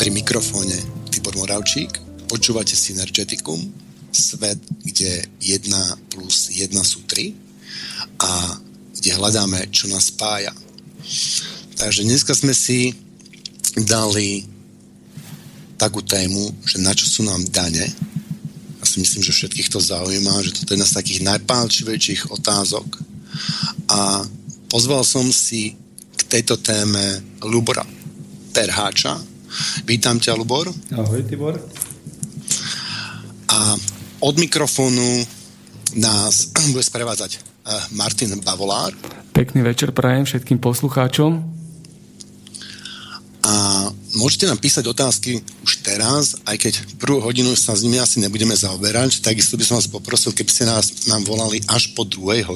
Pri mikrofóne Tibor Moravčík, počúvate Synergeticum, svet, kde 1+1 sú 3 a kde hľadáme, čo nás spája. Takže dneska sme si dali takú tému, že na čo sú nám dane. Ja si myslím, že všetkých to zaujíma, že toto je jedna z takých najpálčivejších otázok. A pozval som si k tejto téme Ľubora Perháča. Vítam ťa, Ľubor. Ahoj, Tibor. A od mikrofónu nás bude sprevádzať Martin Pavolár. Pekný večer prajem všetkým poslucháčom. A môžete nám písať otázky už teraz, aj keď prvú hodinu sa s nimi asi nebudeme zaoberať, takisto by som vás poprosil, keby ste nám volali až po 2:00,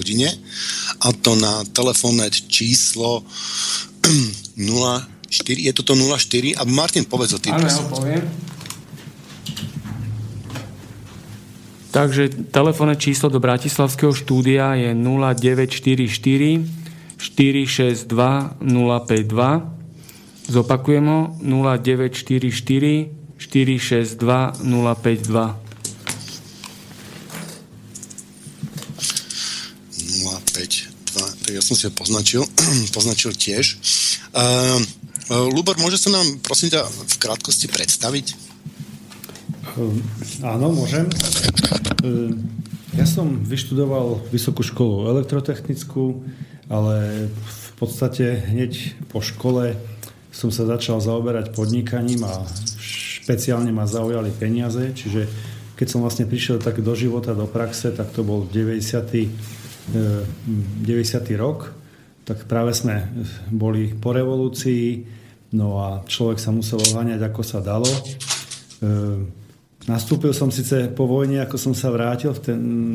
a to na telefónne číslo 04, je toto 04, a Martin, povedz o tým. Áno, ja ho poviem. Takže telefónne číslo do bratislavského štúdia je 0944 462 052. Zopakujem ho, 0944 462 052. 052, tak ja som si ho poznačil tiež. Ľubor, môže sa nám, prosím ťa, v krátkosti predstaviť? Áno, môžem. Ja som vyštudoval vysokú školu elektrotechnickú, ale v podstate hneď po škole som sa začal zaoberať podnikaním a špeciálne ma zaujali peniaze, čiže keď som vlastne prišiel tak do života, do praxe, tak to bol 90. rok. Tak práve sme boli po revolúcii, no a človek sa musel oháňať, ako sa dalo. Nastúpil som síce po vojne, ako som sa vrátil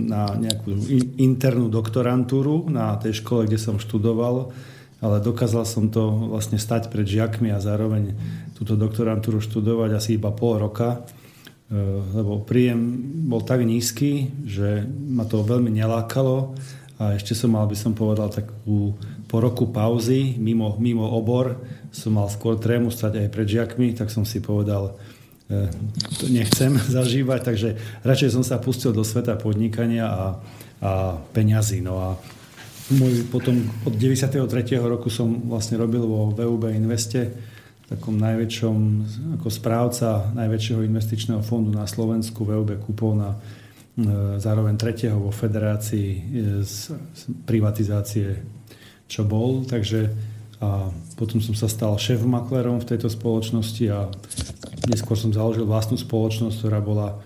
na nejakú internú doktorantúru na tej škole, kde som študoval, ale dokázal som to vlastne stať pred žiakmi a zároveň túto doktorantúru študovať asi iba pol roka, lebo príjem bol tak nízky, že ma to veľmi nelákalo. A ešte som mal, by som povedal, takú po roku pauzy, mimo obor, som mal skôr trému stať aj pred žiakmi, tak som si povedal, to nechcem zažívať, takže radšej som sa pustil do sveta podnikania a peňazí. No a potom od 93. roku som vlastne robil vo VUB Investe, takom najväčšom, ako správca najväčšieho investičného fondu na Slovensku, VUB Kupona, zároveň tretieho vo federácii z privatizácie, čo bol. Takže a potom som sa stal šéf-maklérom v tejto spoločnosti a neskôr som založil vlastnú spoločnosť, ktorá bola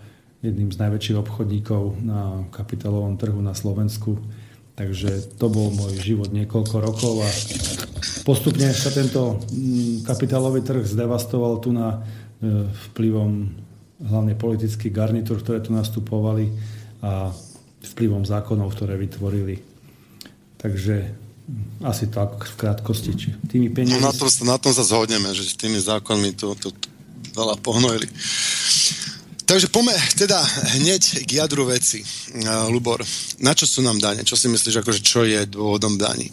jedným z najväčších obchodníkov na kapitálovom trhu na Slovensku. Takže to bol môj život niekoľko rokov a postupne sa tento kapitálový trh zdevastoval tu na vplyvom hlavne politický garnitúr, ktoré tu nastupovali, a vplyvom zákonov, ktoré vytvorili. Takže asi tak v krátkosti. Tými peniazmi... No na tom sa zhodneme, že tými zákonmi to veľa pohnojili. Takže poďme teda hneď k jadru veci. Ľubor, na čo sú nám dane? Čo si myslíš, akože čo je dôvodom daní?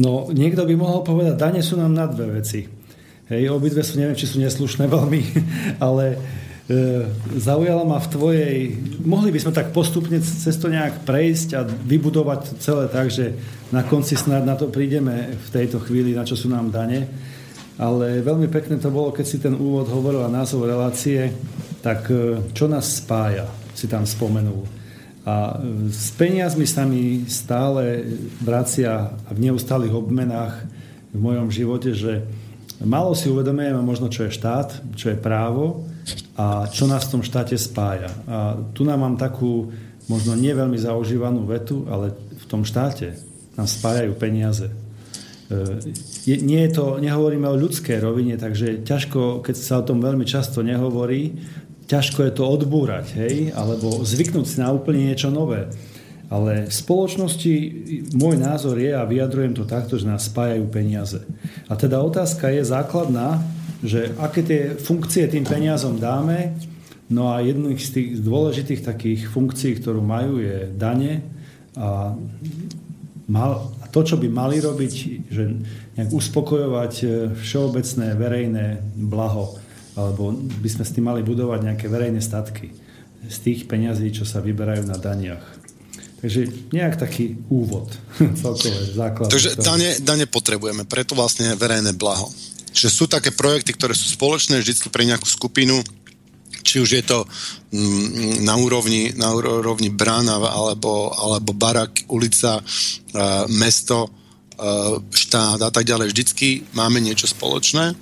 No, niekto by mohol povedať, dane sú nám na dve veci. Hej, obidve sú, neviem, či sú neslušné veľmi, ale zaujala ma v tvojej... Mohli by sme tak postupne cez to nejak prejsť a vybudovať celé tak, že na konci snad na to prídeme v tejto chvíli, na čo sú nám dane. Ale veľmi pekné to bolo, keď si ten úvod hovoril a názov relácie, tak čo nás spája, si tam spomenul. A s peniazmi sa mi stále vracia v neustálých obmenách v mojom živote, že málo si uvedomujeme možno, čo je štát, čo je právo a čo nás v tom štáte spája. A tu nám mám takú možno nie veľmi zaužívanú vetu, ale v tom štáte nám spájajú peniaze. Nehovoríme o ľudskej rovine, takže ťažko, keď sa o tom veľmi často nehovorí, ťažko je to odbúrať, hej? Alebo zvyknúť si na úplne niečo nové. Ale v spoločnosti môj názor je, a vyjadrujem to takto, že nás spájajú peniaze. A teda otázka je základná, že aké tie funkcie tým peniazom dáme, no a jedných z tých dôležitých takých funkcií, ktorú majú, je dane a to, čo by mali robiť, že nejak uspokojovať všeobecné verejné blaho, alebo by sme s tým mali budovať nejaké verejné statky z tých peňazí, čo sa vyberajú na daniach. Takže nejak taký úvod celkové základ. Takže dane potrebujeme, preto vlastne verejné blaho. Čiže sú také projekty, ktoré sú spoločné vždy pre nejakú skupinu, či už je to na úrovni brána alebo barak, ulica, mesto, štát a tak ďalej. Vždycky máme niečo spoločné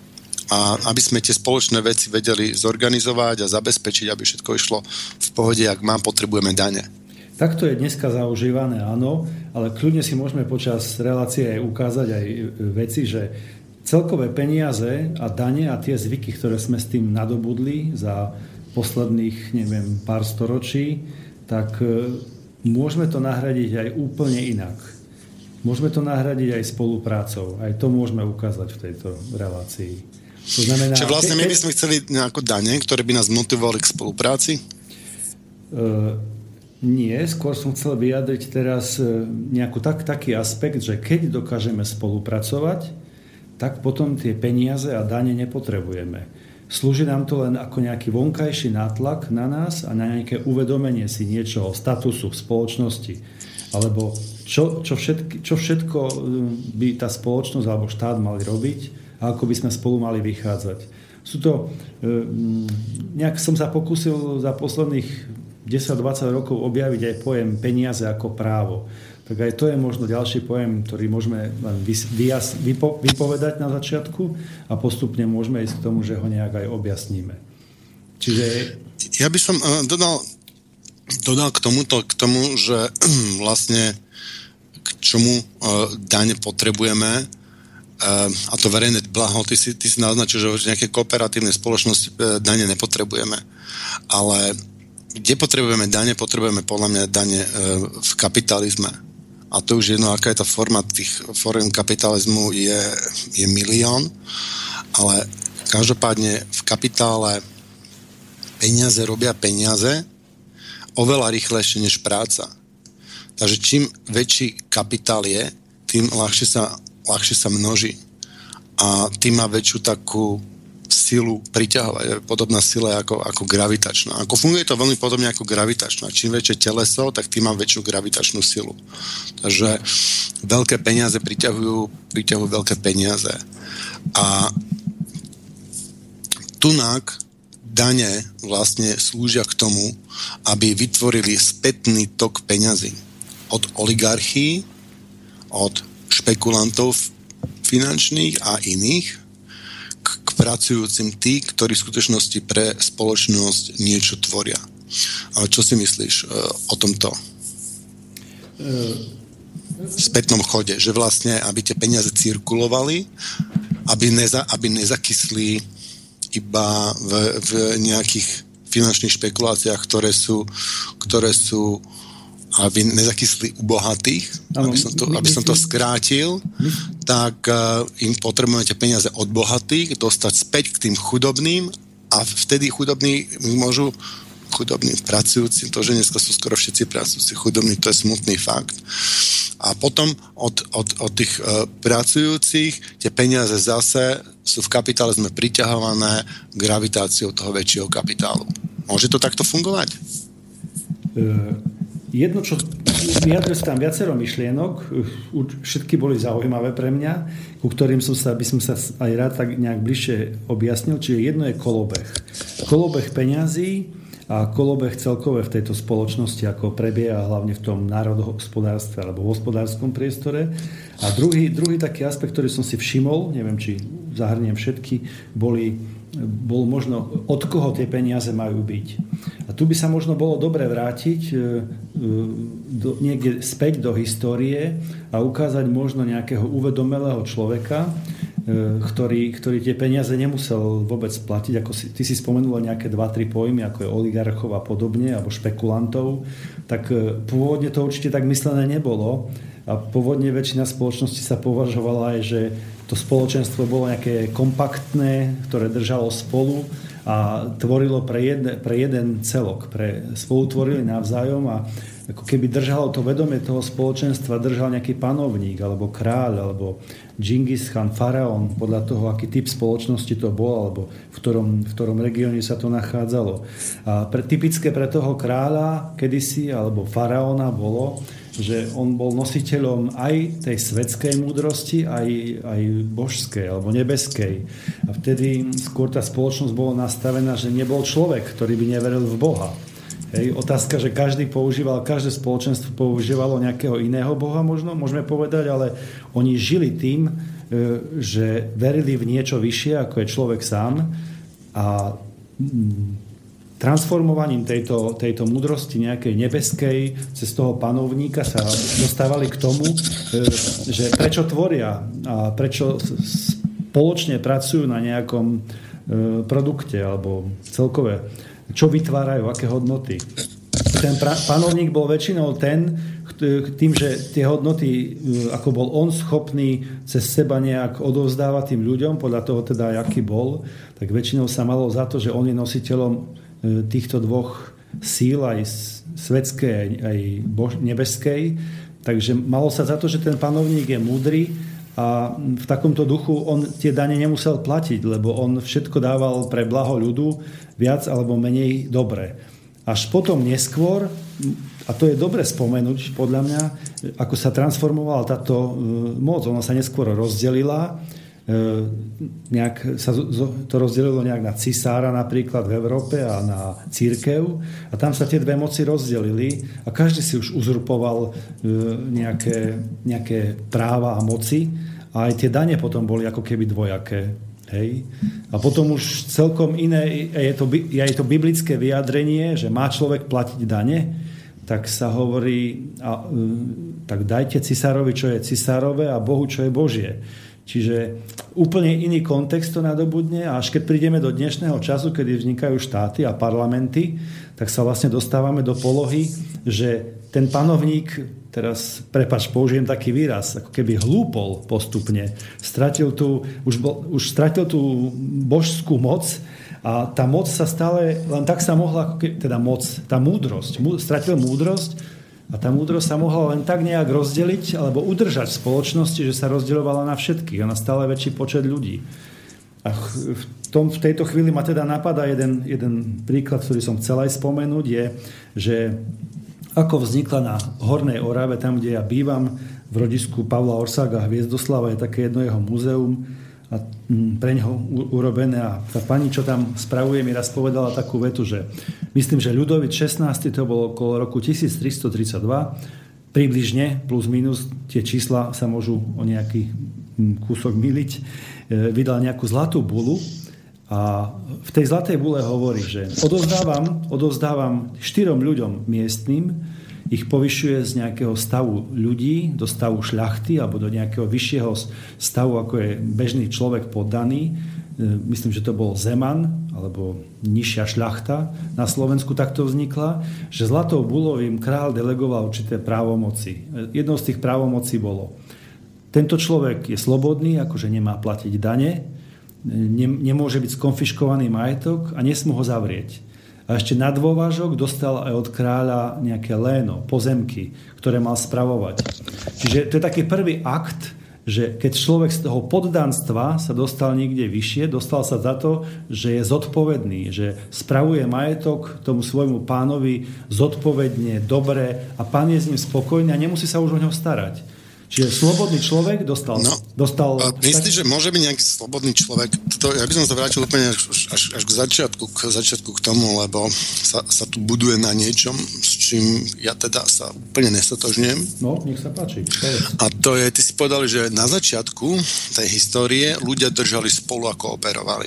a aby sme tie spoločné veci vedeli zorganizovať a zabezpečiť, aby všetko išlo v pohode, ak má, potrebujeme dane. Takto je dneska zaužívané, áno, ale kľudne si môžeme počas relácie aj ukázať aj veci, že celkové peniaze a dane a tie zvyky, ktoré sme s tým nadobudli za posledných, neviem, pár storočí, tak môžeme to nahradiť aj úplne inak. Môžeme to nahradiť aj spoluprácou. Aj to môžeme ukázať v tejto relácii. To znamená, čiže vlastne my by sme chceli nejakú dane, ktoré by nás motivovali k spolupráci? Nie, skôr som chcel vyjadriť teraz taký aspekt, že keď dokážeme spolupracovať, tak potom tie peniaze a dane nepotrebujeme. Slúži nám to len ako nejaký vonkajší nátlak na nás a na nejaké uvedomenie si niečoho, statusu v spoločnosti. Alebo čo všetko by tá spoločnosť alebo štát mali robiť a ako by sme spolu mali vychádzať. Sú to... Nejak som sa pokúsil za posledných 10-20 rokov objaviť aj pojem peniaze ako právo. Tak aj to je možno ďalší pojem, ktorý môžeme vypovedať na začiatku a postupne môžeme ísť k tomu, že ho nejak aj objasníme. Čiže... Ja by som dodal k tomu, že vlastne k čomu dane potrebujeme a to verejné blaho, ty si naznačil, že nejaké kooperatívne spoločnosti dane nepotrebujeme. Ale kde potrebujeme dane? Potrebujeme podľa mňa dane v kapitalizme. A to už jedno, aká je tá forma tých foriem kapitalizmu je milión, ale každopádne v kapitále peniaze robia peniaze oveľa rýchlejšie než práca. Takže čím väčší kapitál je, tým ľahšie sa množí. A tým má väčšiu takú silu priťahovať, podobná sila ako gravitačná. Ako funguje to veľmi podobne ako gravitačná. Čím väčšie teleso, tak tým má väčšiu gravitačnú silu. Takže veľké peniaze priťahujú veľké peniaze. A tunak dane vlastne slúžia k tomu, aby vytvorili spätný tok peňazí. Od oligarchií, od špekulantov finančných a iných k pracujúcim tí, ktorí v skutočnosti pre spoločnosť niečo tvoria. Ale čo si myslíš o tomto spätnom chode? Že vlastne, aby tie peniaze cirkulovali, aby nezakysli iba v nejakých finančných špekuláciách, ktoré sú aby nezakysli u bohatých, ano, aby som to skrátil, tak im potrebujeme tie peniaze od bohatých dostať späť k tým chudobným a vtedy chudobní môžu chudobným pracujúcim. To, že dneska sú skoro všetci pracujúci chudobní, to je smutný fakt. A potom od tých pracujúcich tie peniaze zase sú v kapitále, sme priťahované gravitáciou toho väčšieho kapitálu. Môže to takto fungovať? Jedno, čo vyjadril si tam viacero myšlienok, všetky boli zaujímavé pre mňa, ku ktorým by som sa aj rád tak nejak bližšie objasnil. Čiže jedno je kolobeh. Kolobeh peňazí a kolobeh celkové v tejto spoločnosti, ako prebieha hlavne v tom národohospodárstve alebo v hospodárskom priestore. A druhý taký aspekt, ktorý som si všimol, neviem, či zahrniem všetky, bol možno, od koho tie peniaze majú byť. A tu by sa možno bolo dobre vrátiť niekde späť do histórie a ukázať možno nejakého uvedomelého človeka, ktorý tie peniaze nemusel vôbec platiť. Ako ty si spomenul nejaké 2-3 pojmy, ako je oligarchov a podobne, alebo špekulantov, tak pôvodne to určite tak myslené nebolo. A pôvodne väčšina spoločnosti sa považovala aj, že to spoločenstvo bolo nejaké kompaktné, ktoré držalo spolu a tvorilo pre jeden celok. Spolu tvorili navzájom a ako keby držalo to vedomie toho spoločenstva, držal nejaký panovník, alebo kráľ, alebo Čingischan, faraón, podľa toho, aký typ spoločnosti to bol, alebo v ktorom regióne sa to nachádzalo. A typické pre toho kráľa kedysi, alebo faraóna bolo, že on bol nositeľom aj tej svetskej múdrosti, aj božskej alebo nebeskej. A vtedy skôr tá spoločnosť bola nastavená, že nebol človek, ktorý by neveril v Boha. Hej, otázka, že každé spoločenstvo používalo nejakého iného Boha, možno môžeme povedať, ale oni žili tým, že verili v niečo vyššie, ako je človek sám, a transformovaním tejto múdrosti nejakej nebeskej cez toho panovníka sa dostávali k tomu, že prečo tvoria a prečo spoločne pracujú na nejakom produkte alebo celkové, čo vytvárajú, aké hodnoty. Ten panovník bol väčšinou ten, tým, že tie hodnoty, ako bol on schopný cez seba nejak odovzdávať tým ľuďom, podľa toho teda, aký bol, tak väčšinou sa malo za to, že on je nositeľom týchto dvoch síl, aj svetskej, aj nebeskej. Takže malo sa za to, že ten panovník je múdry a v takomto duchu on tie dane nemusel platiť, lebo on všetko dával pre blaho ľudu viac alebo menej dobre. Až potom neskôr, a to je dobre spomenúť podľa mňa, ako sa transformovala táto moc. Ona sa neskôr rozdelila, nejak sa to rozdelilo nejak na cisára napríklad v Európe a na cirkev, a tam sa tie dve moci rozdelili a každý si už uzurpoval nejaké práva a moci, a aj tie dane potom boli ako keby dvojaké. Hej. A potom už celkom iné je to biblické vyjadrenie, že má človek platiť dane, tak sa hovorí tak dajte cisárovi, čo je cisárove, a Bohu, čo je Božie. Čiže úplne iný kontext to nadobudne, a až keď prídeme do dnešného času, kedy vznikajú štáty a parlamenty, tak sa vlastne dostávame do polohy, že ten panovník, teraz prepáč, použijem taký výraz, ako keby hlúpol postupne, stratil tú božskú moc, a tá moc sa stále, len tak sa mohla, stratil múdrosť. A tá múdrosť sa mohla len tak nejak rozdeliť alebo udržať v spoločnosti, že sa rozdeľovala na všetkých a na stále väčší počet ľudí. A v tejto chvíli ma teda napadá jeden príklad, ktorý som chcel aj spomenúť, je, že ako vznikla na Hornej Orave, tam, kde ja bývam, v rodisku Pavla Országha Hviezdoslava, je také jedno jeho múzeum a pre ňoho urobené. A tá pani, čo tam spravuje, mi raz povedala takú vetu, že myslím, že Ľudovít XVI, to bolo okolo roku 1332, približne, plus minus, tie čísla sa môžu o nejaký kúsok myliť, vydal nejakú zlatú bulu, a v tej zlatej bule hovorí, že odovzdávam 4 ľuďom miestnym, ich povyšuje z nejakého stavu ľudí do stavu šľachty alebo do nejakého vyššieho stavu, ako je bežný človek poddaný. Myslím, že to bol zeman alebo nižšia šľachta na Slovensku takto vznikla, že zlatou bulou im kráľ delegoval určité právomoci. Jednou z tých právomocí bolo: tento človek je slobodný, akože nemá platiť dane, nemôže byť skonfiškovaný majetok a nesmú ho zavrieť. A A ešte na dôvažok dostal aj od kráľa nejaké léno, pozemky, ktoré mal spravovať. Čiže to je taký prvý akt, že keď človek z toho poddanstva sa dostal niekde vyššie, dostal sa za to, že je zodpovedný, že spravuje majetok tomu svojmu pánovi zodpovedne, dobre a pán je s ním spokojný a nemusí sa už o ňo starať. Čiže slobodný človek dostal... No, dostal myslíš, že môže byť nejaký slobodný človek? To, ja by som sa vrátil úplne až k začiatku k tomu, lebo sa tu buduje na niečom, s čím ja teda sa úplne nestotožňujem. No, nech sa páči. A to je, ty si povedal, že na začiatku tej histórie ľudia držali spolu a kooperovali.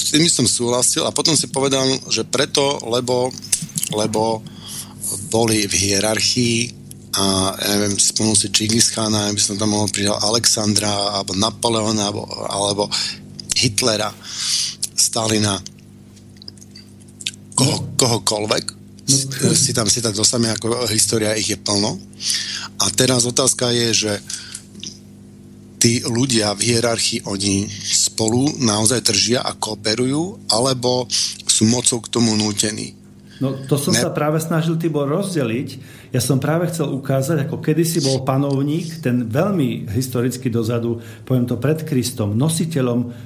S tým som súhlasil a potom si povedal, že preto, lebo boli v hierarchii a ja neviem, spomenul si Čingischana, ja by som tam mohol pridať Alexandra alebo Napoleona alebo Hitlera, Stalina, kohokoľvek. No. Si tam to samé, ako história ich je plno. A teraz otázka je, že tí ľudia v hierarchii, oni spolu naozaj držia a kooperujú, alebo sú mocou k tomu nútení. No to som sa práve snažil, Tibor, rozdeliť. Ja som práve chcel ukázať, ako kedysi bol panovník, ten veľmi historicky dozadu, poviem to pred Kristom, nositeľom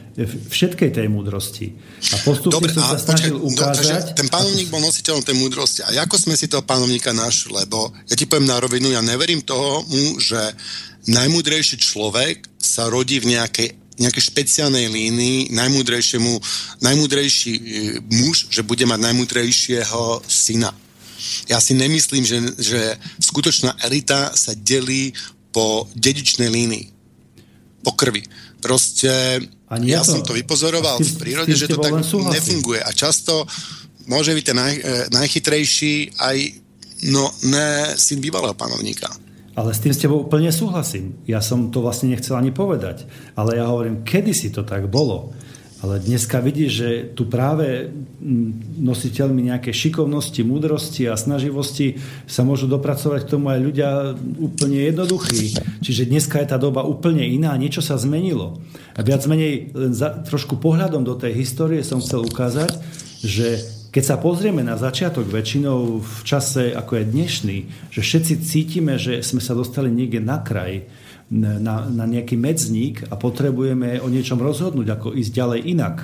všetkej tej múdrosti. A postupne som sa snažil ukázať... Ten panovník bol nositeľom tej múdrosti. A ako sme si toho panovníka našli? Lebo ja ti poviem na rovinu, ja neverím tomu, že najmúdrejší človek sa rodí v nejakej špeciálnej línii najmúdrejší muž, že bude mať najmúdrejšieho syna. Ja si nemyslím, že skutočná elita sa delí po dedičnej línii. Po krvi. Proste ja som to vypozoroval v prírode, že to tak nefunguje. A často môže byť ten najchytrejší aj syn bývalého panovníka. Ale s tým s tebou úplne súhlasím. Ja som to vlastne nechcel ani povedať. Ale ja hovorím, kedysi to tak bolo. Ale dneska vidíš, že tu práve nositeľmi nejakej šikovnosti, múdrosti a snaživosti sa môžu dopracovať k tomu aj ľudia úplne jednoduchí. Čiže dneska je tá doba úplne iná, niečo sa zmenilo. A viac menej len trošku pohľadom do tej histórie som chcel ukázať, že keď sa pozrieme na začiatok väčšinou v čase, ako je dnešný, že všetci cítime, že sme sa dostali niekde na kraj, na nejaký medzník a potrebujeme o niečom rozhodnúť, ako ísť ďalej inak.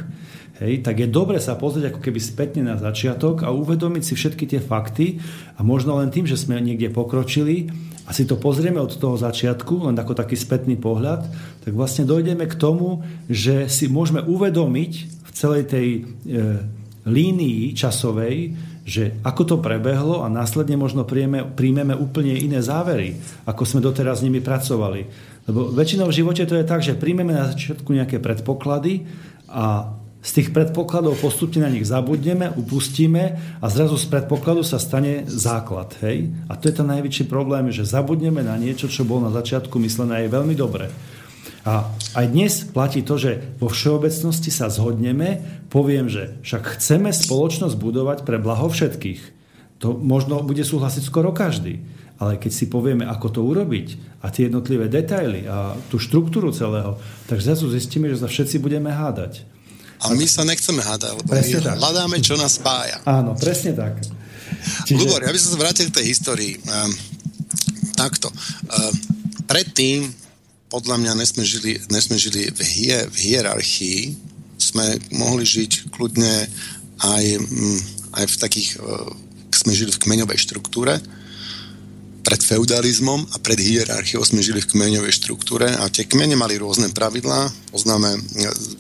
Hej, tak je dobre sa pozrieť ako keby spätne na začiatok a uvedomiť si všetky tie fakty a možno len tým, že sme niekde pokročili a si to pozrieme od toho začiatku, len ako taký spätný pohľad, tak vlastne dojdeme k tomu, že si môžeme uvedomiť v celej tej línii časovej, že ako to prebehlo a následne možno príjmeme úplne iné závery, ako sme doteraz s nimi pracovali. Lebo väčšinou v živote to je tak, že príjmeme na začiatku nejaké predpoklady a z tých predpokladov postupne na nich zabudneme, upustíme a zrazu z predpokladu sa stane základ. Hej? A to je ten najväčší problém, že zabudneme na niečo, čo bolo na začiatku myslené aj veľmi dobre. A aj dnes platí to, že vo všeobecnosti sa zhodneme, poviem, že však chceme spoločnosť budovať pre blaho všetkých. To možno bude súhlasiť skoro každý. Ale keď si povieme, ako to urobiť a tie jednotlivé detaily a tú štruktúru celého, tak zrazu zistíme, že sa všetci budeme hádať. A my sa nechceme hádať, lebo my hľadáme, čo nás spája. Áno, presne tak. Ľubor, ja by som sa vrátil k tej histórii. Takto. Predtým podľa mňa nesme žili v hierarchii, sme mohli žiť kľudne aj v takých, sme žili v kmeňovej štruktúre, pred feudalizmom a pred hierarchiou sme žili v kmeňovej štruktúre a tie kmene mali rôzne pravidlá, poznáme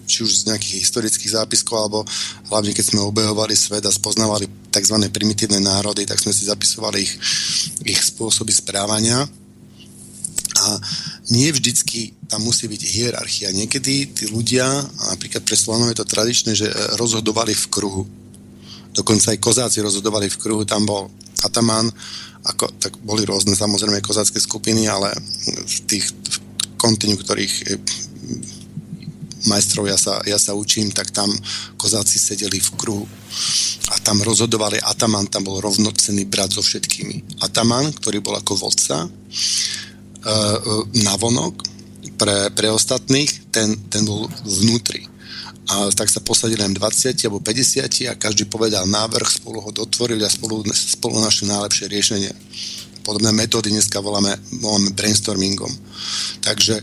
či už z nejakých historických zápiskov alebo hlavne keď sme obehovali svet a spoznávali tzv. Primitívne národy, tak sme si zapisovali ich spôsoby správania. A nie vždycky tam musí byť hierarchia. Niekedy tí ľudia, napríklad pre Slovanov je to tradičné, že rozhodovali v kruhu. Dokonca aj kozáci rozhodovali v kruhu. Tam bol ataman, tak boli rôzne samozrejme kozácké skupiny, ale v tých kontíniu, ktorých majstrov ja sa učím, tak tam kozáci sedeli v kruhu. A tam rozhodovali ataman, tam bol rovnocenný brat so všetkými. Ataman, ktorý bol ako vodca, navonok pre ostatných, ten bol vnútri. a tak sa posadili len 20 alebo 50 a každý povedal návrh, spolu ho dotvorili a spolu našli najlepšie riešenie. Podobné metódy dneska voláme brainstormingom. Takže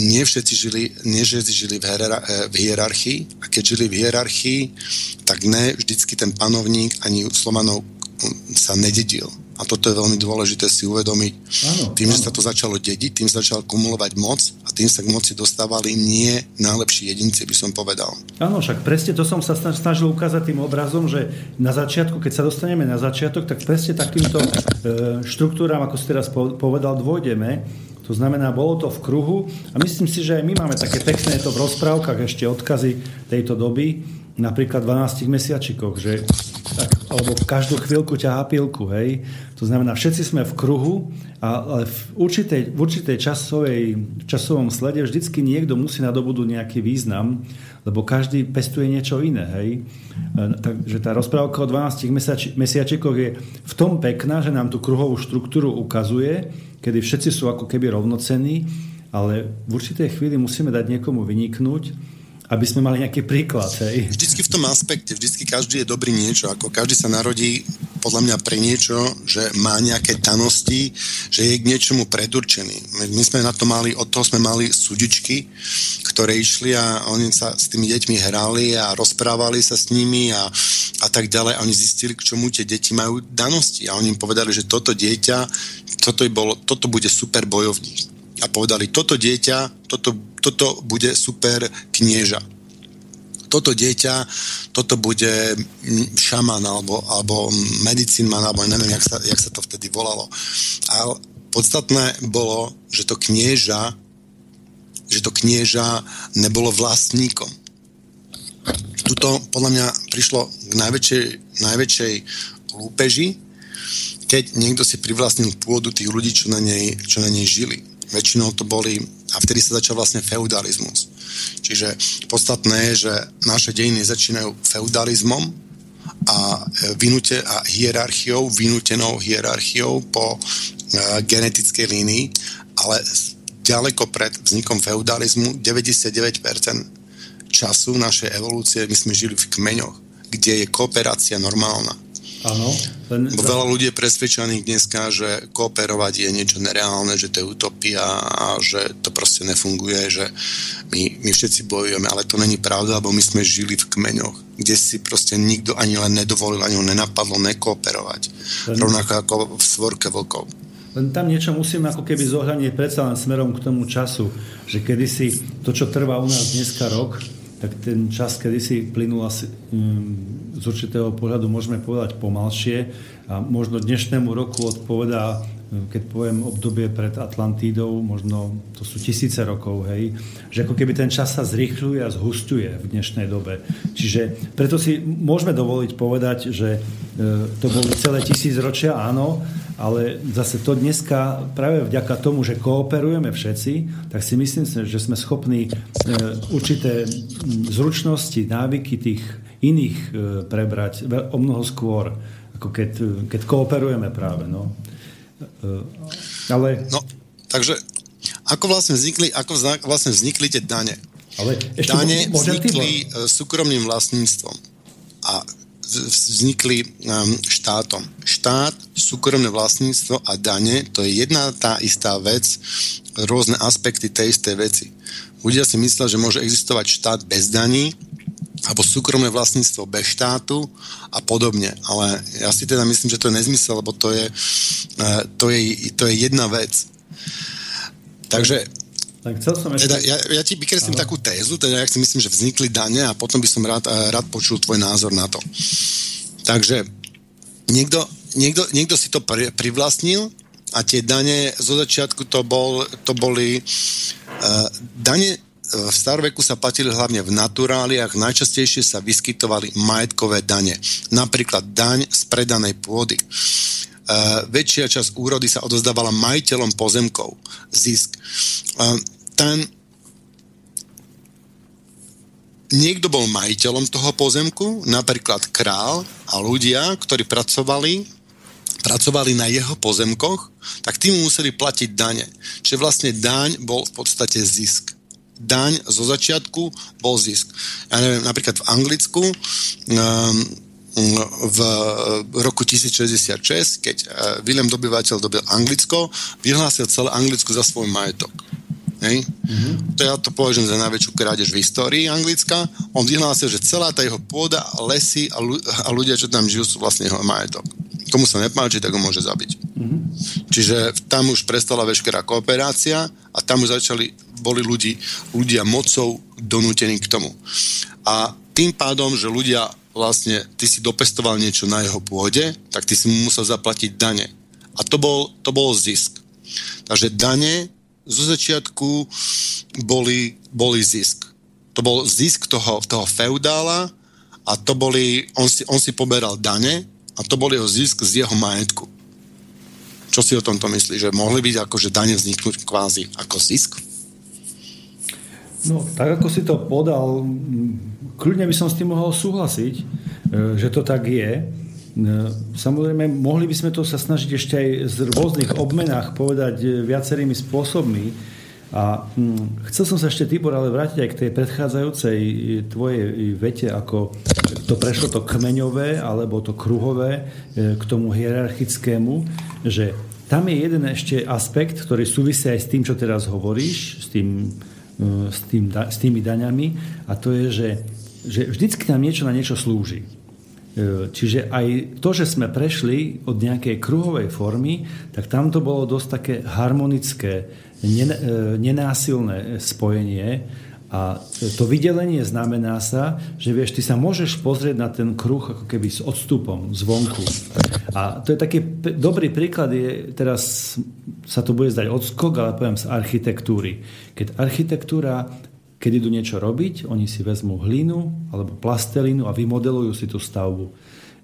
nie všetci žili v hierarchii, a keď žili v hierarchii, tak ne vždycky ten panovník ani Slovanov sa nededil. A toto je veľmi dôležité si uvedomiť. Tým, že sa to začalo dediť, tým začal kumulovať moc a tým sa k moci dostávali nie najlepší jedinci, by som povedal. Áno, však presne to som sa snažil ukázať tým obrazom, že na začiatku, keď sa dostaneme na začiatok, tak presne takýmto štruktúram, ako si teraz povedal, dôjdeme. To znamená, bolo to v kruhu a myslím si, že aj my máme také pekné to v rozprávkach ešte odkazy tejto doby, napríklad 12 mesiačikoch, že alebo každú chvíľku ťahá pilku, hej. To znamená, všetci sme v kruhu, ale v určitej časovom slede vždycky niekto musí nadobudnúť nejaký význam, lebo každý pestuje niečo iné, hej. Takže tá rozprávka o 12 mesiačikoch je v tom pekná, že nám tú kruhovú štruktúru ukazuje, kedy všetci sú ako keby rovnocenní, ale v určitej chvíli musíme dať niekomu vyniknúť, aby sme mali nejaký príklad. Hej. Vždycky v tom aspekte, vždycky každý je dobrý niečo, ako každý sa narodí podľa mňa pre niečo, že má nejaké danosti, že je k niečomu predurčený. My sme na to mali, od toho sme mali sudičky, ktoré išli a oni sa s tými deťmi hrali a rozprávali sa s nimi a tak ďalej. A oni zistili, k čomu tie deti majú danosti. A oni im povedali, že toto dieťa, toto bude super bojovník. A povedali, toto dieťa, toto bude super knieža. Toto dieťa, toto bude šaman alebo medicínman, alebo neviem, jak sa to vtedy volalo. Ale podstatné bolo, že to knieža nebolo vlastníkom. Tuto podľa mňa prišlo k najväčšej lúpeži, keď niekto si privlastnil pôdu tých ľudí, čo na nej žili. Väčšinou to boli, a vtedy sa začal vlastne feudalizmus. Čiže podstatné je, že naše dejiny začínajú feudalizmom a hierarchiou, vynútenou hierarchiou po genetickej línii, ale ďaleko pred vznikom feudalizmu 99% času našej evolúcie my sme žili v kmeňoch, kde je kooperácia normálna. Áno. Veľa ľudí je presvedčených dneska, že kooperovať je niečo nereálne, že to je utopia a že to proste nefunguje, že my všetci bojujeme, ale to není pravda, lebo my sme žili v kmeňoch, kde si proste nikto ani len nedovolil, ani ho nenapadlo nekooperovať. Rovnako ako v svorke vlkov. Len tam niečo musíme ako keby zohľadniť predsa len smerom k tomu času, že kedysi to, čo trvá u nás dneska rok, tak ten čas, kedy si plynul asi z určitého pohľadu, môžeme povedať, pomalšie a možno dnešnému roku odpovedá, keď poviem obdobie pred Atlantídou, možno to sú tisíce rokov, hej, že ako keby ten čas sa zrýchľuje a zhusťuje v dnešnej dobe. Čiže preto si môžeme dovoliť povedať, že to boli celé 1000 ročia, áno, ale zase to dneska práve vďaka tomu, že kooperujeme všetci, tak si myslím, že sme schopní určité zručnosti, návyky tých iných prebrať o mnoho skôr, ako keď kooperujeme práve. No. Ale... No, takže ako vlastne vznikli tie dane? Ale ešte dane vznikli súkromným vlastníctvom a vznikli štátom. Štát, súkromné vlastníctvo a dane, to je jedna tá istá vec, rôzne aspekty tej istej veci. Ľudia si myslia, že môže existovať štát bez daní alebo súkromné vlastníctvo bez štátu a podobne. Ale ja si teda myslím, že to je nezmysel, lebo to je jedna vec. Takže tak chcel som ešte... ja ti vykreslím takú tézu, teda ja si myslím, že vznikli dane a potom by som rád počul tvoj názor na to. Takže niekto si to privlastnil a tie dane zo začiatku to boli dane v staroveku sa platili hlavne v naturáliách, najčastejšie sa vyskytovali majetkové dane. Napríklad daň z predanej pôdy. Väčšia časť úrody sa odozdávala majiteľom pozemkov. Zisk. Niekto bol majiteľom toho pozemku, napríklad král a ľudia, ktorí pracovali na jeho pozemkoch, tak tým museli platiť dane. Čiže vlastne daň bol v podstate zisk. daň zo začiatku bol zisk. Ja neviem, napríklad v Anglicku v roku 1066, keď William Dobyvateľ dobil Anglicko, vyhlásil celé Anglicko za svoj majetok. Hej? Mm-hmm. To ja to považujem za najväčšiu krádež v histórii Anglicka. On vyhlásil, že celá tá jeho pôda, lesy a ľudia, čo tam žijú, sú vlastne jeho majetok. Komu sa nepáči, tak ho môže zabiť. Mm-hmm. Čiže tam už prestala veškerá kooperácia a tam už boli ľudia mocou donútení k tomu. A tým pádom, že ľudia vlastne, ty si dopestoval niečo na jeho pôde, tak ty si mu musel zaplatiť dane. A to bol zisk. Takže dane zo začiatku boli zisk. To bol zisk toho feudála a to boli, on si poberal dane a to bol jeho zisk z jeho majetku. Čo si o tomto myslíš? Že mohli byť akože dane vzniknúť kvázi ako zisk? No, tak ako si to podal, kľudne by som s tým mohol súhlasiť, že to tak je. Samozrejme, mohli by sme to sa snažiť ešte aj z rôznych obmenách povedať viacerými spôsobmi. A chcel som sa ešte, Tibor, ale vrátiť aj k tej predchádzajúcej tvojej vete, ako to prešlo to kmeňové alebo to kruhové k tomu hierarchickému, že tam je jeden ešte aspekt, ktorý súvisí aj s tým, čo teraz hovoríš, s tými daňami, a to je, že vždycky nám niečo na niečo slúži. Čiže aj to, že sme prešli od nejakej kruhovej formy, tak tam to bolo dosť také harmonické, nenásilné spojenie, a to vydelenie znamená sa, že vieš, ty sa môžeš pozrieť na ten kruh ako keby s odstupom zvonku. A to je taký dobrý príklad, teraz sa to bude zdať odskok, ale poviem z architektúry. Keď architektúra, keď idú niečo robiť, oni si vezmú hlinu alebo plastelínu a vymodelujú si tú stavbu.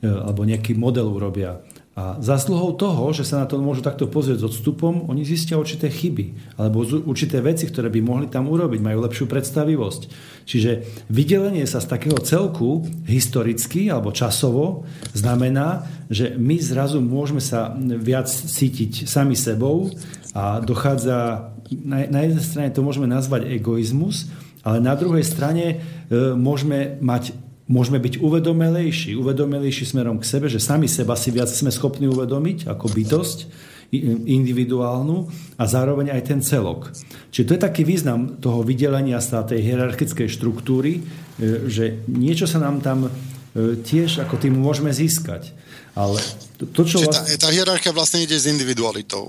Alebo nejaký model urobia. A zásluhou toho, že sa na to môžu takto pozrieť s odstupom, oni zistia určité chyby alebo určité veci, ktoré by mohli tam urobiť. Majú lepšiu predstavivosť. Čiže vydelenie sa z takého celku historicky alebo časovo znamená, že my zrazu môžeme sa viac cítiť sami sebou a dochádza... Na jednej strane to môžeme nazvať egoizmus, ale na druhej strane môžeme byť uvedomelejší smerom k sebe, že sami seba si viac sme schopní uvedomiť ako bytosť individuálnu a zároveň aj ten celok. Čiže to je taký význam toho vydelenia sa tej hierarchickej štruktúry, že niečo sa nám tam tiež ako tým môžeme získať. Ale to, čo tá hierarchia vlastne ide s individualitou.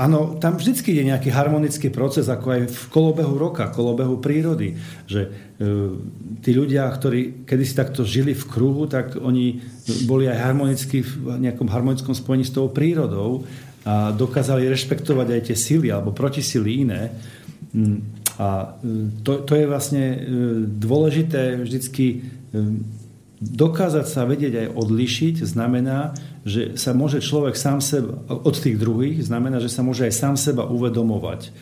Áno, tam vždycky je nejaký harmonický proces, ako aj v kolobehu roka, kolobehu prírody. Že tí ľudia, ktorí kedysi takto žili v kruhu, tak oni boli aj harmonicky v nejakom harmonickom spojení s tou prírodou a dokázali rešpektovať aj tie sily alebo protisily iné. A to je vlastne dôležité vždycky. Dokázať sa vedieť aj odlišiť znamená, že sa môže človek sám seba, od tých druhých, znamená, že sa môže aj sám seba uvedomovať.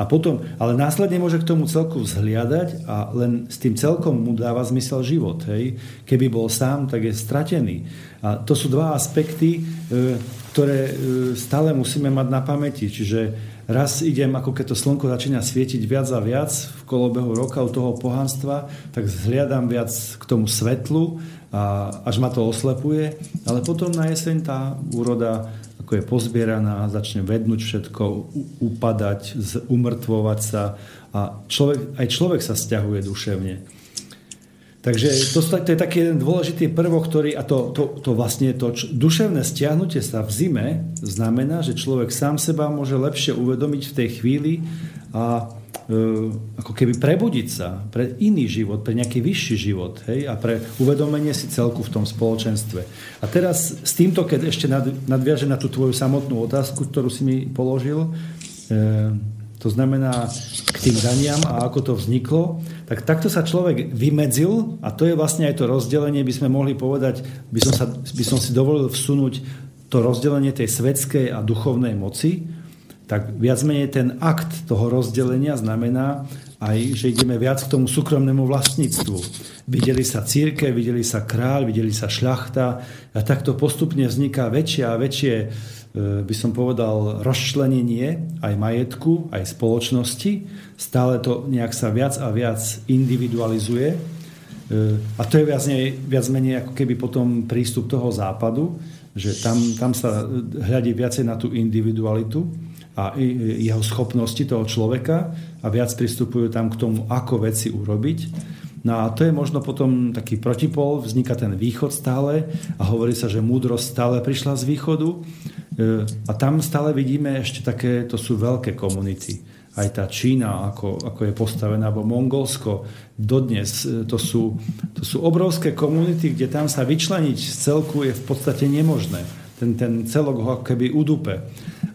A potom, ale následne môže k tomu celku vzhliadať a len s tým celkom mu dáva zmysel život. Hej? Keby bol sám, tak je stratený. A to sú dva aspekty, ktoré stále musíme mať na pamäti. Čiže raz idem, ako keď to slnko začína svietiť viac a viac v kolobehu roka u toho pohanstva, tak zhliadam viac k tomu svetlu a až ma to oslepuje. Ale potom na jeseň tá úroda ako je pozbieraná, začne vednúť všetko, upadať, umrtvovať sa a človek sa sťahuje duševne. Takže to je taký jeden dôležitý prvok, ktorý, a to vlastne to duševné stiahnutie sa v zime znamená, že človek sám seba môže lepšie uvedomiť v tej chvíli a ako keby prebudiť sa pre iný život, pre nejaký vyšší život, hej, a pre uvedomenie si celku v tom spoločenstve. A teraz s týmto, keď ešte nadviažem na tú tvoju samotnú otázku, ktorú si mi položil, to znamená k tým daniam a ako to vzniklo, tak takto sa človek vymedzil a to je vlastne aj to rozdelenie, by sme mohli povedať, by som si dovolil vsunúť to rozdelenie tej svetskej a duchovnej moci. Tak viac menej ten akt toho rozdelenia znamená aj, že ideme viac k tomu súkromnému vlastníctvu. Videli sa cirkev, videli sa kráľ, videli sa šľachta a takto postupne vzniká väčšie a väčšie by som povedal, rozčlenenie aj majetku, aj spoločnosti. Stále to nejak sa viac a viac individualizuje. A to je viac menej ako keby potom prístup toho západu, že tam sa hľadí viacej na tú individualitu a jeho schopnosti toho človeka a viac pristupujú tam k tomu, ako veci urobiť. No a to je možno potom taký protipol, vzniká ten východ stále a hovorí sa, že múdrosť stále prišla z východu a tam stále vidíme ešte také, to sú veľké komunity. Aj tá Čína, ako je postavená, alebo Mongolsko, dodnes to sú obrovské komunity, kde tam sa vyčleniť z celku je v podstate nemožné. Ten celok ho keby udupe.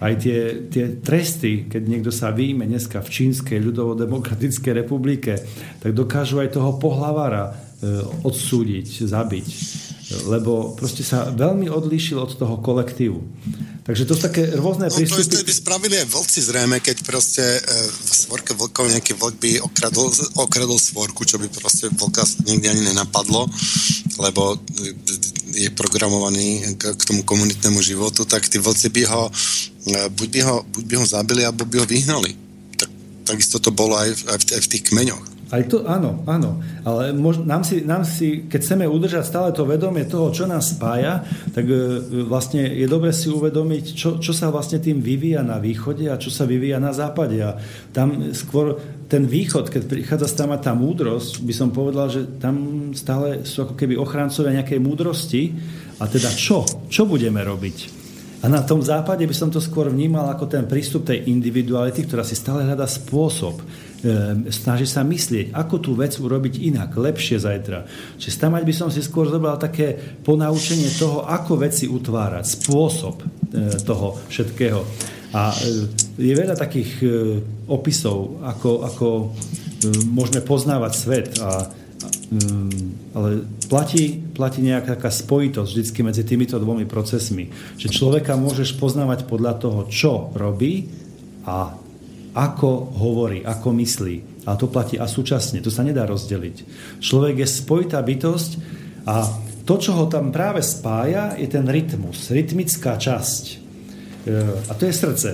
Aj tie tresty, keď niekto sa vyjme dneska v Čínskej ľudovo-demokratickej republike, tak dokážu aj toho pohlavára odsúdiť, zabiť. Lebo proste sa veľmi odlíšil od toho kolektívu. Takže to sú také rôzne prístupy. To by spravili aj vlci zrejme, keď proste v svorke vlkov nejaký vlk by okradol svorku, čo by proste vlka nikde ani nenapadlo, lebo je programovaný k tomu komunitnému životu, tak tí vlci by ho buď by ho zabili, alebo by ho vyhnali. Takisto to bolo aj v tých kmeňoch. Aj to, áno. Ale nám si, keď chceme udržať stále to vedomie toho, čo nás spája, tak vlastne je dobre si uvedomiť, čo sa vlastne tým vyvíja na východe a čo sa vyvíja na západe. A tam skôr ten východ, keď prichádza tá múdrosť, by som povedal, že tam stále sú ako keby ochrancovia nejakej múdrosti. A teda čo? Čo budeme robiť? A na tom západe by som to skôr vnímal ako ten prístup tej individuality, ktorá si stále hľadá spôsob. Snaží sa myslieť, ako tú vec urobiť inak, lepšie zajtra. Čiže stamať by som si skôr zobral také ponaučenie toho, ako veci utvárať, spôsob toho všetkého. A je veľa takých opisov, ako môžeme poznávať svet ale platí nejaká taká spojitosť vždycky medzi týmito dvomi procesmi. Že človeka môžeš poznávať podľa toho, čo robí a ako hovorí, ako myslí. A to platí a súčasne. To sa nedá rozdeliť. Človek je spojitá bytosť a to, čo ho tam práve spája, je ten rytmus, rytmická časť. A to je srdce.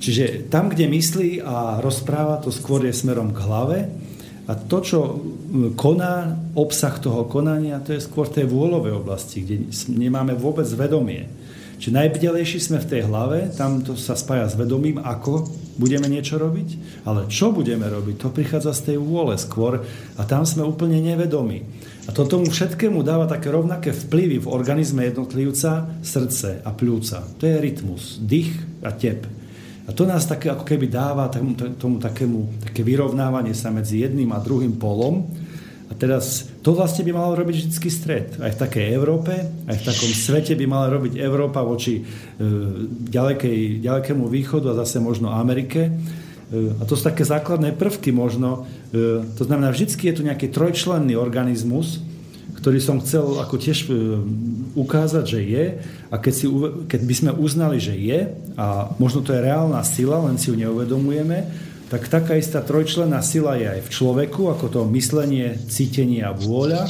Čiže tam, kde myslí a rozpráva, to skôr je smerom k hlave. A to, čo koná, obsah toho konania, to je skôr tej vôľovej oblasti, kde nemáme vôbec vedomie. Čiže najbdelejší sme v tej hlave, tam to sa spája s vedomím, ako budeme niečo robiť, ale čo budeme robiť, to prichádza z tej vôle skôr a tam sme úplne nevedomí. A to tomu všetkému dáva také rovnaké vplyvy v organizme jednotlivca, srdce a pľúca. To je rytmus, dých a tep. A to nás také, ako keby dáva také vyrovnávanie sa medzi jedným a druhým polom. A teraz to vlastne by malo robiť vždycky stred. Aj v takej Európe, aj v takom svete by mala robiť Európa voči ďalekému východu a zase možno Amerike. A to sú také základné prvky možno. To znamená, vždycky je tu nejaký trojčlenný organizmus, ktorý som chcel ako tiež ukázať, že je a keď by sme uznali, že je a možno to je reálna sila, len si ju neuvedomujeme, tak taká istá trojčlenná sila je aj v človeku, ako to myslenie, cítenie a vôľa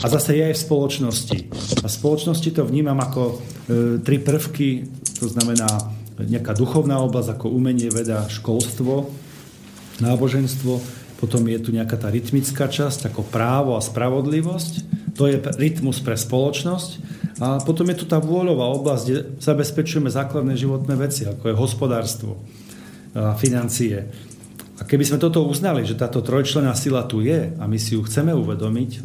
a zase je aj v spoločnosti. A v spoločnosti to vnímam ako tri prvky, to znamená nejaká duchovná oblasť, ako umenie, veda, školstvo, náboženstvo. Potom je tu nejaká tá rytmická časť, ako právo a spravodlivosť. To je rytmus pre spoločnosť. A potom je tu tá vôľová oblasť, kde zabezpečujeme základné životné veci, ako je hospodárstvo a financie. A keby sme toto uznali, že táto trojčlenná sila tu je a my si ju chceme uvedomiť,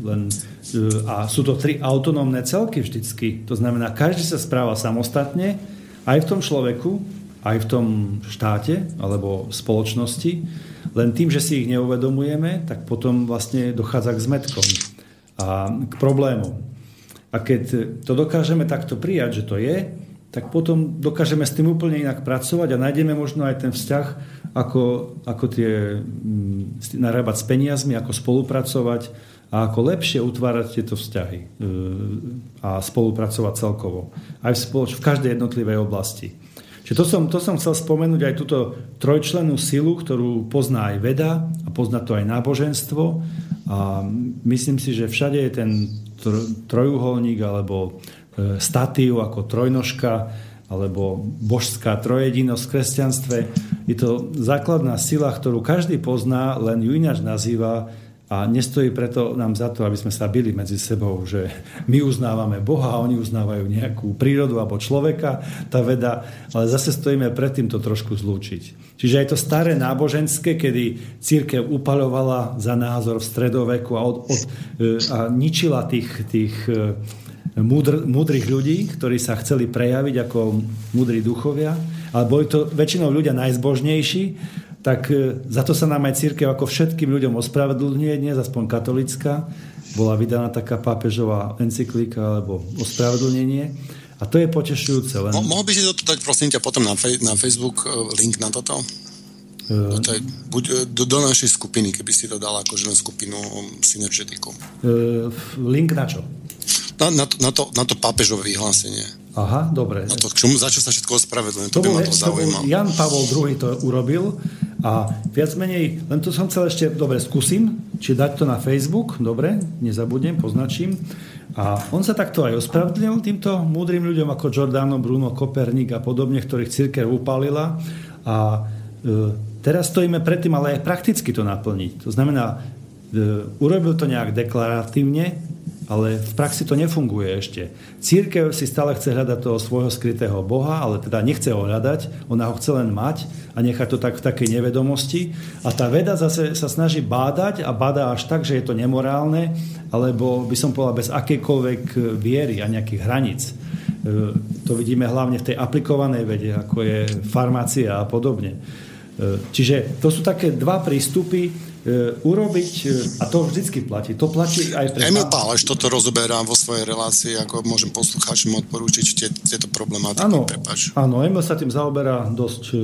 a sú to tri autonómne celky vždycky. To znamená, každý sa správa samostatne, aj v tom človeku, aj v tom štáte alebo spoločnosti. Len tým, že si ich neuvedomujeme, tak potom vlastne dochádza k zmetkom a k problémom. A keď to dokážeme takto prijať, že to je, tak potom dokážeme s tým úplne inak pracovať a nájdeme možno aj ten vzťah, ako narábať s peniazmi, ako spolupracovať a ako lepšie utvárať tieto vzťahy a spolupracovať celkovo. Aj v každej jednotlivej oblasti. Čiže to som chcel spomenúť aj túto trojčlennú silu, ktorú pozná aj veda a pozná to aj náboženstvo. A myslím si, že všade je ten trojuholník alebo statív ako trojnožka a alebo božská trojedinosť v kresťanstve. Je to základná sila, ktorú každý pozná, len ju ináč nazýva a nestojí preto nám za to, aby sme sa bili medzi sebou, že my uznávame Boha a oni uznávajú nejakú prírodu alebo človeka, tá veda, ale zase stojíme predtým to trošku zlúčiť. Čiže aj to staré náboženské, kedy cirkev upaľovala za názor v stredoveku a ničila tých múdrych ľudí, ktorí sa chceli prejaviť ako múdri duchovia, ale boli to väčšinou ľudia najzbožnejší, tak za to sa nám aj cirkev ako všetkým ľuďom ospravedlňuje dnes, aspoň katolická. Bola vydaná taká pápežová encyklika alebo ospravedlnenie. A to je potešujúce. Len... Mohol by si to dať, prosím ťa, potom na Facebook link na toto? Do našej skupiny, keby si to dal akože na skupinu Synergeticum. Link na čo? Na to pápežové vyhlásenie. Aha, dobre. A to k čomu, za čo sa všetko ospravedlňuje? To by ma to zaujímalo. Jan Pavol II to urobil a viac menej, len to som chcel ešte, dobre, skúsim, či dať to na Facebook, dobre, nezabudnem, poznačím. A on sa takto aj ospravedlnil týmto múdrym ľuďom ako Giordano Bruno, Koperník a podobne, ktorých cirkev upálila a teraz stojíme pred tým, ale aj prakticky to naplniť. To znamená, urobil to nejak deklaratívne, ale v praxi to nefunguje ešte. Cirkev si stále chce hľadať toho svojho skrytého Boha, ale teda nechce ho hľadať, ona ho chce len mať a nechá to tak v takej nevedomosti. A tá veda zase sa snaží bádať a bádá až tak, že je to nemorálne, alebo by som povedal bez akejkoľvek viery a nejakých hraníc. To vidíme hlavne v tej aplikovanej vede, ako je farmácia a podobne. Čiže to sú také dva prístupy, urobiť, a to vždycky platí. To platí aj pre... Emo Pálež toto rozoberám vo svojej relácii, ako môžem poslucháčom odporúčiť tieto problematiky. Áno, áno, Emo sa tým zaoberá dosť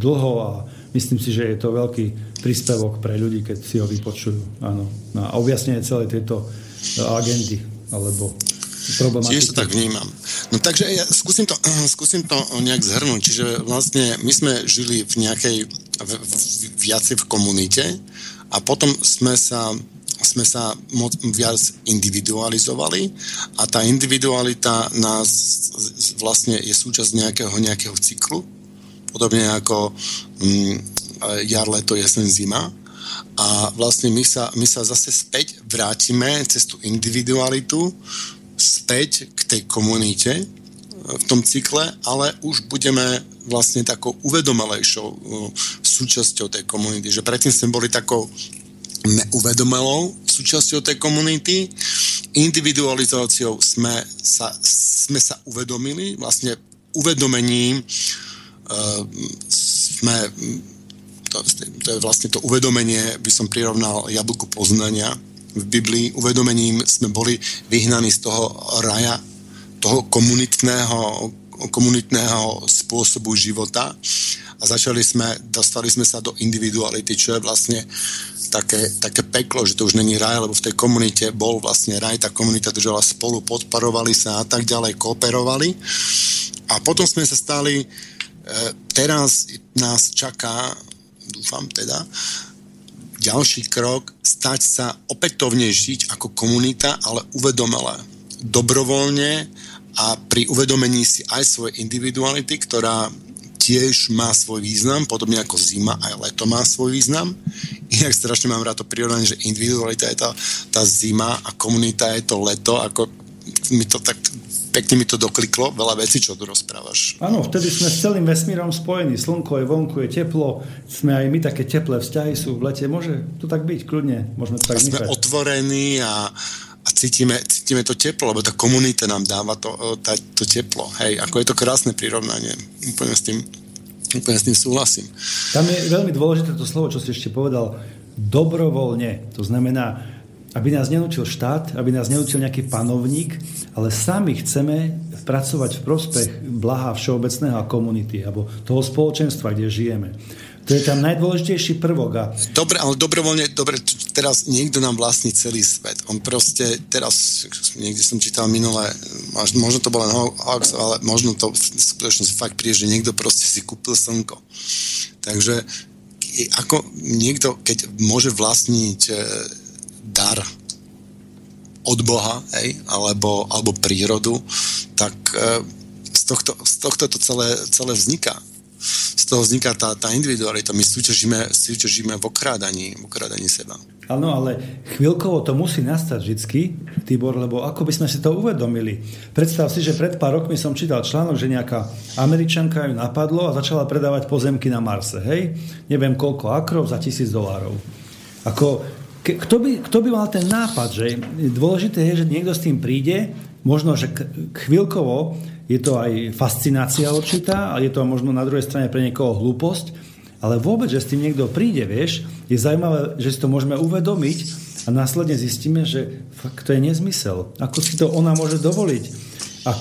dlho a myslím si, že je to veľký príspevok pre ľudí, keď si ho vypočujú. Áno. A objasnenie celej tejto agendy, alebo problematiky. Čiže to tak vnímam. No takže ja skúsim to nejak zhrnúť. Čiže vlastne my sme žili v nejakej viacej v komunite, a potom sme sa moc viac individualizovali a tá individualita nás vlastne je súčasť nejakého cyklu, podobne ako jar, leto, jesen, zima a vlastne my sa zase späť vrátime cez tú individualitu späť k tej komunite v tom cykle, ale už budeme vlastne takou uvedomelejšou súčasťou tej komunity. Že predtým sme boli takou neuvedomelou súčasťou tej komunity. Individualizáciou sme sa uvedomili. Vlastne uvedomením to je vlastne to uvedomenie, by som prirovnal jablku poznania v Biblii. Uvedomením sme boli vyhnaní z toho raja, toho komunitného spôsobu života a dostali sme sa do individuality, čo je vlastne také peklo, že to už není raj, lebo v tej komunite bol vlastne raj, tá komunita držala spolu, podporovali sa a tak ďalej, kooperovali a potom sme sa stali, teraz nás čaká, dúfam teda, ďalší krok, stať sa opätovne žiť ako komunita, ale uvedomelé, dobrovoľne a pri uvedomení si aj svojej individuality, ktorá tiež má svoj význam, podobne ako zima, aj leto má svoj význam. Inak strašne mám rád to prirovnanie, že individualita je tá zima a komunita je to leto, ako mi to tak pekne mi to dokliklo, veľa vecí, čo tu rozprávaš. Áno, vtedy sme s celým vesmírom spojení, slnko je vonku, je teplo, sme aj my také teplé vzťahy sú v lete, môže to tak byť, kľudne, môžeme to tak nechať. Sme otvorení a cítime to teplo, lebo tá komunita nám dáva to teplo. Hej, ako je to krásne prirovnanie. Úplne s tým súhlasím. Tam je veľmi dôležité to slovo, čo si ešte povedal, dobrovoľne. To znamená, aby nás nenúčil štát, aby nás nenúčil nejaký panovník, ale sami chceme pracovať v prospech blaha všeobecného a komunity, alebo toho spoločenstva, kde žijeme. To je tam najdôležitejší prvok. A... Dobre, ale dobrovoľne, teraz niekto nám vlastní celý svet. On proste teraz, niekde som čítal minulé, možno to bolo len hoax, ale možno to v skutočnosti fakt príde, že niekto proste si kúpil slnko. Takže ako niekto, keď môže vlastniť dar od Boha, alebo prírodu, tak z tohto to celé vzniká. Z toho vzniká tá individualita. My súťažíme v okrádaní seba. Áno, ale chvíľkovo to musí nastať vždy, Tibor, lebo ako by sme si to uvedomili? Predstav si, že pred pár rokmi som čítal článok, že nejaká Američanka ju napadlo a začala predávať pozemky na Marse, hej? Neviem koľko akrov za $1,000. Ako, kto by mal ten nápad, že dôležité je, že niekto s tým príde, možno, že chvíľkovo je to aj fascinácia určitá, ale je to možno na druhej strane pre niekoho hlúposť, ale vôbec, že s tým niekto príde, vieš, je zaujímavé, že si to môžeme uvedomiť a následne zistíme, že fakt to je nezmysel. Ako si to ona môže dovoliť? A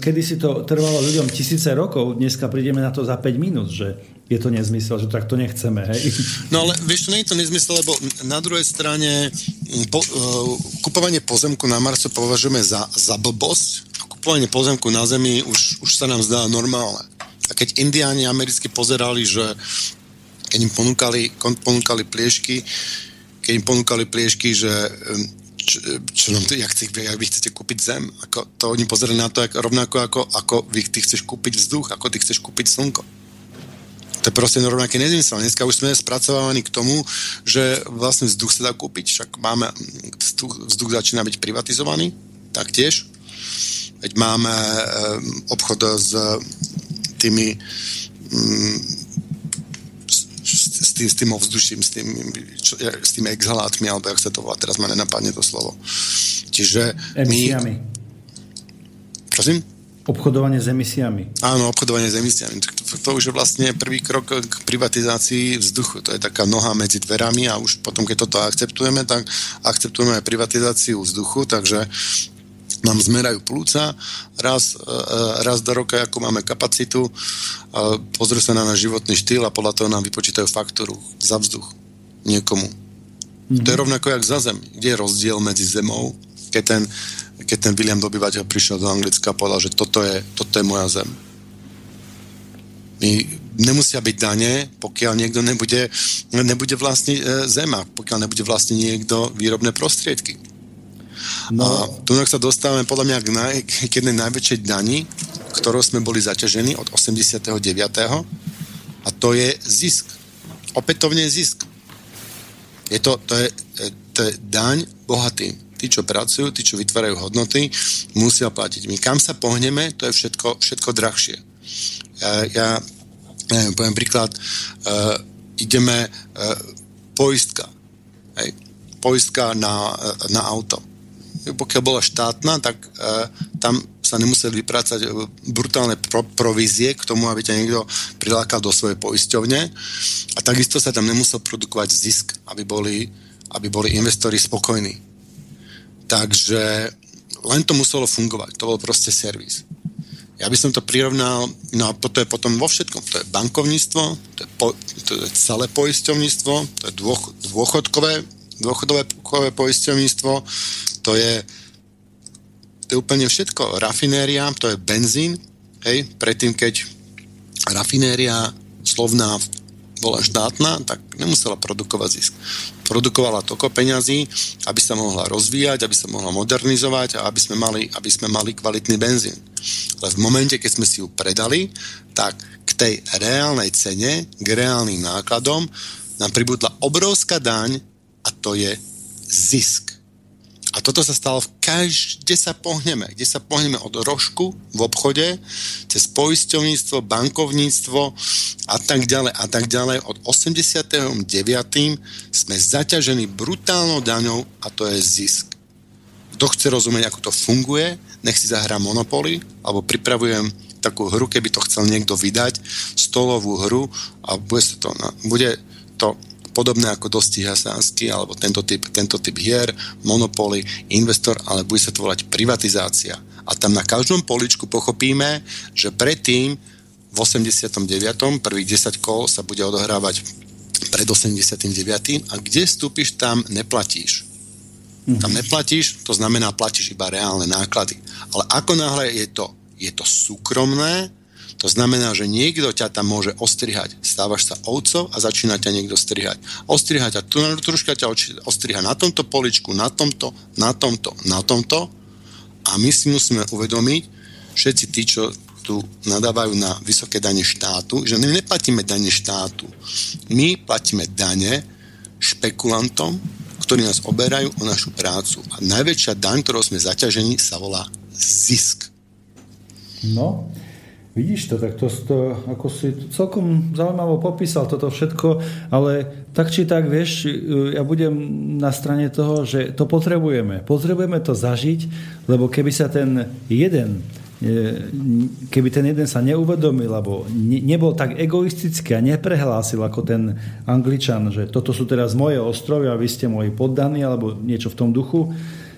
kedy si to trvalo ľuďom tisíce rokov, dneska prídeme na to za 5 minút, že je to nezmysel, že tak to nechceme, hej? No ale vieš, to nie je to nezmysel, lebo na druhej strane kupovanie pozemku na Marsu považujeme za blbosť, kupovanie pozemku na Zemi už sa nám zdá normálne. A keď Indiáni americky pozerali, že keď im ponúkali pliešky, že jak vy chcete kúpiť zem, ako to oni pozerali na to rovnako ako vy chceš kúpiť vzduch, ako ty chceš kúpiť slnko. To je proste rovnaký nezmysel. Dneska už sme spracovávaní k tomu, že vlastne vzduch sa dá kúpiť. Však máme, vzduch začína byť privatizovaný, taktiež. Veď máme obchod s tými s tým ovzduším, s tými exhalátmi, alebo jak sa to volá, teraz ma nenapadne to slovo. Čiže emisiami. Prosím? Obchodovanie s emisiami. Áno, obchodovanie s emisiami. To už je vlastne prvý krok k privatizácii vzduchu. To je taká noha medzi dverami a už potom, keď toto akceptujeme, tak akceptujeme aj privatizáciu vzduchu, takže nám zmerajú plúca raz do roka, ako máme kapacitu, pozrú sa na náš životný štýl a podľa toho nám vypočítajú faktúru za vzduch niekomu. Mm-hmm. To je rovnako jak za zem. Kde je rozdiel medzi zemou? Keď ten William Dobyvateľ prišiel do Anglicka a povedal, že toto je moja zem. Nemusia byť dane, pokiaľ niekto nebude vlastniť zema, pokiaľ nebude vlastniť niekto výrobné prostriedky. No. A tu sa dostávame podľa mňa k jednej najväčšej dani, ktorou sme boli zaťažení od 89. A to je zisk. Opätovne zisk. To je daň bohatým. Tí, čo pracujú, tí, čo vytvárajú hodnoty, musia platiť. My kam sa pohneme, to je všetko drahšie. Ja poviem príklad, ideme poistka. Hej. Poistka na auto. Pokiaľ bola štátna, tak tam sa nemuseli vyprácať brutálne provízie k tomu, aby ťa niekto prilákal do svojej poisťovne a takisto sa tam nemusel produkovať zisk, aby boli investori spokojní. Takže len to muselo fungovať. To bol proste servis. Ja by som to prirovnal, no a to je potom vo všetkom. To je bankovníctvo, to je celé poisťovníctvo, to je dôchodkové poisťovníctvo, to je úplne všetko. Rafinéria, to je benzín, hej, predtým, keď rafinéria slovná bola štátna, tak nemusela produkovať zisk. Produkovala toko peňazí, aby sa mohla rozvíjať, aby sa mohla modernizovať a aby sme mali kvalitný benzín. Ale v momente, keď sme si ju predali, tak k tej reálnej cene, k reálnym nákladom nám pribudla obrovská daň a to je zisk. A toto sa stalo kde sa pohneme od rožku v obchode, cez poisťovníctvo, bankovníctvo a tak ďalej. Od 89. sme zaťažení brutálnou daňou a to je zisk. Kto chce rozumieť, ako to funguje, nech si zahrá Monopoly, alebo pripravujem takú hru, keby to chcel niekto vydať, stolovú hru a bude to podobné ako Dosti Hasánsky alebo tento typ hier, Monopoly, investor, ale bude sa to volať privatizácia. A tam na každom poličku pochopíme, že predtým v 89. prvých 10 kol sa bude odohrávať pred 89. a kde vstúpiš, tam neplatíš. Tam neplatíš, to znamená platíš iba reálne náklady. Ale ako náhle je to súkromné, to znamená, že niekto ťa tam môže ostrihať. Stávaš sa ovcov a začína ťa niekto strihať. Ostriha ťa, troška ťa ostriha na tomto poličku, na tomto. A my si musíme uvedomiť, všetci tí, čo tu nadávajú na vysoké dane štátu, že my neplatíme dane štátu. My platíme dane špekulantom, ktorí nás oberajú o našu prácu. A najväčšia daň, ktorou sme zaťažení, sa volá zisk. No, vidíš to, tak to ako si to celkom zaujímavo popísal toto všetko, ale tak či tak, vieš, ja budem na strane toho, že to potrebujeme. Potrebujeme to zažiť, lebo keby sa ten jeden sa neuvedomil, alebo nebol tak egoistický a neprehlásil ako ten Angličan, že toto sú teraz moje ostrovy a vy ste moji poddaní, alebo niečo v tom duchu,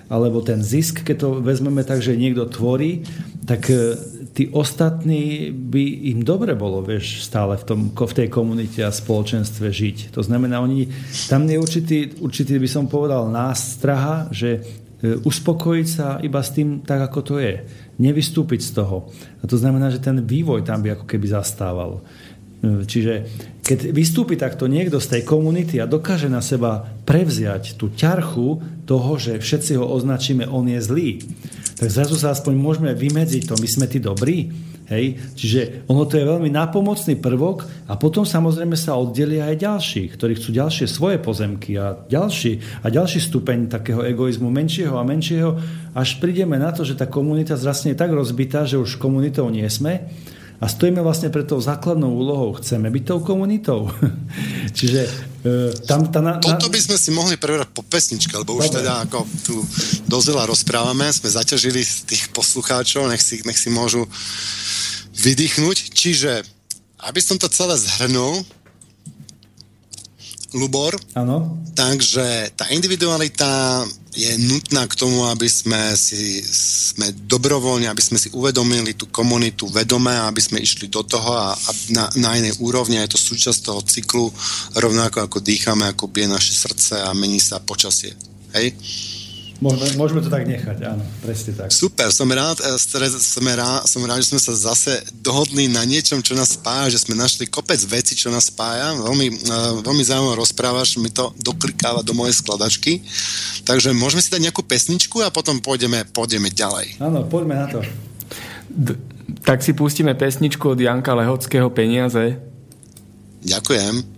alebo ten zisk, keď to vezmeme tak, že niekto tvorí, tak tí ostatní by im dobre bolo, vieš, stále v tej komunite a spoločenstve žiť. To znamená, tam je určitý by som povedal, nástraha, že uspokojiť sa iba s tým tak, ako to je. Nevystúpiť z toho. A to znamená, že ten vývoj tam by ako keby zastával. Čiže keď vystúpi takto niekto z tej komunity a dokáže na seba prevziať tú ťarchu toho, že všetci ho označíme, on je zlý, tak zrazu sa aspoň môžeme vymedziť to, my sme tí dobrí. Hej? Čiže ono to je veľmi nápomocný prvok a potom samozrejme sa oddelia aj ďalší, ktorí chcú ďalšie svoje pozemky a ďalší stupeň takého egoizmu menšieho a menšieho, až prídeme na to, že tá komunita zrastne tak rozbitá, že už komunitou nie sme a stojíme vlastne pred tou základnou úlohou. Chceme byť tou komunitou. Čiže toto by sme si mohli prebrať po pesničke, lebo už teda ako tu dozela rozprávame, sme zaťažili z tých poslucháčov, nech si môžu vydýchnuť. Čiže, aby som to celé zhrnul, Ľubor, áno. Takže tá individualita je nutná k tomu, aby sme dobrovoľne, aby sme si uvedomili tú komunitu vedomé, aby sme išli do toho a na inej úrovni. Je to súčasť toho cyklu, rovnako ako dýchame, ako bije naše srdce a mení sa počasie. Hej? Môžeme to tak nechať, áno, presne tak. Super, som rád, že sme sa zase dohodli na niečom, čo nás spája, že sme našli kopec veci, čo nás spája. Veľmi zaujímavé rozprávaš, mi to doklikáva do mojej skladačky. Takže môžeme si dať nejakú pesničku a potom pôjdeme ďalej. Áno, poďme na to. Tak si pustíme pesničku od Janka Lehockého Peniaze. Ďakujeme.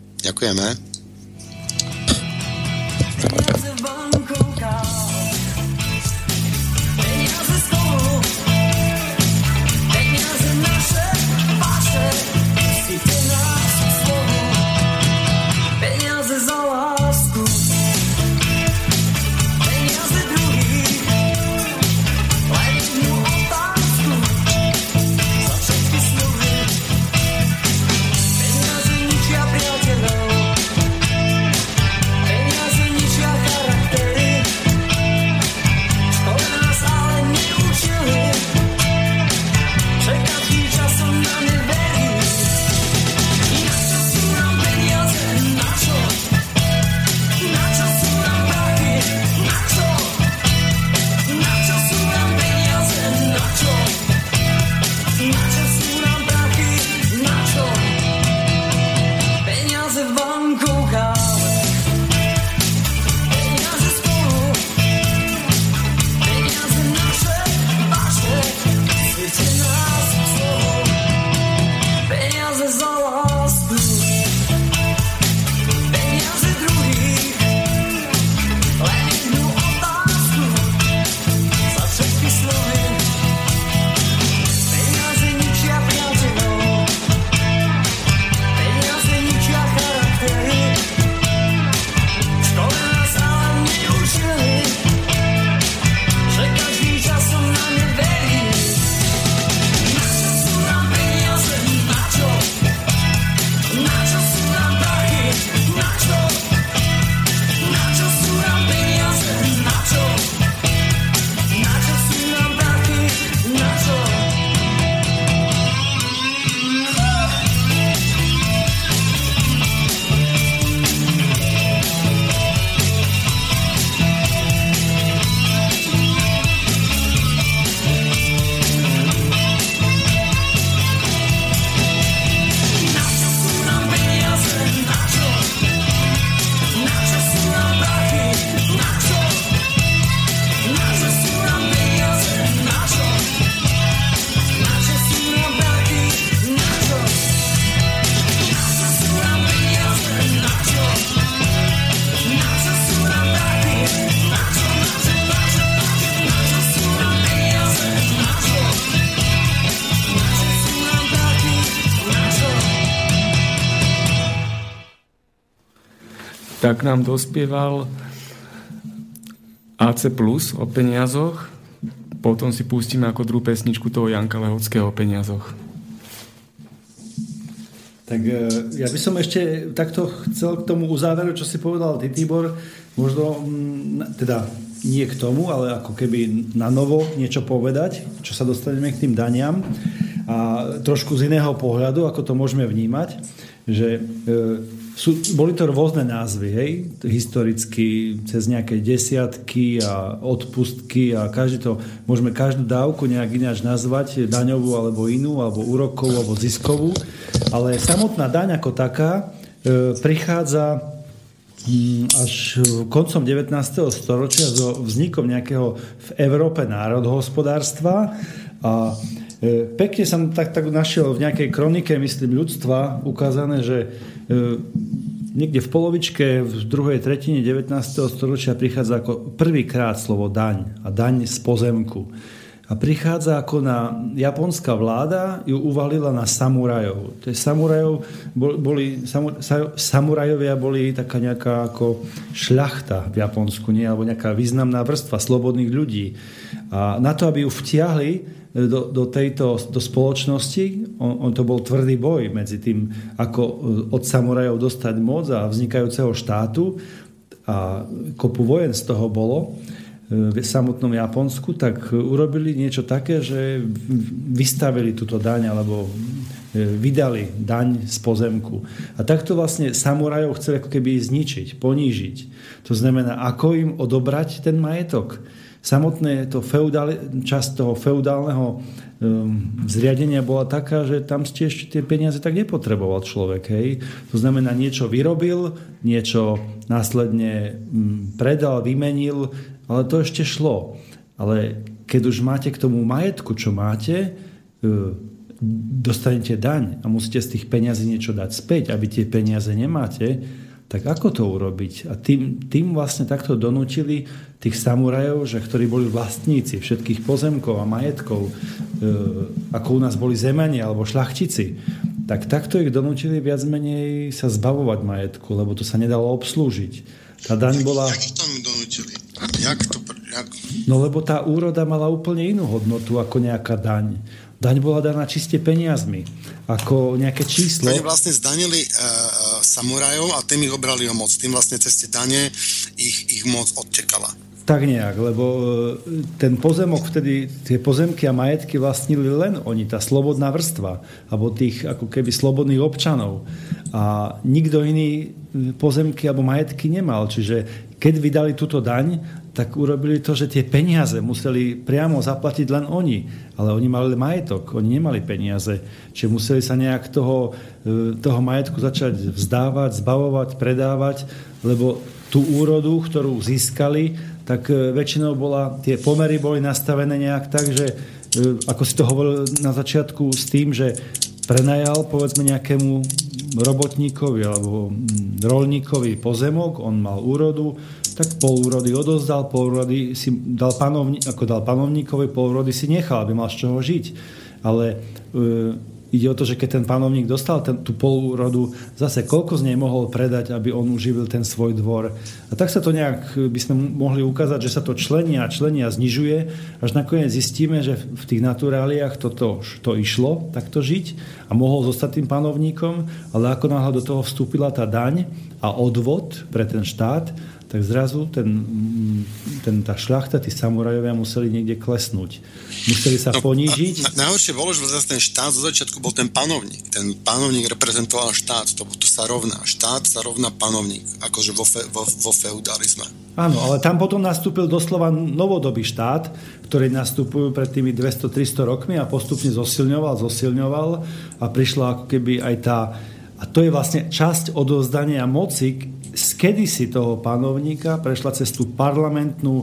tak nám dospieval AC Plus o peniazoch. Potom si pustíme ako druhú pesničku toho Janka Lehockého o peniazoch. Tak ja by som ešte takto chcel k tomu uzáveru, čo si povedal ty, Tibor, možno teda nie k tomu, ale ako keby na novo niečo povedať, čo sa dostaneme k tým daniam a trošku z iného pohľadu, ako to môžeme vnímať, že boli to rôzne názvy, hej? Historicky, cez nejaké desiatky a odpustky a každú dávku nejak ináč nazvať, daňovú alebo inú, alebo úrokovú, alebo ziskovú, ale samotná daň ako taká prichádza až koncom 19. storočia so vznikom nejakého v Európe národhospodárstva a pekne som tak našiel v nejakej kronike, myslím, ľudstva ukázané, že niekde v polovičke, v druhej tretine 19. storočia prichádza ako prvýkrát slovo daň a daň z pozemku. A prichádza ako na japonská vláda ju uvalila na samurajov. Samurajovia boli taká nejaká ako šľachta v Japonsku, nie? Alebo nejaká významná vrstva slobodných ľudí. A na to, aby ju vtiahli do spoločnosti. On to bol tvrdý boj medzi tým, ako od samurajov dostať moc a vznikajúceho štátu a kopu vojen z toho bolo v samotnom Japonsku, tak urobili niečo také, že vystavili túto daň alebo vydali daň z pozemku. A takto vlastne samurajov chceli ako keby zničiť, ponížiť. To znamená, ako im odobrať ten majetok. Samotné časť toho feudálneho zriadenia bola taká, že tam ste ešte tie peniaze tak nepotreboval človek. Hej. To znamená, niečo vyrobil, niečo následne predal, vymenil, ale to ešte šlo. Ale keď už máte k tomu majetku, čo máte, dostanete daň a musíte z tých peniazí niečo dať späť, aby tie peniaze nemáte, tak ako to urobiť? A tým vlastne takto donútili tých samurajov, že ktorí boli vlastníci všetkých pozemkov a majetkov, ako u nás boli zemania alebo šľachtici, tak takto ich donútili viac menej sa zbavovať majetku, lebo to sa nedalo obslúžiť. Tá daň bola... No lebo tá úroda mala úplne inú hodnotu ako nejaká daň. Daň bola daná čiste peniazmi, ako nejaké číslo. Oni vlastne zdanili samurajov a tým ich obrali o moc. Tým vlastne cez tie dane ich moc odtekala. Tak nejak, lebo ten pozemok vtedy, tie pozemky a majetky vlastnili len oni, tá slobodná vrstva, alebo tých ako keby slobodných občanov. A nikto iný pozemky alebo majetky nemal. Čiže keď vydali túto daň, tak urobili to, že tie peniaze museli priamo zaplatiť len oni. Ale oni mali majetok, oni nemali peniaze. Čiže museli sa nejak toho majetku začať vzdávať, zbavovať, predávať, lebo tú úrodu, ktorú získali, tak väčšinou tie pomery boli nastavené nejak tak, že ako si to hovoril na začiatku s tým, že prenajal povedzme nejakému robotníkovi alebo roľníkovi pozemok, on mal úrodu, tak pol úrody odozdal, pol úrody si dal panovníkovi, pol úrody si nechal, aby mal z čoho žiť. Ale ide o to, že keď ten panovník dostal tú pol úrodu, zase koľko z nej mohol predať, aby on uživil ten svoj dvor. A tak sa to nejak, by sme mohli ukázať, že sa to členia znižuje, až nakoniec zistíme, že v tých naturáliách to išlo takto žiť a mohol zostať tým panovníkom, ale ako náhle do toho vstúpila tá daň a odvod pre ten štát, tak zrazu tá šľachta, tí samurajovia museli niekde klesnúť. Museli sa ponížiť. Najhoršie bolo, že ten štát zo začiatku bol ten panovník. Ten panovník reprezentoval štát. To sa rovná. Štát sa rovná panovník. Akože vo feudalizme. Áno, ale tam potom nastúpil doslova novodobý štát, ktorý nastupujú pred tými 200-300 rokmi a postupne zosilňoval a prišla ako keby aj tá... A to je vlastne časť odovzdania moci z kedysi toho panovníka prešla cez tú parlamentný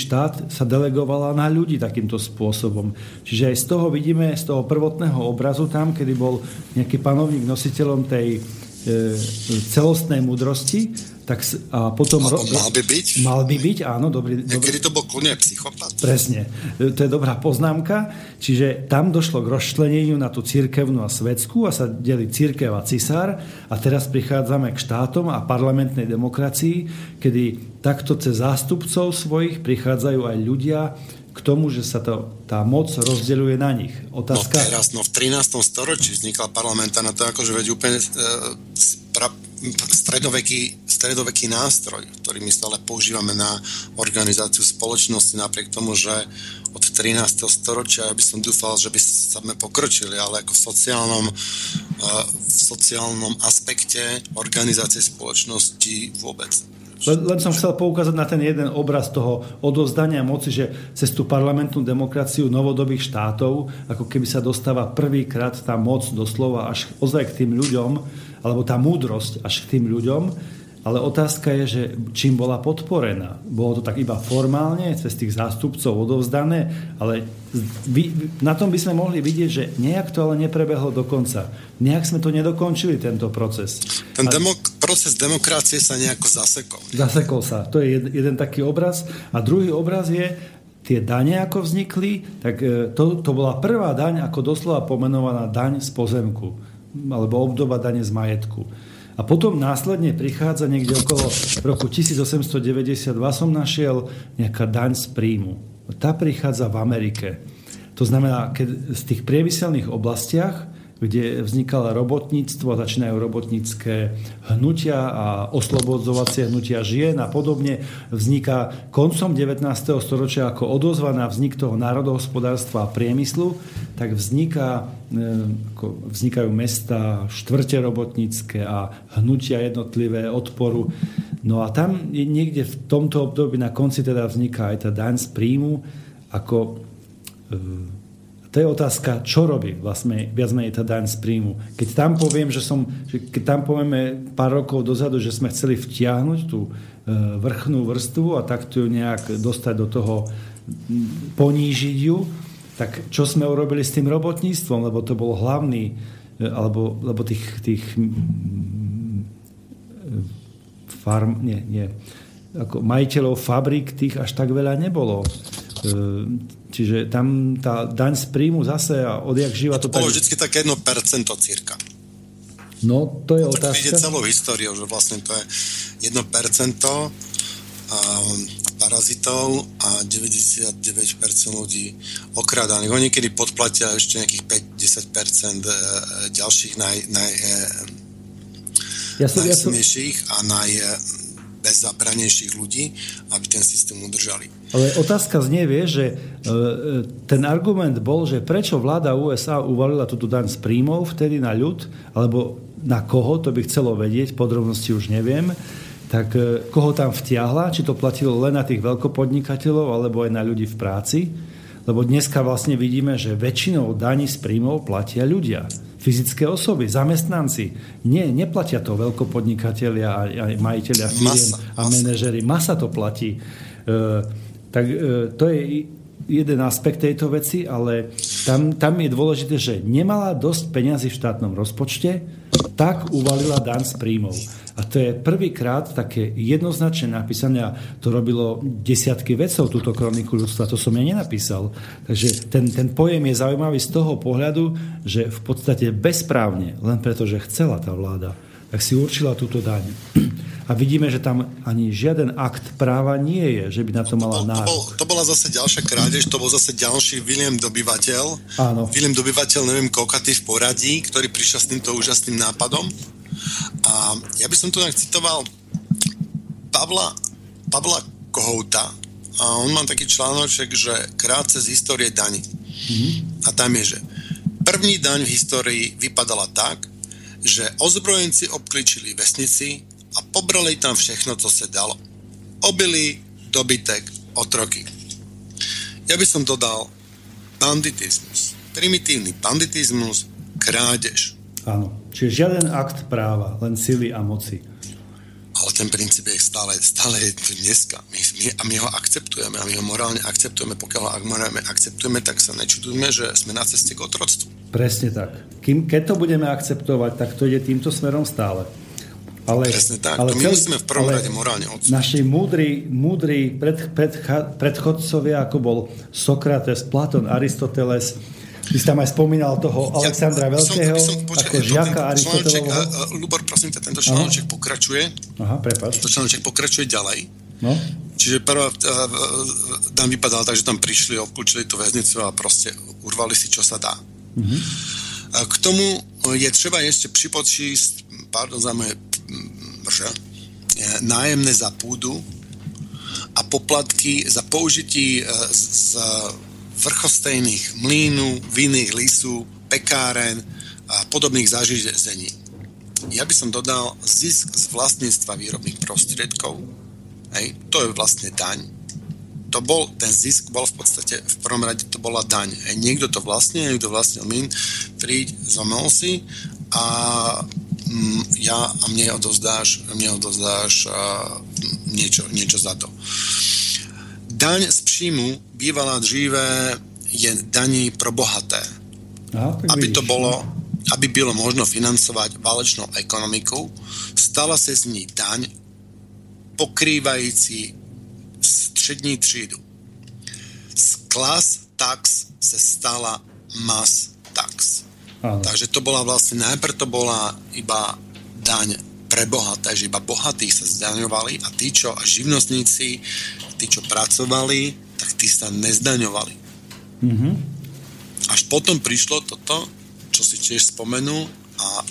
štát sa delegovala na ľudí takýmto spôsobom. Čiže aj z toho vidíme, z toho prvotného obrazu tam, kedy bol nejaký panovník nositeľom tej celostnej múdrosti, tak a potom... Mal by byť, áno, dobrý... Niekedy to bol kľudne psychopat. Presne, to je dobrá poznámka. Čiže tam došlo k rozčleneniu na tú cirkevnú a svetskú a sa delí cirkev a cisár a teraz prichádzame k štátom a parlamentnej demokracii, kedy takto cez zástupcov svojich prichádzajú aj ľudia k tomu, že sa tá moc rozdeľuje na nich. Otázka... No teraz, v 13. storočí vznikla parlamenta na to, akože veď úplne stredoveký nástroj, ktorý my stále používame na organizáciu spoločnosti, napriek tomu, že od 13. storočia, ja by som dúfal, že by sme pokročili, ale ako v sociálnom aspekte organizácie spoločnosti vôbec. Len som chcel poukázať na ten jeden obraz toho odovzdania moci, že cez tú parlamentnú demokraciu novodobých štátov, ako keby sa dostáva prvýkrát tá moc doslova až ozaj k tým ľuďom, alebo tá múdrosť až k tým ľuďom, ale otázka je, že čím bola podporená. Bolo to tak iba formálne, cez tých zástupcov odovzdané, ale na tom by sme mohli vidieť, že nejak to ale neprebehlo do konca. Nejak sme to nedokončili, tento proces. Proces demokracie sa nejako zasekol. Zasekol sa. To je jeden taký obraz. A druhý obraz je, tie dane, ako vznikli, tak to bola prvá daň, ako doslova pomenovaná daň z pozemku. Alebo obdoba dane z majetku. A potom následne prichádza niekde okolo roku 1892 som našiel nejaká daň z príjmu. Tá prichádza v Amerike. To znamená, keď z tých priemyselných oblastiach, kde vznikalo robotníctvo, začínajú robotnícke hnutia a oslobodzovacie hnutia žien a podobne, vzniká koncom 19. storočia ako odozva na vznik toho národohospodárstva a priemyslu, tak vznikajú mesta, štvrte robotnícke a hnutia jednotlivé odporu. No a tam niekde v tomto období na konci teda vzniká aj tá daň z príjmu, ako to je otázka, čo robí vlastne viac menej tá daň z príjmu. Keď tam poviem, keď tam povieme pár rokov dozadu, že sme chceli vtiahnuť tú vrchnú vrstvu a takto ju nejak dostať do toho, ponížiť ju, tak čo sme urobili s tým robotníctvom, lebo to bol hlavný, alebo tých farm, nie, ako majiteľov fabrík tých až tak veľa nebolo. Čiže tam tá daň z príjmu zase a odjak živa to... bolo vždy také 1% cirka. No, to je otázka. Tak vidieť celú históriu, že vlastne to je 1% parazitov a 99% ľudí okrádaných. Oni niekedy podplatia ešte nejakých 5-10% ďalších najsilnejších a najbezzábrannejších ľudí, aby ten systém udržali. Ale otázka znie, že ten argument bol, že prečo vláda USA uvalila túto daň z príjmov vtedy na ľud, alebo na koho, to by chcelo vedieť, podrobnosti už neviem, tak koho tam vtiahla, či to platilo len na tých veľkopodnikateľov alebo aj na ľudí v práci, lebo dneska vlastne vidíme, že väčšinou daní z príjmov platia ľudia, fyzické osoby, zamestnanci. Nie, neplatia to veľkopodnikatelia a majiteľia firiem a manažeri. Masa to platí. Tak to je jeden aspekt tejto veci, ale tam je dôležité, že nemala dosť peňazí v štátnom rozpočte, tak uvalila daň z príjmov. A to je prvýkrát také jednoznačne napísané a to robilo desiatky vedcov túto kroniku ľudstva. To som ja nenapísal. Takže ten pojem je zaujímavý z toho pohľadu, že v podstate bezprávne, len preto, že chcela tá vláda, tak si určila túto daň. A vidíme, že tam ani žiaden akt práva nie je, že by na to mala nárok. To bola zase ďalšia krádež, to bol zase ďalší William Dobyvateľ. Áno. William Dobyvateľ, neviem, koľkatý v poradí, ktorý prišiel s týmto úžasným nápadom. A ja by som tu tak citoval Pavla Kohouta a on má taký článoček, že krátce z histórie daní. A tam je, že první daň v histórii vypadala tak, že ozbrojenci obklíčili vesnici a pobrali tam všechno, co se dalo. Obili, dobytek, otroky. Ja by som dodal banditizmus. Primitívny banditizmus, krádež. Áno. Čiže žiaden akt práva, len sily a moci. A ale ten princíp je stále je to dneska. My ho akceptujeme a my ho morálne akceptujeme. Pokiaľ ho morálne akceptujeme, tak sa nečudujme, že sme na ceste k otroctvu. Presne tak. Keď to budeme akceptovať, tak to ide týmto smerom stále. Ale, presne tak. Ale to my musíme v prvom rade morálne odsúdiť. Naši múdri predchodcovia, ako bol Sokrates, Platón, Aristoteles, ty tam aj spomínal toho Alexandra Veľkého, ako žiaka Aristotelovho. Ľubor, prosím ťa, tento článok pokračuje. Aha, prepáč. Tento článok pokračuje ďalej. No. Čiže prvá tam vypadalo tak, že tam prišli, obklúčili tú väznicu a proste urvali si, čo sa dá. Mhm. A k tomu je treba ešte pripočísť, pardon za moje nájemné za pôdu a poplatky za použití z vrchostejných mlínu, vinných lísu, pekáren a podobných zažízení. Ja by som dodal zisk z vlastníctva výrobných prostriedkov. Hej, to je vlastne daň. To bol, ten zisk bol v podstate, v prvom rade to bola daň. Hej, niekto to vlastne, niekto vlastnil mlín, príď, zomol si a ja a mne odovzdáš niečo za to. Daň z příjmu bývala dříve je daní pro bohaté. Aha, aby bylo možno financovať válečnú ekonomiku, stala se z ní daň pokrývající střední třídu. Z class tax se stala mass tax. Aha. Takže to bola vlastne, najprv to bola iba daň pre bohaté, že iba bohatých sa zdaňovali a tí, čo živnostníci, tí, čo pracovali, tak tí sa nezdaňovali. Mm-hmm. Až potom prišlo toto, čo si tiež spomenul,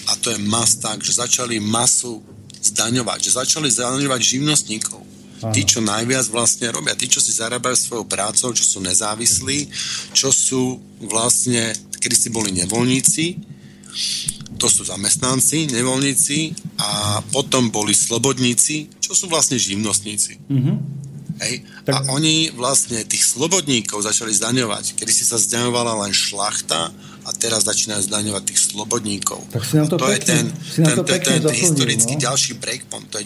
a to je mas tak, že začali masu zdaňovať, že začali zdaňovať živnostníkov. Aha. Tí, čo najviac vlastne robia, tí, čo si zarábajú svojou prácou, čo sú nezávislí, čo sú vlastne, kedy si boli nevoľníci, to sú zamestnanci, nevoľníci a potom boli slobodníci, čo sú vlastne živnostníci. Mm-hmm. Hej. Tak... A oni vlastne tých slobodníkov začali zdaňovať. Kedy si sa zdaňovala len šlachta a teraz začínajú zdaňovať tých slobodníkov. Tak si nám to pekne doplnil. To je ten historický ďalší breakpoint. To je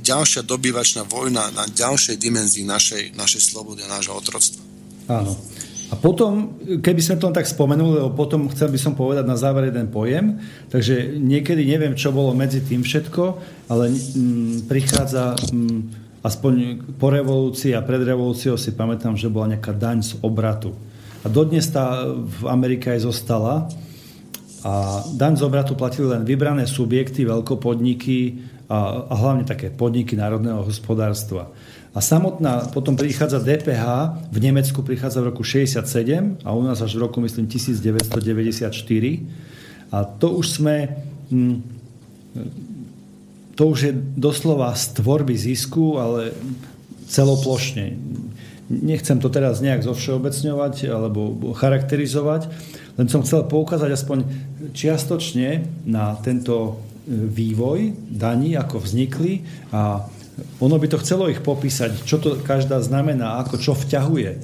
ďalšia dobývačná vojna na ďalšej dimenzii našej slobody a nášho otroctva. Áno. A potom, keby sme to tak spomenuli, lebo potom chcel by som povedať na záver jeden pojem, takže niekedy neviem, čo bolo medzi tým všetko, ale prichádza, aspoň po revolúcii a pred revolúciou si pamätám, že bola nejaká daň z obratu. A dodnes tá v Amerike aj zostala a daň z obratu platili len vybrané subjekty, veľkopodniky a hlavne také podniky národného hospodárstva. A samotná, potom prichádza DPH, v Nemecku prichádza v roku 67 a u nás až v roku, myslím, 1994. A to už je doslova z tvorby zisku, ale celoplošne. Nechcem to teraz nejak zovšeobecňovať alebo charakterizovať, len som chcel poukázať aspoň čiastočne na tento vývoj daní, ako vznikli a ono by to chcelo ich popísať, čo to každá znamená, ako čo vťahuje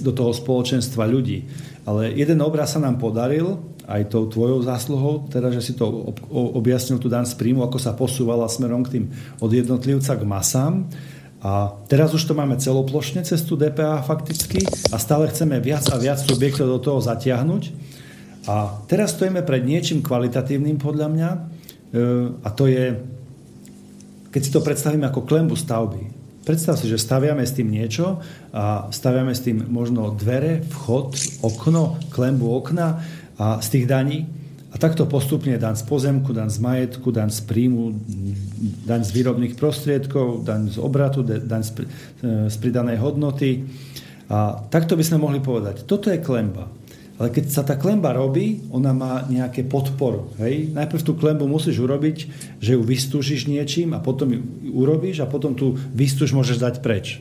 do toho spoločenstva ľudí. Ale jeden obraz sa nám podaril, aj tou tvojou zásluhou, teda, že si to objasnil tú daň z príjmu, ako sa posúvala smerom k tým od jednotlivca k masám. A teraz už to máme celoplošne cez tú DPH fakticky a stále chceme viac a viac subjektov do toho zatiahnuť. A teraz stojíme pred niečím kvalitatívnym podľa mňa a to je... Keď si to predstavíme ako klembu stavby. Predstav si, že staviame s tým niečo a staviame s tým možno dvere, vchod, okno, klembu okna a z tých daní. A takto postupne daň z pozemku, daň z majetku, daň z príjmu, daň z výrobných prostriedkov, daň z obratu, daň z pridanej hodnoty. A takto by sme mohli povedať, toto je klemba. Ale keď sa tá klemba robí, ona má nejaké podporu. Hej? Najprv tú klembu musíš urobiť, že ju vystúžiš niečím a potom ju urobíš a potom tú vystúž môžeš dať preč.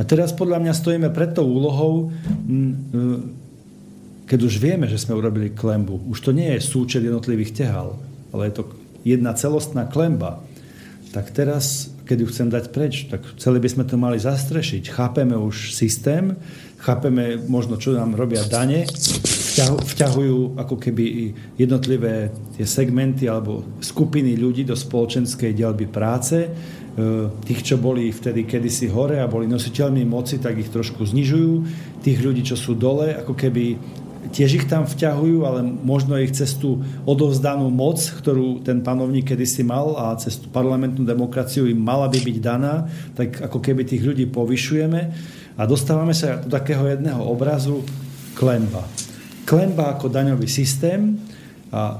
A teraz podľa mňa stojíme pred tou úlohou, keď už vieme, že sme urobili klembu. Už to nie je súčet jednotlivých tehál, ale je to jedna celostná klemba. Tak teraz, keď ju chcem dať preč, tak celé by sme to mali zastrešiť. Chápeme už systém, chápeme možno, čo nám robia dane, vťahujú ako keby jednotlivé tie segmenty alebo skupiny ľudí do spoločenskej dielby práce. Tých, čo boli vtedy kedysi hore a boli nositeľmi moci, tak ich trošku znižujú. Tých ľudí, čo sú dole, ako keby tiež ich tam vťahujú, ale možno ich cez tú odovzdanú moc, ktorú ten panovník kedysi mal a cez tú parlamentnú demokraciu im mala by byť daná, tak ako keby tých ľudí povyšujeme a dostávame sa do takého jedného obrazu klenba. Klenba ako daňový systém. A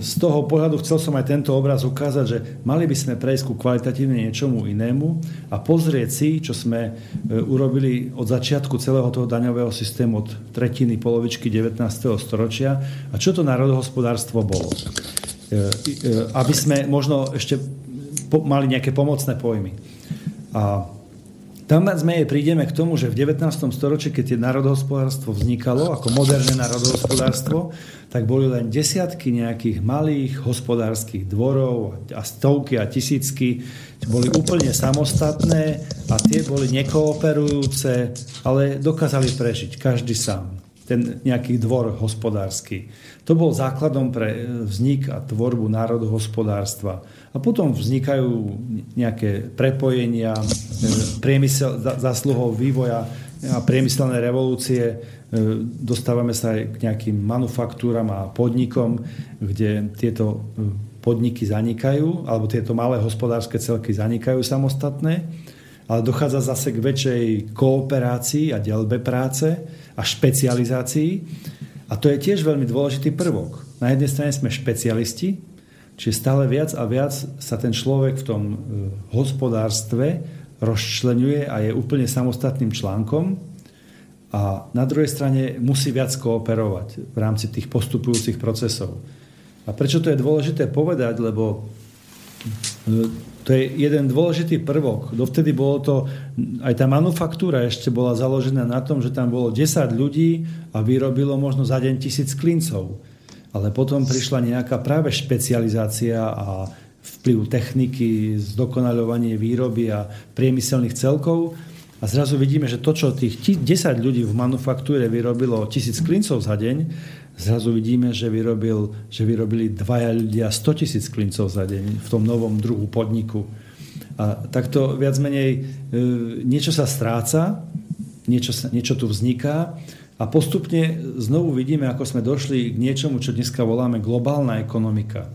z toho pohľadu chcel som aj tento obraz ukázať, že mali by sme prejsť ku kvalitatívne niečomu inému a pozrieť si, čo sme urobili od začiatku celého toho daňového systému, od tretiny, polovičky 19. storočia a čo to národohospodárstvo bolo. Aby sme možno ešte mali nejaké pomocné pojmy. A tam sme prídeme k tomu, že v 19. storočí, keď národohospodárstvo vznikalo ako moderné národohospodárstvo, tak boli len desiatky nejakých malých hospodárskych dvorov a stovky a tisícky. Boli úplne samostatné a tie boli nekooperujúce, ale dokázali prežiť každý sám. Ten nejaký dvor hospodársky. To bol základom pre vznik a tvorbu národohospodárstva. A potom vznikajú nejaké prepojenia, zásluhou vývoja a priemyselné revolúcie. Dostávame sa aj k nejakým manufaktúram a podnikom, kde tieto podniky zanikajú, alebo tieto malé hospodárske celky zanikajú samostatné. Ale dochádza zase k väčšej kooperácii a deľbe práce a špecializácii. A to je tiež veľmi dôležitý prvok. Na jednej strane sme špecialisti, čiže stále viac a viac sa ten človek v tom hospodárstve rozčleňuje a je úplne samostatným článkom. A na druhej strane musí viac kooperovať v rámci tých postupujúcich procesov. A prečo to je dôležité povedať? Lebo to je jeden dôležitý prvok. Dovtedy bolo to, aj tá manufaktúra ešte bola založená na tom, že tam bolo 10 ľudí a vyrobilo možno za deň 1000 klincov. Ale potom prišla nejaká práve špecializácia a vplyv techniky, zdokonaľovanie výroby a priemyselných celkov. A zrazu vidíme, že to, čo tých 10 ľudí v manufaktúre vyrobilo 1000 klincov za deň, zrazu vidíme, že vyrobili dvaja ľudia 100 000 klincov za deň v tom novom druhu podniku. A takto viac menej niečo sa stráca, niečo tu vzniká a postupne znovu vidíme, ako sme došli k niečomu, čo dneska voláme globálna ekonomika.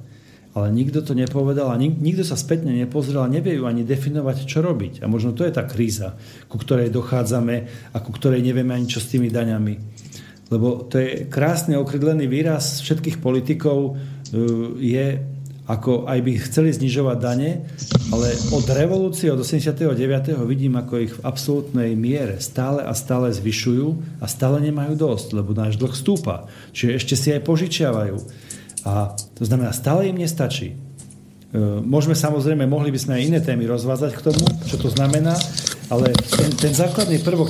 Ale nikto to nepovedal a nikto sa spätne nepozrel a nevie ju ani definovať, čo robiť. A možno to je tá kríza, ku ktorej dochádzame a ku ktorej nevieme ani čo s tými daňami. Lebo to je krásne okrídlený výraz všetkých politikov, je ako aj by chceli znižovať dane, ale od revolúcie, od 89. vidím, ako ich v absolútnej miere stále a stále zvyšujú a stále nemajú dosť, lebo náš dlh stúpa. Čiže ešte si aj požičiavajú. A to znamená, stále im nestačí. Mohli by sme aj iné témy rozvázať k tomu, čo to znamená, ale ten základný prvok,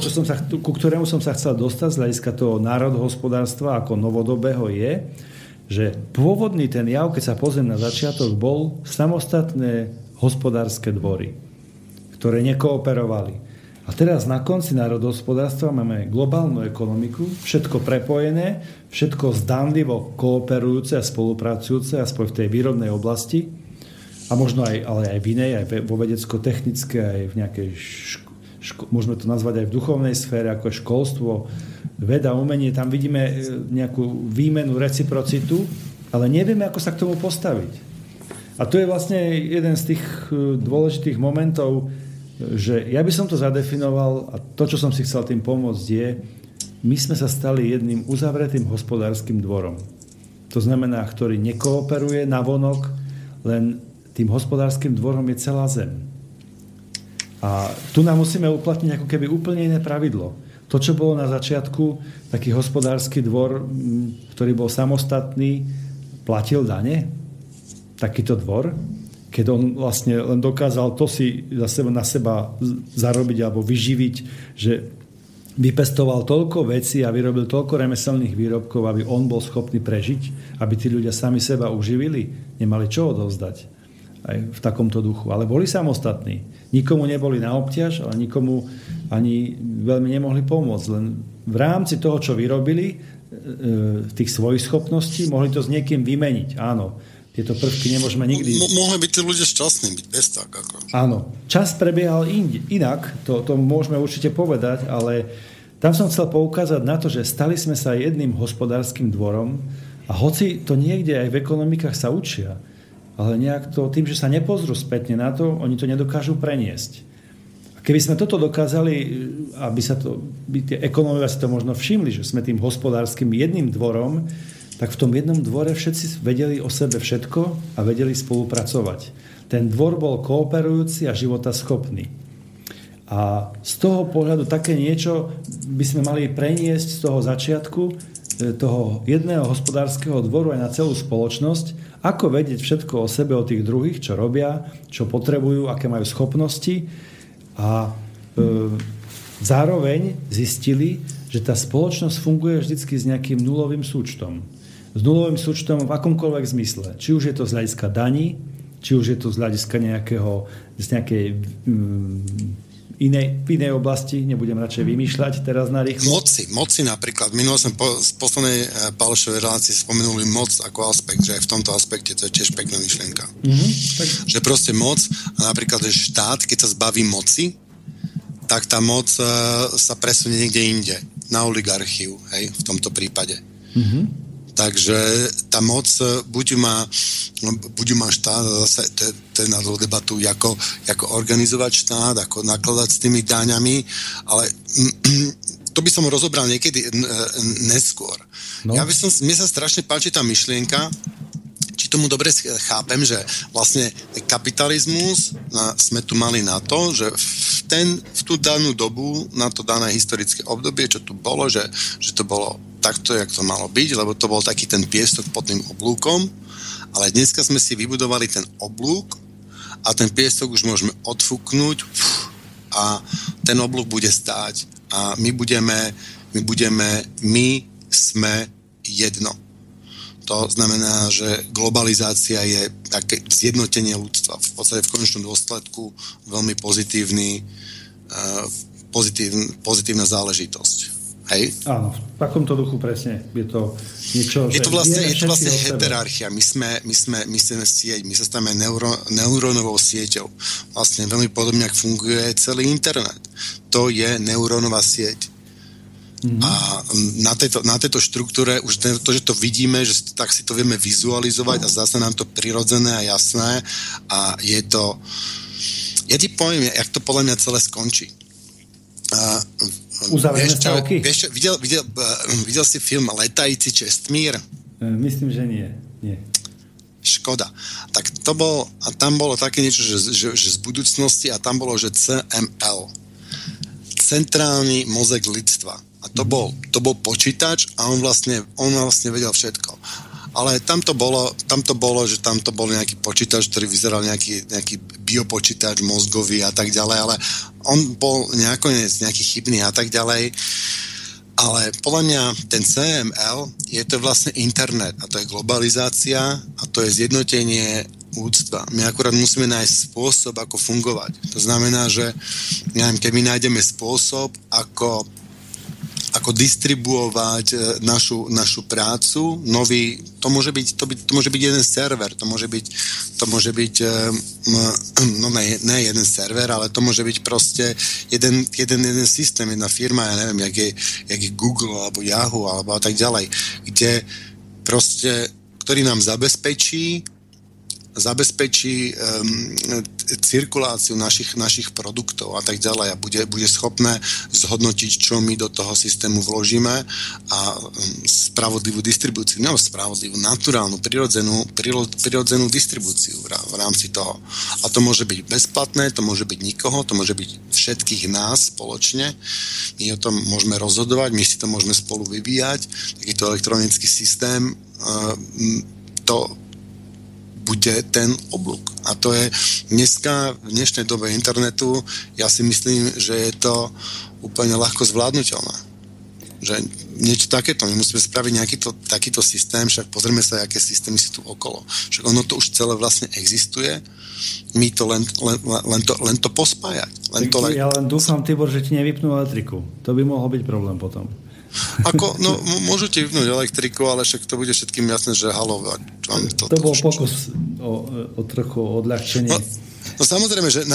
ku ktorému som sa chcel dostať z hľadiska toho národohospodárstva ako novodobého je, že pôvodný ten jav, keď sa pozriem na začiatok, bol samostatné hospodárske dvory, ktoré nekooperovali. A teraz na konci národohospodárstva máme globálnu ekonomiku, všetko prepojené, všetko zdanlivo kooperujúce a spolupracujúce, aspoň v tej výrobnej oblasti, a možno aj, ale aj v inej, aj vo vedecko-technické, aj v nejakej, môžeme to nazvať aj v duchovnej sfére, ako je školstvo, veda, umenie, tam vidíme nejakú výmenu, reciprocitu, ale nevieme, ako sa k tomu postaviť. A to je vlastne jeden z tých dôležitých momentov, že ja by som to zadefinoval a to, čo som si chcel tým pomôcť je, my sme sa stali jedným uzavretým hospodárskym dvorom. To znamená, ktorý nekooperuje navonok, len tým hospodárskym dvorom je celá zem. A tu nám musíme uplatniť ako keby úplne iné pravidlo. To, čo bolo na začiatku, taký hospodársky dvor, ktorý bol samostatný, platil dane, takýto dvor, keď on vlastne len dokázal to si na seba zarobiť alebo vyživiť, že vypestoval toľko vecí a vyrobil toľko remeselných výrobkov, aby on bol schopný prežiť, aby tí ľudia sami seba uživili, nemali čo odovzdať aj v takomto duchu. Ale boli samostatní. Nikomu neboli na obťaž, ale nikomu ani veľmi nemohli pomôcť. Len v rámci toho, čo vyrobili, tých svojich schopností, mohli to s niekým vymeniť, áno. Tieto prvky nemôžeme nikdy... Mohli by tí ľudia šťastní byť, bez tak. Ako. Áno. Čas prebiehal inak, to môžeme určite povedať, ale tam som chcel poukázať na to, že stali sme sa jedným hospodárskym dvorom a hoci to niekde aj v ekonomikách sa učia, ale nejak to tým, že sa nepozrú spätne na to, oni to nedokážu preniesť. A keby sme toto dokázali, aby tie ekonomia si to možno všimli, že sme tým hospodárskym jedným dvorom, tak v tom jednom dvore všetci vedeli o sebe všetko a vedeli spolupracovať. Ten dvor bol kooperujúci a životaschopný. A z toho pohľadu také niečo by sme mali preniesť z toho začiatku, toho jedného hospodárskeho dvoru aj na celú spoločnosť, ako vedieť všetko o sebe, o tých druhých, čo robia, čo potrebujú, aké majú schopnosti. A zároveň zistili, že tá spoločnosť funguje vždycky s nejakým nulovým súčtom. S nulovým súčtom v akomkoľvek zmysle. Či už je to z hľadiska daní, či už je to z hľadiska nejakej inej oblasti, nebudem radšej vymýšľať teraz na rýchlo. Moci napríklad. Minul som z poslednej Pálešovej relácii spomenuli moc ako aspekt, že aj v tomto aspekte to je tiež pekná myšlienka. Mm-hmm, tak... Že proste moc, napríklad štát, keď sa zbaví moci, tak tá moc sa presunie niekde inde. Na oligarchiu, hej, v tomto prípade. Mm-hmm. Takže tá moc, buď ju má štát, zase to je na dlhú debatu, ako organizovať štát, ako nakladať s tými daňami, ale to by som rozobral niekedy neskôr. No. Mne sa strašne páči tá myšlienka, či tomu dobre chápem, že vlastne kapitalizmus sme tu mali na to, že v tú danú dobu, na to dané historické obdobie, čo tu bolo, že to bolo takto, jak to malo byť, lebo to bol taký ten piestok pod tým oblúkom, ale dneska sme si vybudovali ten oblúk a ten piestok už môžeme odfúknuť a ten oblúk bude stáť a my sme jedno. To znamená, že globalizácia je také zjednotenie ľudstva. V podstate v konečnom dôsledku veľmi pozitívna záležitosť. Hej? Áno, v takomto duchu presne je to niečo... Je to vlastne heterarchia. My sme sieť, my sa stávame neurónovou sieťou. Vlastne veľmi podobne, ak funguje celý internet. To je neurónová sieť. Mm-hmm. A na tejto štruktúre už to, že to vidíme, že tak si to vieme vizualizovať a zdá sa nám to prirodzené a jasné a je to... Ja ti poviem, jak to podľa mňa celé skončí. Videl si film Letajúci Čestmír? Myslím, že nie. Škoda. Tak to bol, a tam bolo také niečo, že z budúcnosti a tam bolo, že CML. Centrálny mozek lidstva. A to bol počítač a on vlastne vedel všetko. Ale tam to bolo, že tam to bol nejaký počítač, ktorý vyzeral nejaký biopočítač mozgový a tak ďalej, ale on bol nejaký chybný a tak ďalej. Ale podľa mňa ten CML je to vlastne internet a to je globalizácia a to je zjednotenie úctva. My akurát musíme nájsť spôsob, ako fungovať. To znamená, že keď my nájdeme spôsob, ako distribuovať našu prácu, nový, to môže byť jeden server, to môže byť, jeden server, ale to môže byť proste jeden systém, jedna firma, ja neviem, jak je Google, alebo Yahoo, alebo tak ďalej, kde proste, ktorý nám zabezpečí cirkuláciu našich produktov a tak ďalej a bude schopné zhodnotiť, čo my do toho systému vložíme a spravodlivú distribúciu, nebo spravodlivú, naturálnu, prirodzenú distribúciu v rámci toho. A to môže byť bezplatné, to môže byť nikoho, to môže byť všetkých nás spoločne. My o tom môžeme rozhodovať, my si to môžeme spolu vyvíjať. Takýto elektronický systém to bude ten oblúk. A to je dneska, v dnešnej dobe internetu, ja si myslím, že je to úplne ľahko zvládnutelné. Že niečo takéto. My musíme spraviť takýto systém, však pozrieme sa, aké systémy sú tu okolo. Však ono to už celé vlastne existuje. My to len to pospájať. Ja len dúfam, Tibor, že ti nevypnú elektriku. To by mohol byť problém potom. Ako, no, môžete vypnúť elektriku, ale však to bude všetkým jasné, že halovať. To bol pokus o trochu odľahčenie. No samozrejme, že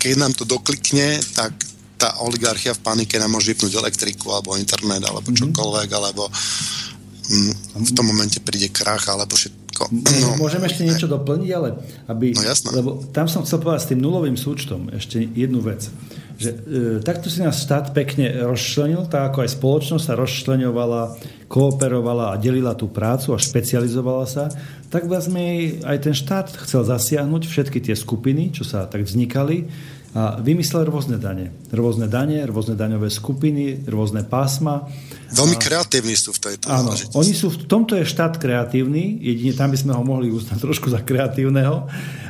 keď nám to doklikne, tak tá oligarchia v panike nám môže vypnúť elektriku, alebo internet, alebo čokoľvek, alebo v tom momente príde krach, alebo všetko. No, môžeme ešte niečo doplniť, ale aby... No jasné. Lebo tam som chcel povedať s tým nulovým súčtom ešte jednu vec. Že takto si nás štát pekne rozčlenil, tak ako aj spoločnosť sa rozčleňovala, kooperovala a delila tú prácu a špecializovala sa, tak vlastne aj ten štát chcel zasiahnuť všetky tie skupiny, čo sa tak vznikali, a vymyslel rôzne dane, rôzne daňové skupiny, rôzne pásma. Veľmi kreatívni sú v tejto záležitosti. Oni sú, v tomto je štát kreatívny, jedine tam by sme ho mohli uznať trošku za kreatívneho,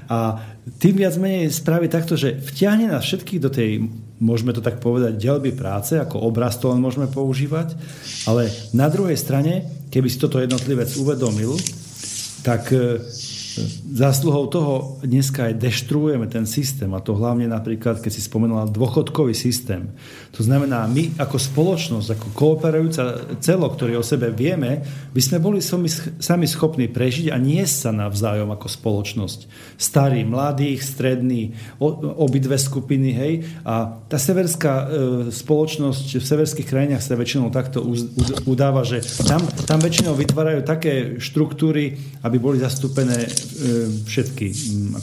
a tým viac menej spraví takto, že vťahne nás všetkých do tej, môžeme to tak povedať, deľby práce, ako obraz to len môžeme používať, ale na druhej strane, keby si toto jednotlivec uvedomil, tak... Zásluhou toho dneska aj deštruujeme ten systém, a to hlavne napríklad, keď si spomenula, dôchodkový systém. To znamená, my ako spoločnosť, ako kooperujúca celo, ktorý o sebe vieme, by sme boli sami schopní prežiť a niesť sa navzájom ako spoločnosť. Starí, mladých, strední, obidve skupiny, hej. A tá severská spoločnosť v severských krajinách sa väčšinou takto udáva, že tam väčšinou vytvárajú také štruktúry, aby boli zastúpené všetky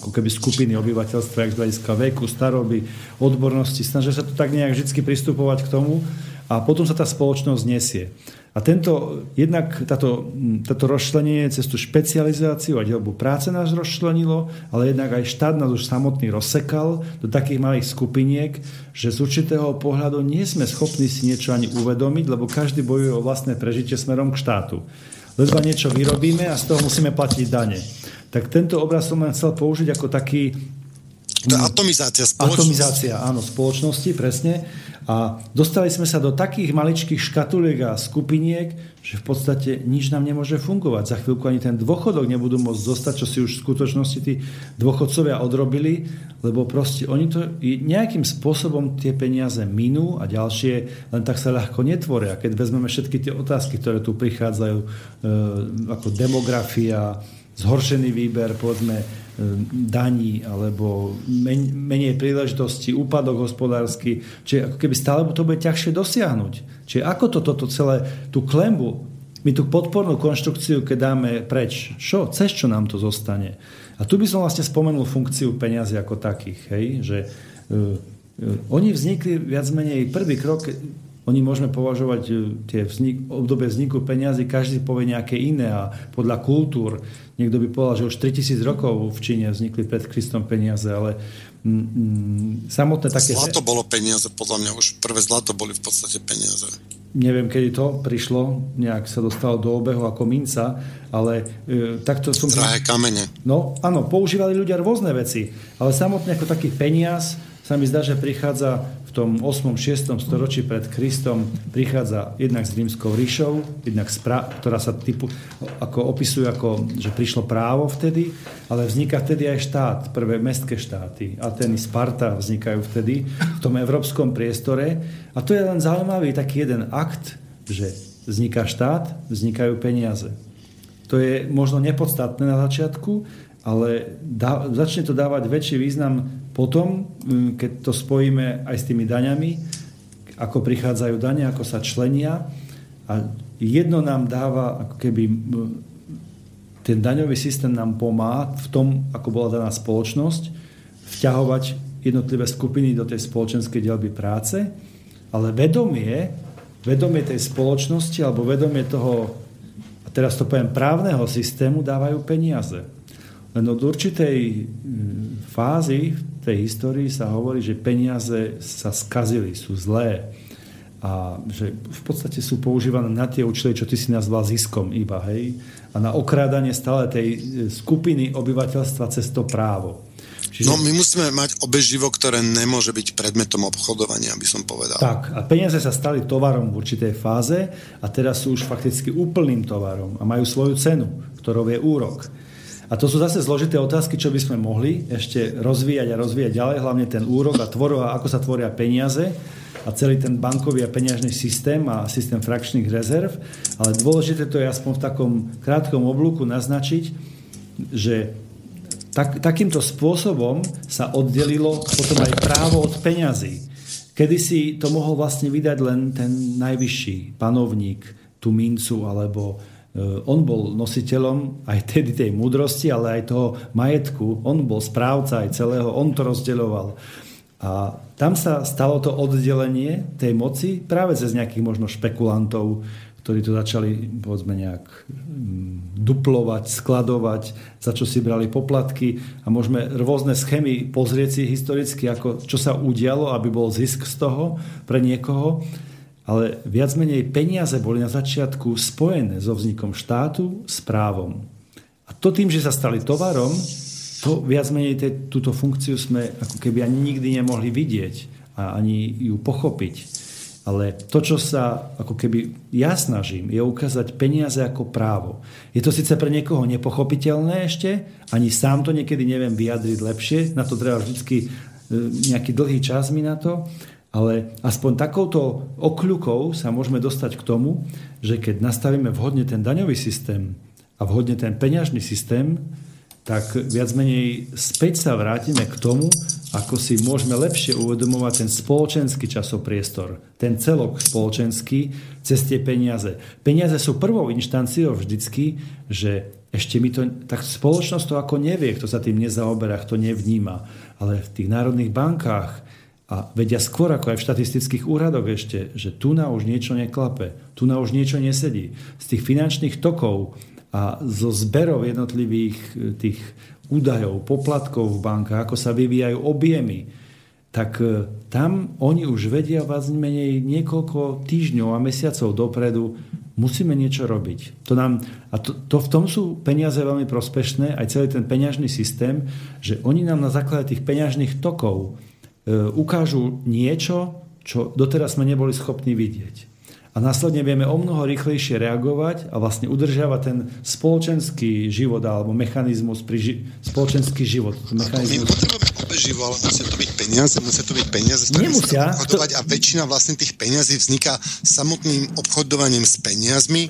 ako keby skupiny obyvateľstva, jak z hľadiska veku, staroby, odbornosti. Snažia sa to tak nejak vždy pristupovať k tomu a potom sa tá spoločnosť nesie. A táto rozčlenenie cez tú špecializáciu a dielbu práce nás rozčlenilo, ale jednak aj štát nás už samotný rozsekal do takých malých skupiniek, že z určitého pohľadu nie sme schopní si niečo ani uvedomiť, lebo každý bojuje o vlastné prežitie smerom k štátu. Ledva niečo vyrobíme a z toho musíme platiť dane. Tak tento obraz som len chcel použiť ako taký... Atomizácia spoločnosti. Atomizácia, áno, spoločnosti, presne. A dostali sme sa do takých maličkých škatuliek a skupiniek, že v podstate nič nám nemôže fungovať. Za chvíľku ani ten dôchodok nebudú môcť zostať, čo si už v skutočnosti tí dôchodcovia odrobili, lebo proste oni to nejakým spôsobom tie peniaze minú a ďalšie len tak sa ľahko netvoria. Keď vezmeme všetky tie otázky, ktoré tu prichádzajú, ako demografia, zhoršený výber, povedzme, daní, alebo menej príležitosti, úpadok hospodársky, čiže ako keby stále to bude ťažšie dosiahnuť. Čiže ako toto celé, tú klembu, my tú podpornú konštrukciu, keď dáme preč, cez čo nám to zostane? A tu by som vlastne spomenul funkciu peňazí ako takých, hej? Že oni vznikli viac menej prvý krok, oni môžeme považovať tie obdobie vzniku peňazí, každý povie nejaké iné a podľa kultúr. Niekto by povedal, že už 3000 rokov v Číne vznikli pred Kristom peniaze, ale samotné také... Zlato bolo peniaze, podľa mňa už prvé zlato boli v podstate peniaze. Neviem, kedy to prišlo, nejak sa dostalo do obehu ako minca, ale takto som... Drahé kamene. No, áno, používali ľudia rôzne veci, ale samotné ako taký peniaz sa mi zdá, že prichádza v tom 8. 6. storočí pred Kristom, prichádza jednak s rímskou ríšou, jednak ktorá sa opisuje ako, že prišlo právo vtedy, ale vzniká vtedy aj štát, prvé mestské štáty, Ateny, Sparta vznikajú vtedy v tom európskom priestore, a to je len zaujímavý taký jeden akt, že vzniká štát, vznikajú peniaze. To je možno nepodstatné na začiatku, ale začne to dávať väčší význam potom, keď to spojíme aj s tými daňami, ako prichádzajú dane, ako sa členia, a jedno nám dáva, ako keby ten daňový systém nám pomáha v tom, ako bola daná spoločnosť, vťahovať jednotlivé skupiny do tej spoločenskej dielby práce, ale vedomie tej spoločnosti alebo vedomie toho, a teraz to poviem, právneho systému dávajú peniaze. Len od určitej fázy v tej histórii sa hovorí, že peniaze sa skazili, sú zlé a že v podstate sú používané na tie účely, čo ty si nazval ziskom iba, hej? A na okrádanie stále tej skupiny obyvateľstva cez to právo. Čiže... No my musíme mať obeživo, ktoré nemôže byť predmetom obchodovania, by som povedal. Tak, a peniaze sa stali tovarom v určitej fáze a teraz sú už fakticky úplným tovarom a majú svoju cenu, ktorou je úrok. A A to sú zase zložité otázky, čo by sme mohli ešte rozvíjať ďalej, hlavne ten úrok a ako sa tvoria peniaze a celý ten bankový a peňažný systém a systém frakčných rezerv. Ale dôležité to je aspoň v takom krátkom oblúku naznačiť, že takýmto spôsobom sa oddelilo potom aj právo od peňazí. Kedysi to mohol vlastne vydať len ten najvyšší panovník, tú mincu, alebo on bol nositeľom aj tedy tej múdrosti, ale aj toho majetku. On bol správca aj celého, on to rozdeľoval. A tam sa stalo to oddelenie tej moci práve cez nejakých možno špekulantov, ktorí to začali, povedzme, nejak duplovať, skladovať, za čo si brali poplatky. A môžeme rôzne schémy pozrieť si historicky, ako, čo sa udialo, aby bol zisk z toho pre niekoho. Ale viac menej peniaze boli na začiatku spojené so vznikom štátu s právom. A to tým, že sa stali tovarom, to viac menej túto funkciu sme ako keby ani nikdy nemohli vidieť a ani ju pochopiť. Ale to, čo sa ako keby ja snažím, je ukázať peniaze ako právo. Je to síce pre niekoho nepochopiteľné ešte, ani sám to niekedy neviem vyjadriť lepšie, na to treba vždy nejaký dlhý čas mi na to, ale aspoň takouto okľukou sa môžeme dostať k tomu, že keď nastavíme vhodne ten daňový systém a vhodne ten peňažný systém, tak viac menej späť sa vrátime k tomu, ako si môžeme lepšie uvedomovať ten spoločenský časopriestor, ten celok spoločenský cez tie peniaze. Peniaze sú prvou inštanciou vždycky, že ešte mi to, tak spoločnosť to ako nevie, kto sa tým nezaoberá, kto nevníma. Ale v tých národných bankách a vedia skôr ako aj v štatistických úradoch ešte, že tu na už niečo neklape, tu na už niečo nesedí. Z tých finančných tokov a zo zberov jednotlivých tých údajov, poplatkov v bankách, ako sa vyvíjajú objemy, tak tam oni už vedia vás menej niekoľko týždňov a mesiacov dopredu, musíme niečo robiť. V tom sú peniaze veľmi prospešné, aj celý ten peňažný systém, že oni nám na základe tých peňažných tokov ukážu niečo, čo doteraz sme neboli schopní vidieť. A následne vieme o mnoho rýchlejšie reagovať a vlastne udržiavať ten spoločenský život alebo mechanizmus pri spoločenský život. Musia to byť peniaze, s ktorými sa obchodovať a väčšina vlastne tých peniazí vzniká samotným obchodovaním s peniazmi.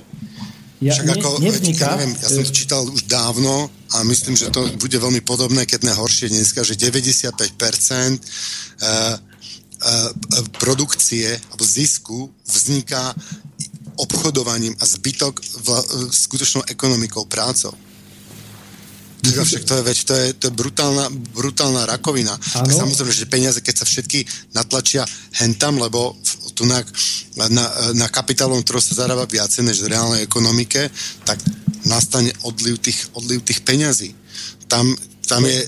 Ja som to čítal už dávno a myslím, že to bude veľmi podobné, keď ne horšie dneska, že 95% produkcie alebo zisku vzniká obchodovaním a zbytok skutočnou ekonomikou, prácou. Teda však to je brutálna rakovina. Tak samozrejme, že peniaze, keď sa všetky natlačia hentam, lebo tu na kapitálovom trhu sa zarába viacej než v reálnej ekonomike, tak nastane odliv tých peňazí. Tam je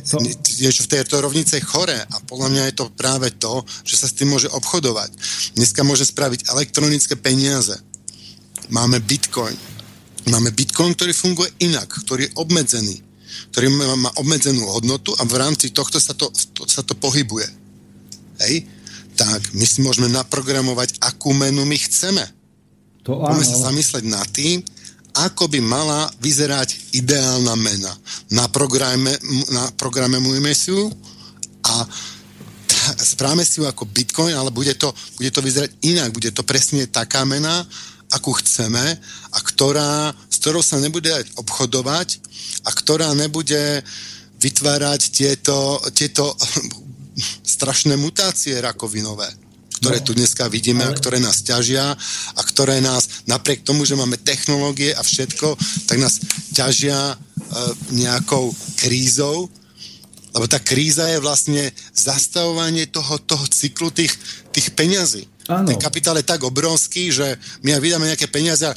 niečo v tejto rovnice chore a podľa mňa je to práve to, že sa s tým môže obchodovať. Dneska môže spraviť elektronické peniaze. Máme Bitcoin, ktorý funguje inak, ktorý je obmedzený, ktorý má obmedzenú hodnotu a v rámci tohto sa to pohybuje. Hej? Tak my si môžeme naprogramovať, akú menu my chceme. Môžeme sa zamyslieť nad tým, ako by mala vyzerať ideálna mena. Naprogramujeme si ju a správame si ju ako Bitcoin, ale bude to vyzerať inak. Bude to presne taká mena, akú chceme a s ktorou sa nebude obchodovať a ktorá nebude vytvárať tieto strašné mutácie rakovinové, ktoré tu dneska vidíme a ktoré nás ťažia a ktoré nás, napriek tomu, že máme technológie a všetko, tak nás ťažia nejakou krízou, lebo tá kríza je vlastne zastavovanie toho cyklu tých peňazí. Ten kapitál je tak obrovský, že my vydáme nejaké peniaze a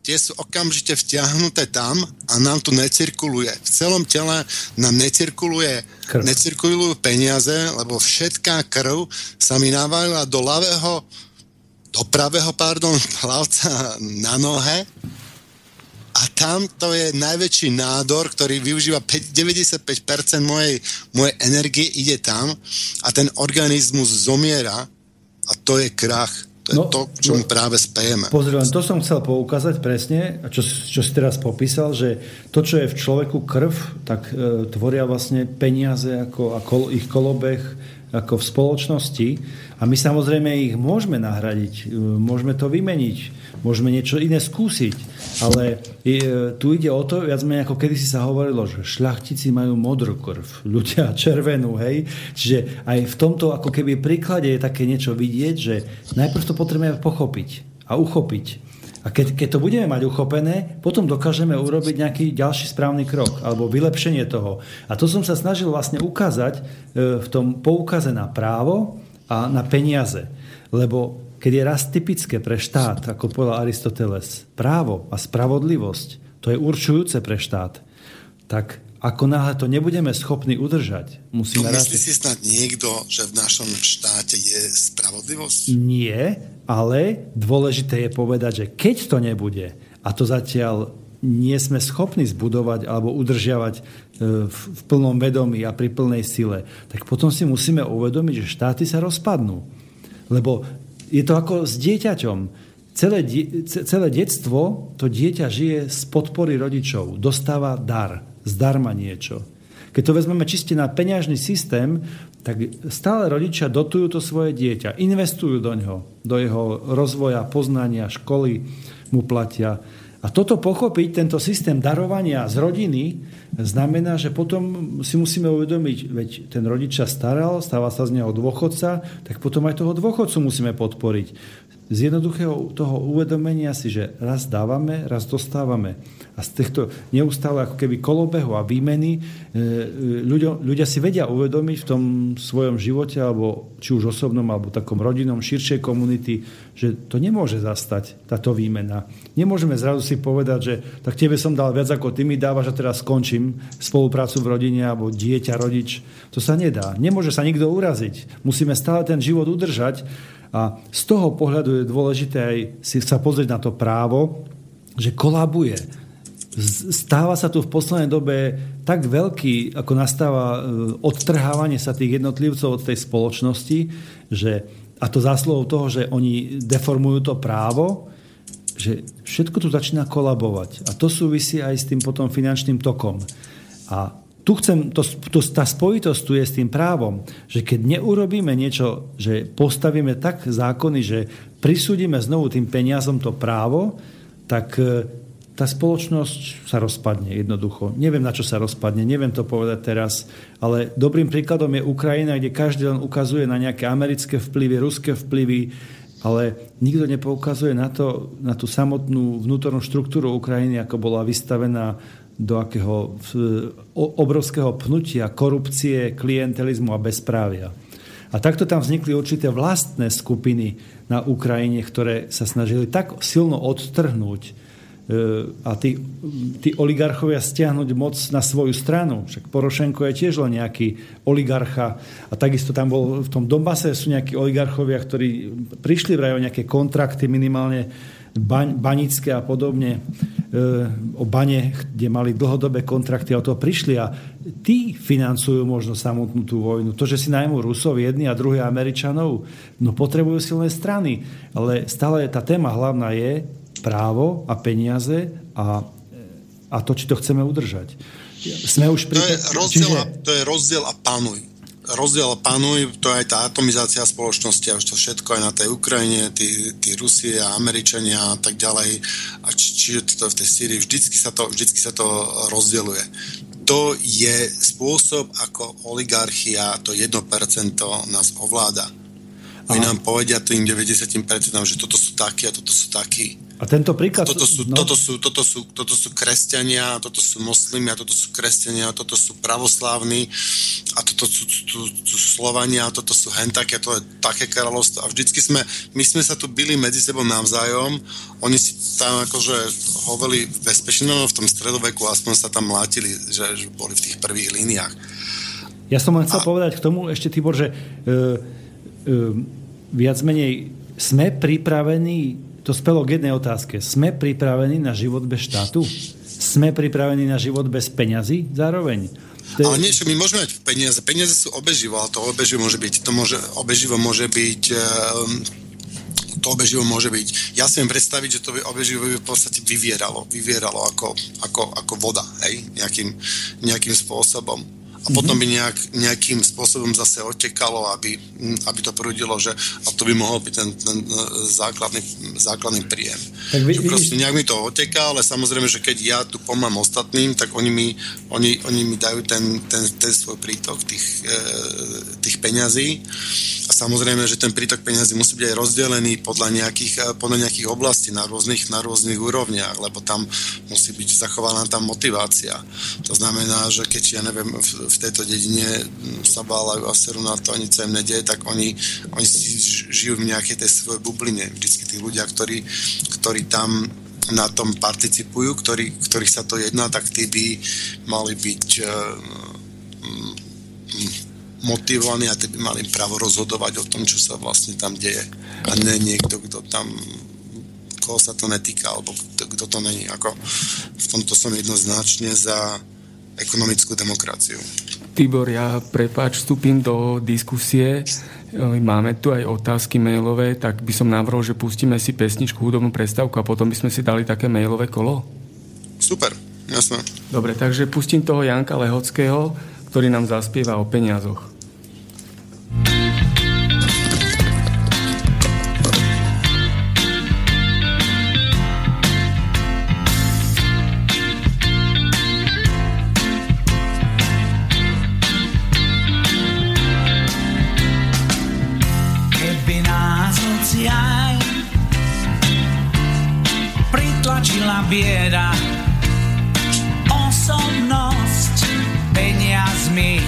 tie sú okamžite vťahnuté tam a nám tu necirkuluje. V celom tele nám necirkulujú peniaze, lebo všetká krv sa mi navalila do pravého plavca na nohe a tam to je najväčší nádor, ktorý využíva 95% mojej energie, ide tam a ten organizmus zomiera a to je krach. No, to, čo my práve spejeme. Pozriem, to som chcel poukázať presne, čo si teraz popísal, že to, čo je v človeku krv, tak tvoria vlastne peniaze ako ich kolobeh ako v spoločnosti a my samozrejme ich môžeme nahradiť, môžeme to vymeniť, môžeme niečo iné skúsiť, ale tu ide o to, viac menej ako kedysi sa hovorilo, že šľachtici majú modrú krv, ľudia červenú, hej, čiže aj v tomto ako keby príklade je také niečo vidieť, že najprv to potrebujeme pochopiť a uchopiť. A keď to budeme mať uchopené, potom dokážeme urobiť nejaký ďalší správny krok alebo vylepšenie toho. A to som sa snažil vlastne ukázať v tom poukaze na právo a na peniaze. Lebo keď je raz typické pre štát, ako povedal Aristoteles, právo a spravodlivosť, to je určujúce pre štát, tak ako náhle to nebudeme schopní udržať, musíme... Myslí si snad niekto, že v našom štáte je spravodlivosť? Nie, ale dôležité je povedať, že keď to nebude, a to zatiaľ nie sme schopní zbudovať alebo udržiavať v plnom vedomí a pri plnej sile, tak potom si musíme uvedomiť, že štáty sa rozpadnú. Lebo je to ako s dieťaťom. Celé detstvo to dieťa žije z podpory rodičov. Dostáva dar, zdarma niečo. Keď to vezmeme čiste na peňažný systém, tak stále rodičia dotujú to svoje dieťa, investujú do ňoho, do jeho rozvoja, poznania, školy mu platia. A toto pochopiť, tento systém darovania z rodiny, znamená, že potom si musíme uvedomiť, veď ten rodič sa staral, stáva sa z neho dôchodca, tak potom aj toho dôchodcu musíme podporiť. Z jednoduchého toho uvedomenia si, že raz dávame, raz dostávame. A z týchto neustále ako keby kolobehu a výmeny ľudia si vedia uvedomiť v tom svojom živote, alebo či už osobnom, alebo takom rodinnom, širšej komunity, že to nemôže zastať, táto výmena. Nemôžeme zrazu si povedať, že tak tebe som dal viac ako ty mi dávaš a teraz skončím spoluprácu v rodine alebo dieťa, rodič. To sa nedá. Nemôže sa nikto uraziť. Musíme stále ten život udržať. A z toho pohľadu je dôležité aj si sa pozrieť na to právo, že kolabuje. Stáva sa tu v poslednej dobe tak veľký, ako nastáva odtrhávanie sa tých jednotlivcov od tej spoločnosti, že, a to zásluhou toho, že oni deformujú to právo, že všetko tu začína kolabovať. A to súvisí aj s tým potom finančným tokom. A tu chcem, tá spojitosť tu je s tým právom, že keď neurobíme niečo, že postavíme tak zákony, že prisúdime znovu tým peniazom to právo, tak tá spoločnosť sa rozpadne jednoducho. Neviem, na čo sa rozpadne, neviem to povedať teraz, ale dobrým príkladom je Ukrajina, kde každý len ukazuje na nejaké americké vplyvy, ruské vplyvy, ale nikto nepoukazuje na tú samotnú vnútornú štruktúru Ukrajiny, ako bola vystavená do akého obrovského pnutia, korupcie, klientelizmu a bezprávia. A takto tam vznikli určité vlastné skupiny na Ukrajine, ktoré sa snažili tak silno odtrhnúť a tí oligarchovia stiahnuť moc na svoju stranu. Však Porošenko je tiež len nejaký oligarcha a takisto tam bol v tom Donbase sú nejakí oligarchovia, ktorí prišli vraj o nejaké kontrakty minimálne banické a podobne o bane, kde mali dlhodobé kontrakty a o to prišli a tí financujú možno samotnú tú vojnu. To, že si najmú Rusov jedni a druhý Američanov, no potrebujú silné strany, ale stále tá téma hlavná je právo a peniaze a to, či to chceme udržať. Sme už pri... to je rozdiel a panuj. Rozdiel a panuj, to je aj tá atomizácia spoločnosti a už to všetko aj na tej Ukrajine, tí Rusie a Američania a tak ďalej. A čiže to v tej Sýrii vždycky sa to rozdieluje. To je spôsob, ako oligarchia, to 1% nás ovláda. Oni nám povedia tým 90%, že toto sú takí a toto sú takí. A tento príklad... Toto sú kresťania, toto sú moslimi, toto sú kresťania, toto sú pravoslávni a toto sú Slovania, toto sú hentaky a to je také kráľovstvo. A vždycky my sme sa tu bili medzi sebou navzájom, oni si tam akože hovorili bezpečne, no v tom stredoveku aspoň sa tam mlátili, že boli v tých prvých líniách. Ja som len chcel povedať k tomu ešte, Tibor, že viac menej sme pripravení. To spelo k jednej otázke. Sme pripravení na život bez štátu? Sme pripravení na život bez peňazí? Zároveň. Ale niečo, my môžeme mať peniaze. Peniaze sú obeživo, ale to obeživo môže byť to obeživo môže byť. Ja si viem predstaviť, že to obeživo by v podstate vyvieralo ako voda, hej, nejakým spôsobom. A potom by nejakým spôsobom zase odtekalo, aby to prúdilo, že a to by mohol byť ten základný príjem. Tak proste nejak mi to odteká, ale samozrejme, že keď ja tu pomám ostatným, tak oni mi dajú ten svoj prítok tých peňazí. A samozrejme, že ten prítok peňazí musí byť aj rozdelený podľa nejakých oblastí na rôznych úrovniach, lebo tam musí byť zachovaná tá motivácia. To znamená, že keď ja neviem, v tejto dedine sa bálajú a seru na to, ani sa im nedieje, tak oni si žijú v nejakej tej svojej bubline. Vždycky tí ľudia, ktorí tam na tom participujú, ktorých sa to jedná, tak tí by mali byť motivovaní a tí by mali právo rozhodovať o tom, čo sa vlastne tam deje. A nie niekto, koho sa to netýka, alebo kto to není. V tomto som jednoznačne za ekonomickú demokraciu. Tibor, ja prepáč, vstúpim do diskusie. Máme tu aj otázky mailové, tak by som navrhol, že pustíme si pesničku, hudobnú prestávku a potom by sme si dali také mailové kolo. Super, jasné. Dobre, takže pustím toho Janka Lehockého, ktorý nám zaspieva o peniazoch. Bieda, osobnosť peniazmi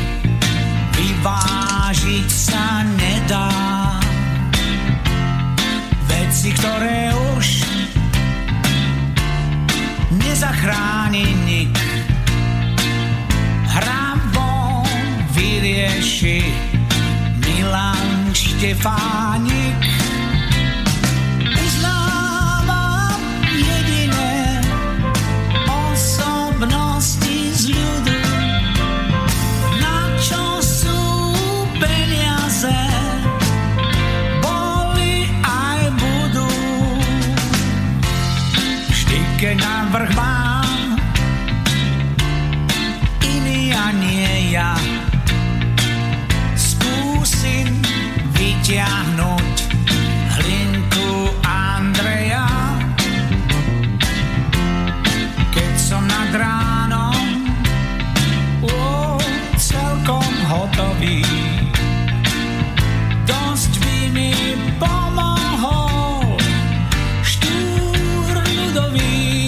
vyvážiť sa nedá. Veci, ktoré už nezachráni nik, hravo vyrieši Milan Štefánik. Keď návrh mám iný a nie ja, skúsim vyťahnuť hlinku Andreja. Keď som nad ránom celkom hotový, dosť by mi pomohol štúr Ľudovít.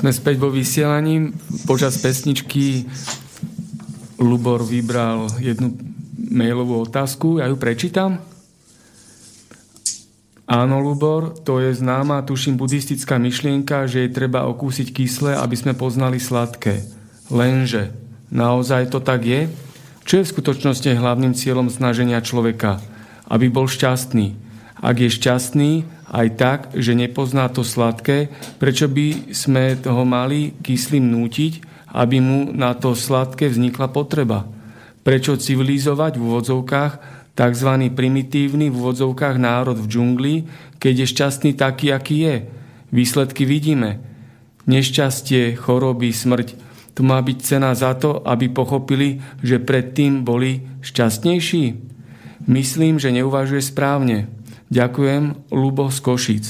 Sme späť vo vysielaní. Počas pesničky Ľubor vybral jednu mailovú otázku. Ja ju prečítam. A Áno, Ľubor, to je známa, tuším, buddhistická myšlienka, že je treba okúsiť kyslé, aby sme poznali sladké. Lenže, naozaj to tak je? Čo je v skutočnosti hlavným cieľom snaženia človeka? Aby bol šťastný. Ak je šťastný aj tak, že nepozná to sladké, prečo by sme toho mali kyslým nútiť, aby mu na to sladké vznikla potreba? Prečo civilizovať v úvodzovkách tzv. Primitívny v úvodzovkách národ v džungli, keď je šťastný taký, aký je? Výsledky vidíme. Nešťastie, choroby, smrť. To má byť cena za to, aby pochopili, že predtým boli šťastnejší? Myslím, že neuvažuje správne. Ďakujem, Ľubo z Košíc.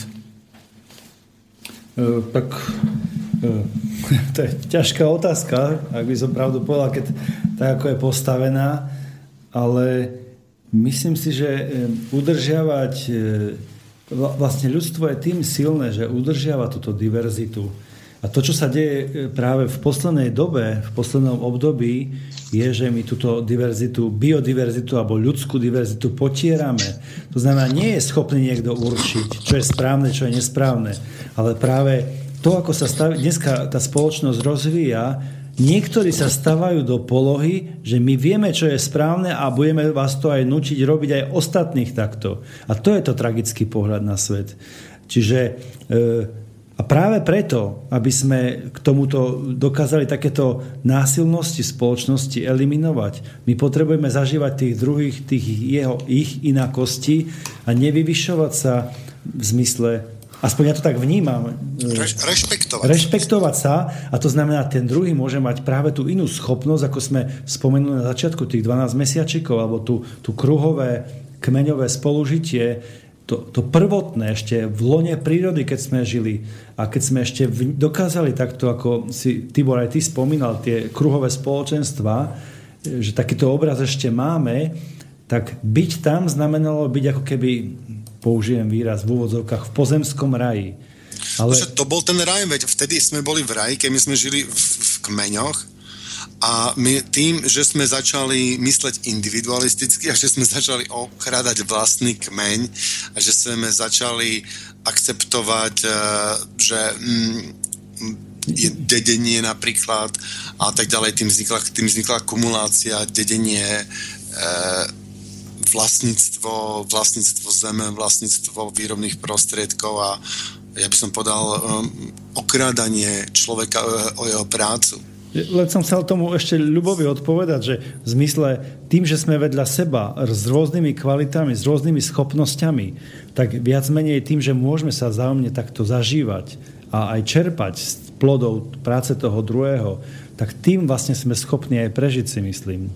To je ťažká otázka, ak by som pravdu povedal, keď tak, ako je postavená, ale myslím si, že udržiavať, vlastne ľudstvo je tým silné, že udržiava túto diverzitu. A to, čo sa deje práve v poslednej dobe, v poslednom období, je, že my túto diverzitu, biodiverzitu alebo ľudskú diverzitu potierame. To znamená, nie je schopný niekto určiť, čo je správne, čo je nesprávne. Ale práve to, ako sa dneska tá spoločnosť rozvíja, niektorí sa stavajú do polohy, že my vieme, čo je správne a budeme vás to aj nútiť robiť aj ostatných takto. A to je to tragický pohľad na svet. Čiže... A práve preto, aby sme k tomuto dokázali takéto násilnosti spoločnosti eliminovať, my potrebujeme zažívať tých druhých, tých jeho, ich inakostí a nevyvyšovať sa v zmysle, aspoň ja to tak vnímam, rešpektovať sa, a to znamená, ten druhý môže mať práve tú inú schopnosť, ako sme spomenuli na začiatku tých 12 mesiačikov, alebo tú kruhové, kmeňové spolužitie. To prvotné ešte v lone prírody, keď sme žili a keď sme ešte dokázali takto, ako si Tibor aj ty spomínal, tie kruhové spoločenstva, že takýto obraz ešte máme, tak byť tam znamenalo byť ako keby, použijem výraz v úvodzovkách, v pozemskom raji. Ale... To bol ten raj, veď vtedy sme boli v raji, keď my sme žili v kmeňoch. A my tým, že sme začali mysleť individualisticky a že sme začali okradať vlastný kmeň a že sme začali akceptovať, že je dedenie napríklad a tak ďalej, tým vznikla kumulácia, dedenie, vlastníctvo zeme, vlastníctvo výrobných prostriedkov a ja by som podal okrádanie človeka o jeho prácu. Len som chcel tomu ešte Ľubovi odpovedať, že v zmysle tým, že sme vedľa seba s rôznymi kvalitami, s rôznymi schopnosťami, tak viac menej tým, že môžeme sa vzájomne takto zažívať a aj čerpať z plodov práce toho druhého, tak tým vlastne sme schopní aj prežiť, si myslím.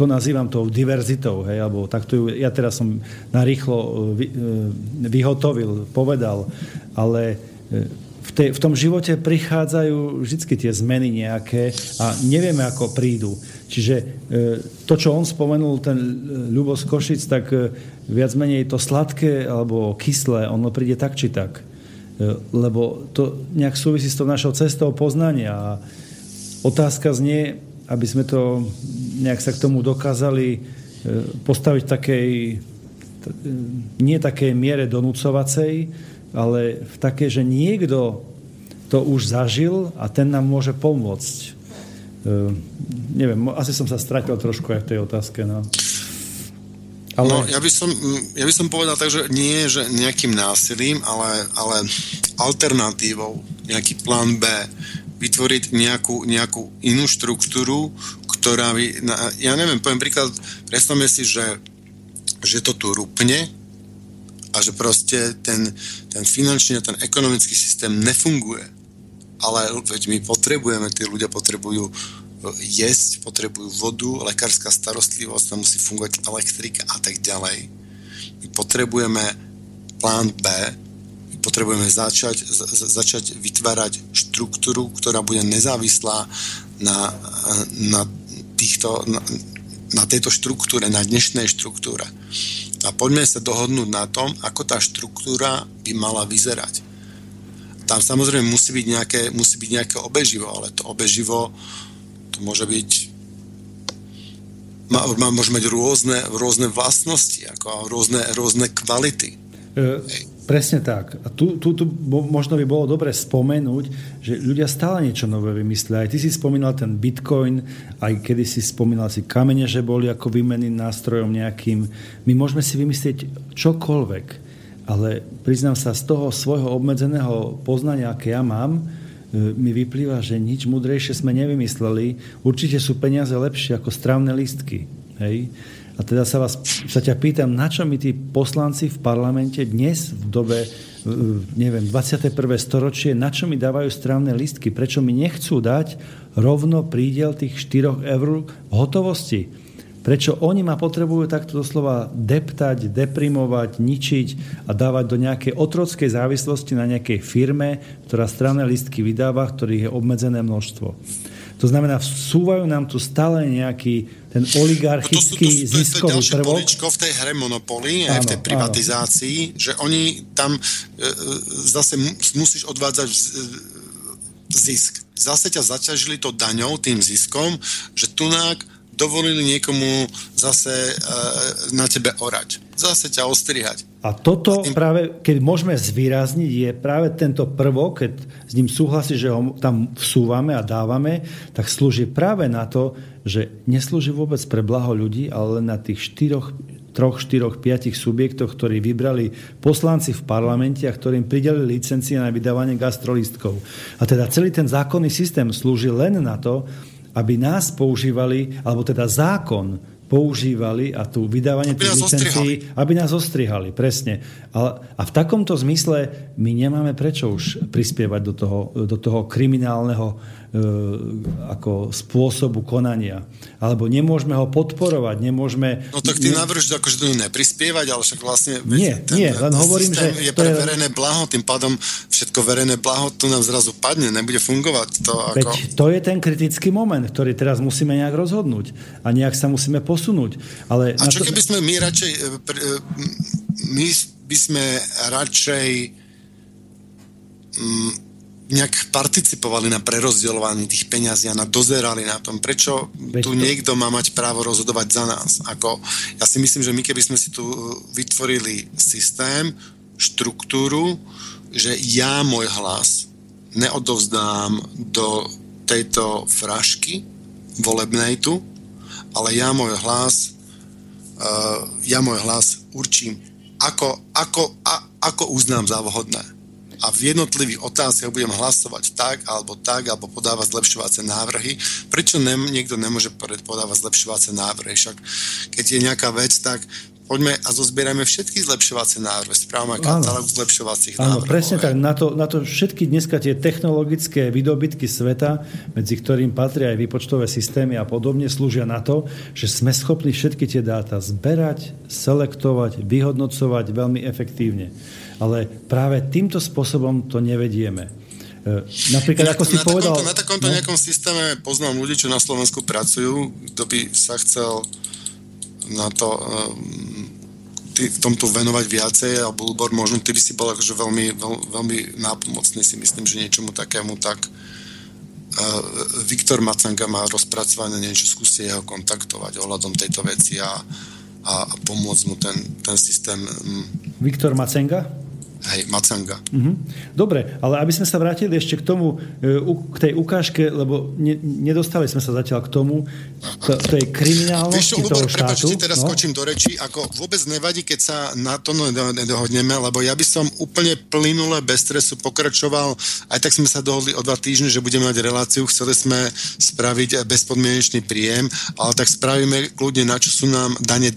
To nazývam tou diverzitou, hej, alebo takto ju, ja teraz som narýchlo vyhotovil, povedal, ale... V tom živote prichádzajú vždy tie zmeny nejaké a nevieme, ako prídu. Čiže to, čo on spomenul, ten Ľubo z Košic, tak viac menej to sladké alebo kyslé, ono príde tak či tak. Lebo to nejak súvisí s tou našou cestou poznania. A otázka znie, aby sme to nejak sa k tomu dokázali postaviť takej, nie takej miere donúcovacej, ale v také, že niekto to už zažil a ten nám môže pomôcť. Neviem, asi som sa stratil trošku aj v tej otázke. No. Ale... No, ja by som povedal tak, že nie, že nejakým násilím, ale alternatívou, nejaký plán B, vytvoriť nejakú inú štruktúru, ktorá by, ja neviem, poviem príklad, predstavme si, že to tu rupne, a že proste ten finančný a ten ekonomický systém nefunguje. Ale veď my potrebujeme, tí ľudia potrebujú jesť, potrebujú vodu, lekárska starostlivosť, tam musí fungovať elektrika a tak ďalej. My potrebujeme plán B, my potrebujeme začať vytvárať štruktúru, ktorá bude nezávislá na tejto štruktúre, na dnešnej štruktúre. A poďme sa dohodnúť na tom, ako tá štruktúra by mala vyzerať. Tam samozrejme musí byť nejaké obeživo, ale to obeživo to môže byť, môže mať rôzne vlastnosti, ako rôzne kvality. Presne tak. A tu možno by bolo dobre spomenúť, že ľudia stále niečo nové vymyslia. Aj ty si spomínal ten bitcoin, aj kedy si spomínal si kamene, že boli ako výmenným nástrojom nejakým. My môžeme si vymyslieť čokoľvek, ale priznám sa, z toho svojho obmedzeného poznania, aké ja mám, mi vyplýva, že nič múdrejšie sme nevymysleli. Určite sú peniaze lepšie ako strávne lístky. Hej? A teda sa ťa pýtam, na čo mi tí poslanci v parlamente dnes v dobe, neviem, 21. storočie, na čo mi dávajú strávne lístky? Prečo mi nechcú dať rovno prídel tých 4 € v hotovosti? Prečo oni ma potrebujú takto doslova deptať, deprimovať, ničiť a dávať do nejakej otrockej závislosti na nejakej firme, ktorá strávne lístky vydáva, ktorých je obmedzené množstvo? To znamená, vsúvajú nám tu stále nejaký ten oligarchický ziskový prvok. To je ďalšie políčko v tej hre Monopoly, áno, aj v tej privatizácii, áno. Že oni tam zase musíš odvádzať zisk. Zase ťa zaťažili to daňou, tým ziskom, že tunák dovolili niekomu zase na tebe orať. Zase ťa ostrihať. A toto práve, keď môžeme zvýrazniť, je práve tento prvok, keď s ním súhlasí, že ho tam vsúvame a dávame, tak slúži práve na to, že neslúži vôbec pre blaho ľudí, ale na tých 4, 5 subjektoch, ktorí vybrali poslanci v parlamente a ktorým pridelili licencie na vydávanie gastrolístkov. A teda celý ten zákonný systém slúži len na to, aby nás používali, alebo teda zákon používali a tu vydávanie tých licencií, aby nás ostrihali, presne. A v takomto zmysle my nemáme prečo už prispievať do toho kriminálneho ako spôsobu konania. Alebo nemôžeme ho podporovať, nemôžeme... No tak ty navrš, akože to neprispievať, ale však vlastne... Nie, len hovorím, že... je pre verejné blaho, tým pádom všetko verejné blaho tu nám zrazu padne, nebude fungovať to ako... To je ten kritický moment, ktorý teraz musíme nejak rozhodnúť a nejak sa musíme posunúť. Ale a čo keby sme my by sme radšej nejak participovali na prerozdeľovaní tých peňazí a dozerali na tom, prečo tu niekto má mať právo rozhodovať za nás. Ja si myslím, že my keby sme si tu vytvorili systém, štruktúru, že ja môj hlas neodovzdám do tejto frašky volebnej tu, ale ja môj hlas určím, ako uznám za vhodné. A v jednotlivých otázkach budem hlasovať tak, alebo podávať zlepšovacie návrhy. Prečo niekto nemôže podávať zlepšovacie návrhy? Však keď je nejaká vec, tak poďme a zozbierajme všetky zlepšovacie návrhy. Správame katalóg zlepšovacích návrhov. Áno, presne tak. Na to všetky dneska tie technologické výdobytky sveta, medzi ktorým patria aj výpočtové systémy a podobne, slúžia na to, že sme schopní všetky tie dáta zberať, selektovať, vyhodnocovať veľmi efektívne. Ale práve týmto spôsobom to nevedieme. Napríklad, ako si povedal... Na takomto nejakom systéme poznám ľudí, čo na Slovensku pracujú, kto by sa chcel na to tomto venovať viacej a Ľubor, možno ty by si bol akože veľmi nápomocný, si myslím, že niečomu takému Viktor Macenga má rozpracované niečo, skúsi ho kontaktovať ohľadom tejto veci a pomôcť mu ten systém. Viktor Macenga? Hej, Macenga. Dobre, ale aby sme sa vrátili ešte k tej ukážke, lebo nedostali sme sa zatiaľ k tomu, to je kriminálnosti toho štátu. Prepáč, ti teraz skočím do reči, ako vôbec nevadí, keď sa na to nedohodneme, lebo ja by som úplne plynule, bez stresu pokračoval, aj tak sme sa dohodli o 2 týždne, že budeme mať reláciu, chceli sme spraviť bezpodmienečný príjem, ale tak spravíme kľudne, na čo sú nám dane 2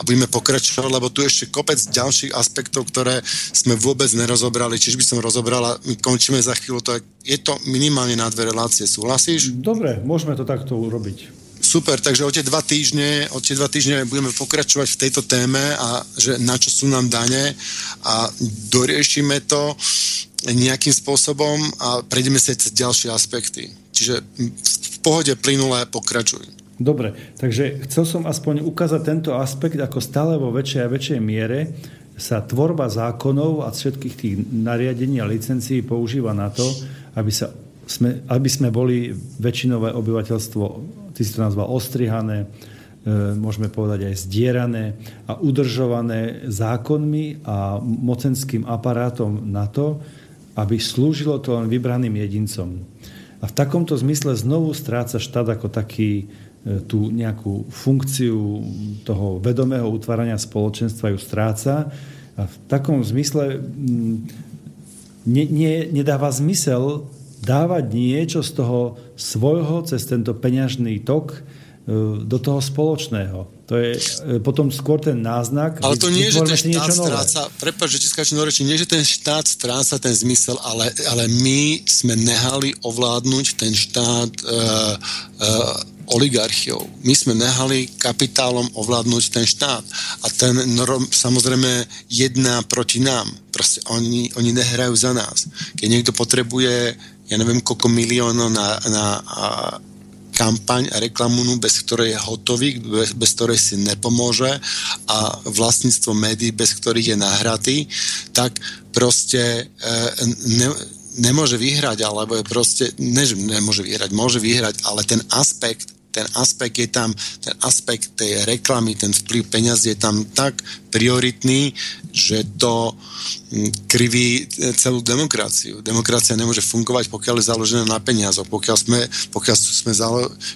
a budeme pokračovať, lebo tu ešte kopec ďalších aspektov, ktoré sme vôbec nerozobrali, čiže by som rozobrala, my končíme za chvíľu, to je to minimálne na 2 relácie, súhlasíš? Dobre, môžeme to takto urobiť. Super, takže o tie 2 týždne budeme pokračovať v tejto téme a že na čo sú nám dane a doriešime to nejakým spôsobom a prejdeme sa cez ďalšie aspekty. Čiže v pohode plynule pokračuj. Dobre, takže chcel som aspoň ukázať tento aspekt, ako stále vo väčšej a väčšej miere sa tvorba zákonov a všetkých tých nariadení a licencií používa na to, aby sme boli väčšinové obyvateľstvo, ty si to nazval, ostrihané, môžeme povedať aj zdierané a udržované zákonmi a mocenským aparátom na to, aby slúžilo to len vybraným jedincom. A v takomto zmysle znovu stráca štát ako taký tú nejakú funkciu toho vedomého utvárania spoločenstva, ju stráca. A v takom zmysle nedáva zmysel dávať niečo z toho svojho cez tento peňažný tok do toho spoločného. To je potom skôr ten náznak. Ale to nie, že ten štát stráca, prepáč, že skáčem do reči, nie, že ten štát stráca ten zmysel, ale my sme nehali ovládnuť ten štát oligarchiou. My sme nehali kapitálom ovládnuť ten štát. A ten samozrejme jedná proti nám. Proste oni nehrajú za nás. Keď niekto potrebuje, ja neviem, koľko miliónov na kampaň a reklamu, bez ktorej je hotový, bez ktorej si nepomôže, a vlastníctvo médií, bez ktorých je nahratý, tak proste nemôže vyhrať, alebo je proste, nemôže vyhrať, môže vyhrať, ale ten aspekt je tam, ten aspekt tej reklamy, ten vplyv peňazí je tam tak prioritný, že to kriví celú demokraciu. Demokracia nemôže fungovať, pokiaľ je založená na peniazoch, pokiaľ sme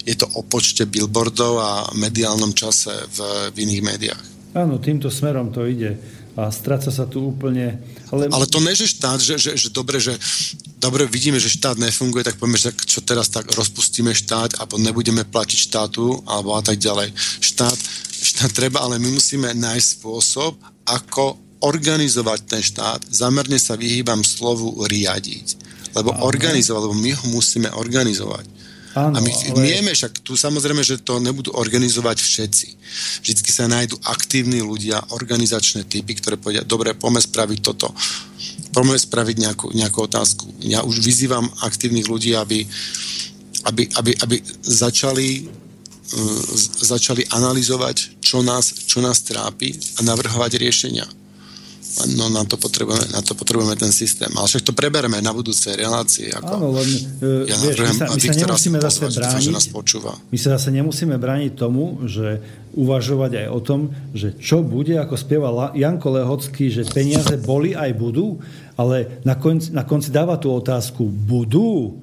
je to o počte billboardov a mediálnom čase v iných médiách. Áno, týmto smerom to ide. A stráca sa tu úplne... Ale to nie, že štát, že dobre vidíme, že štát nefunguje, tak povieme, že čo teraz, tak rozpustíme štát a nebudeme platiť štátu alebo a tak ďalej. Štát treba, ale my musíme nájsť spôsob, ako organizovať ten štát. Zamerne sa vyhýbam slovu riadiť. Lebo organizovať, lebo my ho musíme organizovať. Áno, a my vieme, však tu samozrejme, že to nebudú organizovať všetci. Vždycky sa nájdú aktívni ľudia, organizačné typy, ktoré povedia, dobre, poďme spraviť toto. Poďme spraviť nejakú otázku. Ja už vyzývam aktívnych ľudí, aby začali analyzovať, čo nás trápi a navrhovať riešenia. No na to potrebujeme ten systém. Ale však to prebereme na budúcej relácii. Ako, áno, len my sa zase nemusíme brániť tomu, že uvažovať aj o tom, že čo bude, ako spieval Janko Lehocký, že peniaze boli aj budú, ale na konci dáva tú otázku, budú.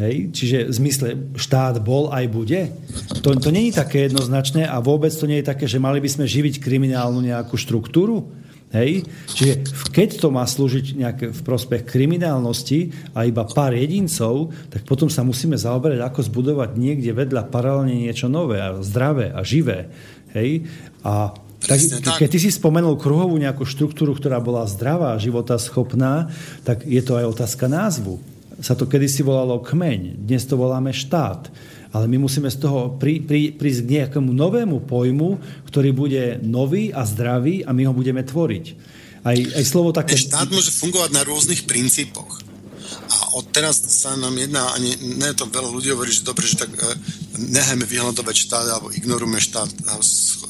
Hej? Čiže v zmysle štát bol aj bude. To nie je také jednoznačné a vôbec to nie je také, že mali by sme živiť kriminálnu nejakú štruktúru. Hej? Čiže keď to má slúžiť v prospech kriminálnosti a iba pár jedincov, tak potom sa musíme zaoberať, ako zbudovať niekde vedľa paralelne niečo nové a zdravé a živé. Hej? A tak, keď ty si spomenul kruhovú nejakú štruktúru, ktorá bola zdravá a životaschopná, tak je to aj otázka názvu. Sa to kedysi volalo kmeň, dnes to voláme štát. Ale my musíme z toho prísť k nejakému novému pojmu, ktorý bude nový a zdravý a my ho budeme tvoriť. Aj slovo také... Štát môže fungovať na rôznych princípoch. A od teraz sa nám jedná, ani ne to veľa ľudí hovorí, že dobre, že tak nechajme vyhľadovať štát alebo ignorujme štát a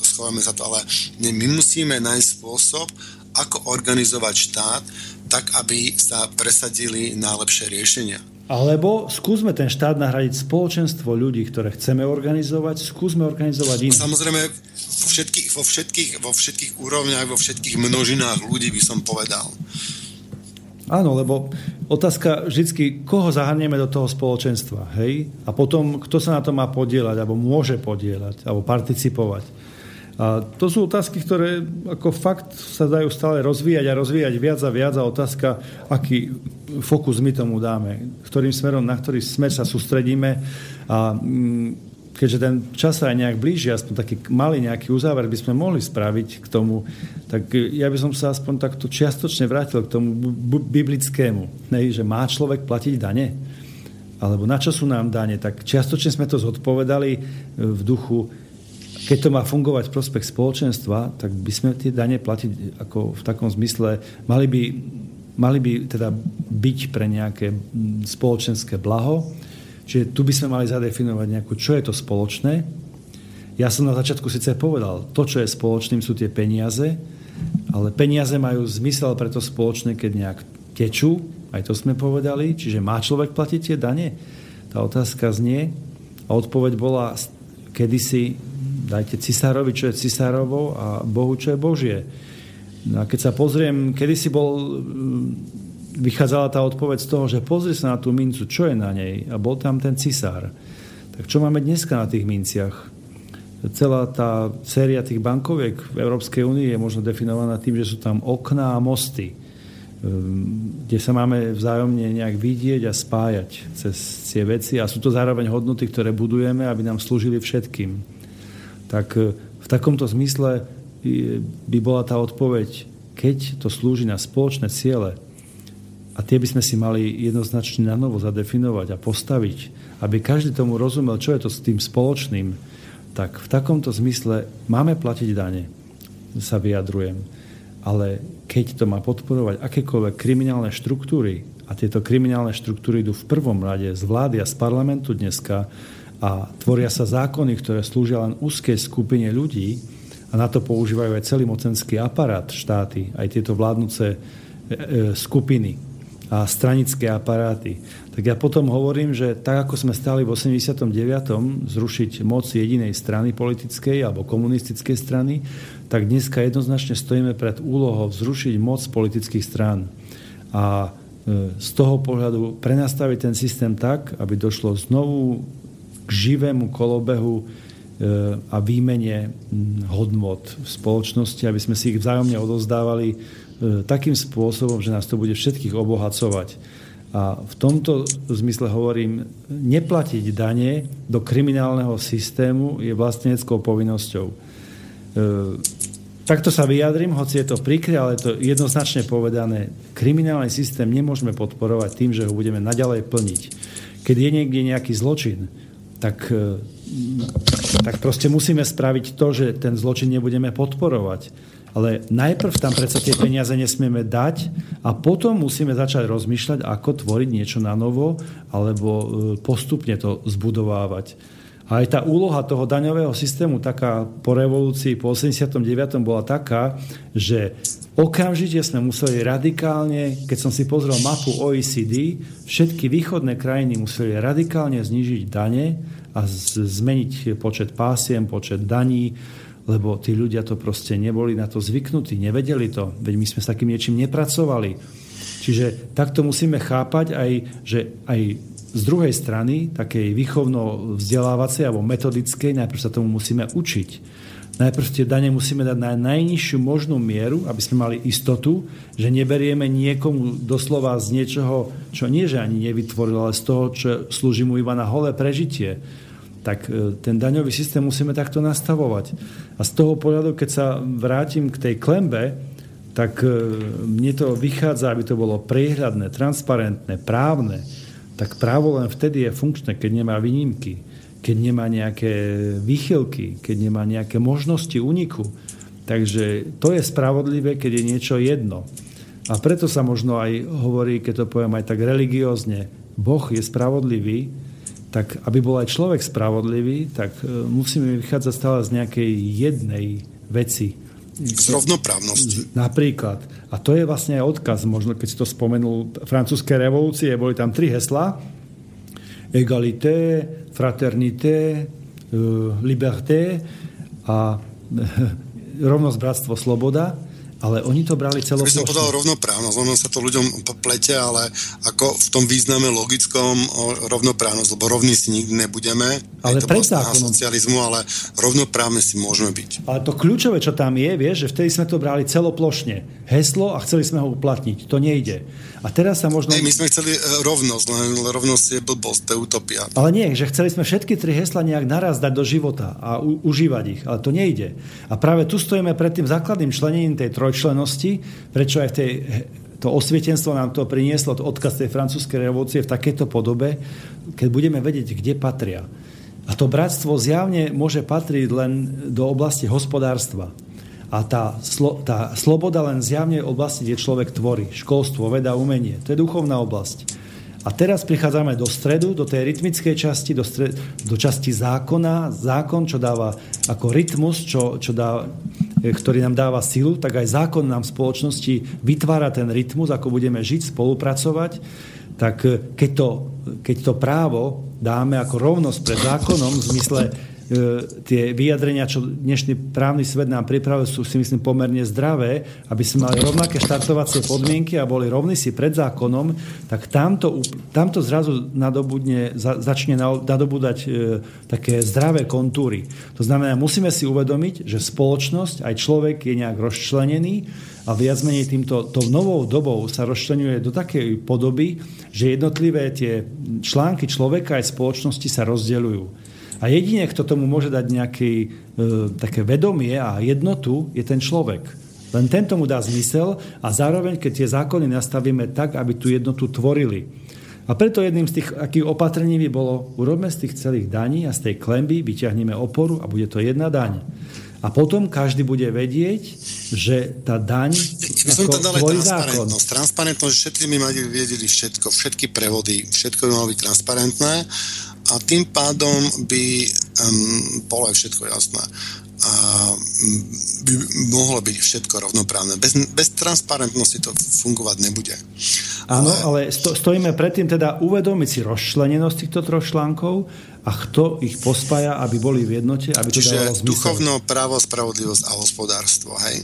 schováme za to, ale my musíme nájsť spôsob, ako organizovať štát tak, aby sa presadili najlepšie riešenia. Alebo skúsme ten štát nahradiť spoločenstvo ľudí, ktoré chceme organizovať, skúsme organizovať iné. Samozrejme, vo všetkých úrovniach, vo všetkých množinách ľudí by som povedal. Áno, lebo otázka vždycky, koho zahrnieme do toho spoločenstva, hej? A potom, kto sa na to má podieľať, alebo môže podieľať, alebo participovať. A to sú otázky, ktoré ako fakt sa dajú stále rozvíjať viac a viac, a otázka, aký fokus my tomu dáme, ktorým smerom, na ktorý smer sa sústredíme. A keďže ten čas sa aj nejak blíži, aspoň taký malý nejaký uzáver by sme mohli spraviť k tomu, tak ja by som sa aspoň takto čiastočne vrátil k tomu biblickému, že má človek platiť dane? Alebo na čo sú nám dane? Tak čiastočne sme to zodpovedali v duchu, keď to má fungovať v prospech spoločenstva, tak by sme tie dane platiť ako v takom zmysle, mali by teda byť pre nejaké spoločenské blaho. Čiže tu by sme mali zadefinovať nejakú, čo je to spoločné. Ja som na začiatku síce povedal, to, čo je spoločným, sú tie peniaze, ale peniaze majú zmysel pre to spoločné, keď nejak tečú, aj to sme povedali, čiže má človek platiť tie dane? Tá otázka znie a odpoveď bola kedysi Dajte cisárovi, čo je cisárovo a Bohu, čo je Božie. No a keď sa pozriem, kedysi vychádzala tá odpoveď z toho, že pozri sa na tú mincu, čo je na nej, a bol tam ten cisár. Tak čo máme dneska na tých minciach? Celá tá séria tých bankoviek v Európskej únii je možno definovaná tým, že sú tam okná a mosty, kde sa máme vzájomne nejak vidieť a spájať cez tie veci, a sú to zároveň hodnoty, ktoré budujeme, aby nám slúžili všetkým. Tak v takomto zmysle by bola tá odpoveď, keď to slúži na spoločné ciele, a tie by sme si mali jednoznačne na novo zadefinovať a postaviť, aby každý tomu rozumel, čo je to s tým spoločným, tak v takomto zmysle máme platiť dane, sa vyjadrujem. Ale keď to má podporovať akékoľvek kriminálne štruktúry, a tieto kriminálne štruktúry idú v prvom rade z vlády a z parlamentu dneska a tvoria sa zákony, ktoré slúžia len úzkej skupine ľudí, a na to používajú aj celý mocenský aparát štáty, aj tieto vládnuce skupiny a stranické aparáty. Tak ja potom hovorím, že tak, ako sme stáli v 89. zrušiť moc jedinej strany politickej alebo komunistickej strany, tak dneska jednoznačne stojíme pred úlohou zrušiť moc politických strán. A z toho pohľadu prenastaviť ten systém tak, aby došlo znovu k živému kolobehu a výmene hodnot v spoločnosti, aby sme si ich vzájomne odovzdávali takým spôsobom, že nás to bude všetkých obohacovať. A v tomto zmysle hovorím, neplatiť dane do kriminálneho systému je vlastníckou povinnosťou. Takto sa vyjadrím, hoci je to prikry, ale je to jednoznačne povedané. Kriminálny systém nemôžeme podporovať tým, že ho budeme naďalej plniť. Keď je niekde nejaký zločin, tak proste musíme spraviť to, že ten zločin nebudeme podporovať. Ale najprv tam predsa tie peniaze nesmieme dať a potom musíme začať rozmýšľať, ako tvoriť niečo na novo alebo postupne to zbudovávať. A aj tá úloha toho daňového systému taká po revolúcii, po 89. bola taká, že okamžite sme museli radikálne, keď som si pozrel mapu OECD, všetky východné krajiny museli radikálne znížiť dane a zmeniť počet pásiem, počet daní, lebo tí ľudia to proste neboli na to zvyknutí, nevedeli to, veď my sme s takým niečím nepracovali. Čiže takto musíme chápať aj, že aj z druhej strany, takej výchovno-vzdelávacej alebo metodickej, najprv sa tomu musíme učiť. Najprv tie dane musíme dať na najnižšiu možnú mieru, aby sme mali istotu, že neberieme niekomu doslova z niečoho, čo nie že ani nevytvoril, ale z toho, čo slúži mu iba na holé prežitie. Tak ten daňový systém musíme takto nastavovať. A z toho pohľadu, keď sa vrátim k tej klembe, tak mne to vychádza, aby to bolo priehľadné, transparentné, právne. Tak právo len vtedy je funkčné, keď nemá výnimky, keď nemá nejaké výchylky, keď nemá nejaké možnosti úniku. Takže to je spravodlivé, keď je niečo jedno. A preto sa možno aj hovorí, keď to poviem aj tak religiózne, Boh je spravodlivý, tak aby bol aj človek spravodlivý, tak musíme vychádzať stále z nejakej jednej veci. Z rovnoprávnosti. Napríklad. A to je vlastne aj odkaz, možno keď si to spomenul, francúzske revolúcie, boli tam tri heslá. Egalité, fraternité, liberté a rovnosť, bratstvo, sloboda. Ale oni to brali celoplošne. Keď som podal rovnoprávnosť, ono sa to ľuďom plete, ale ako v tom význame logickom rovnoprávnosť, lebo rovní si nikdy nebudeme. Ale to predstav socializmu, ale rovnoprávne si môžeme byť. Ale to kľúčové, čo tam je, vieš, že vtedy sme to brali celoplošne. Heslo a chceli sme ho uplatniť. To nejde. A teraz sa možno... my sme chceli rovnosť, len rovnosť je blbosť, to je utopia. Ale nie, že chceli sme všetky tri hesla nejak naraz dať do života a užívať ich, ale to nejde. A práve tu stojíme pred tým základným členením tej trojčlennosti, prečo aj to osvietenstvo nám to prinieslo, to odkaz tej francúzskej revolúcie v takejto podobe, keď budeme vedieť, kde patria. A to bratstvo zjavne môže patriť len do oblasti hospodárstva. A tá sloboda len zjavne oblasti, kde človek tvorí. Školstvo, veda, umenie. To je duchovná oblasť. A teraz prichádzame do stredu, do tej rytmickej časti, do časti zákona. Zákon, čo dáva ako rytmus, ktorý nám dáva silu, tak aj zákon nám v spoločnosti vytvára ten rytmus, ako budeme žiť, spolupracovať. Tak keď to právo dáme ako rovnosť pred zákonom, v zmysle tie vyjadrenia, čo dnešný právny svet nám pripravil, sú si myslím pomerne zdravé, aby sme mali rovnaké štartovacie podmienky a boli rovní si pred zákonom, tak tamto zrazu začne nadobúdať také zdravé kontúry. To znamená, musíme si uvedomiť, že spoločnosť, aj človek je nejak rozčlenený a viac menej tou novou dobou sa rozčleňuje do takej podoby, že jednotlivé tie články človeka aj spoločnosti sa rozdeľujú. A jedine, kto tomu môže dať nejaké také vedomie a jednotu, je ten človek. Len ten tomu dá zmysel a zároveň, keď tie zákony nastavíme tak, aby tú jednotu tvorili. A preto jedným z tých akých opatrení by bolo, urobme z tých celých daní a z tej klenby vyťahneme oporu a bude to jedna daň. A potom každý bude vedieť, že tá daň ako tvoj zákon. Transparentnosť, že všetci by mali vedeli všetko, všetky prevody, všetko by malo byť transparentné a tým pádom by bolo aj všetko jasné. A by mohlo byť všetko rovnoprávne. Bez transparentnosti to fungovať nebude. Áno, ale stojíme predtým teda uvedomiť si rozčlenenosť týchto troch článkov a kto ich pospája, aby boli v jednote, aby to dávalo zmysel. Čiže duchovno, právo, spravodlivosť a hospodárstvo, hej?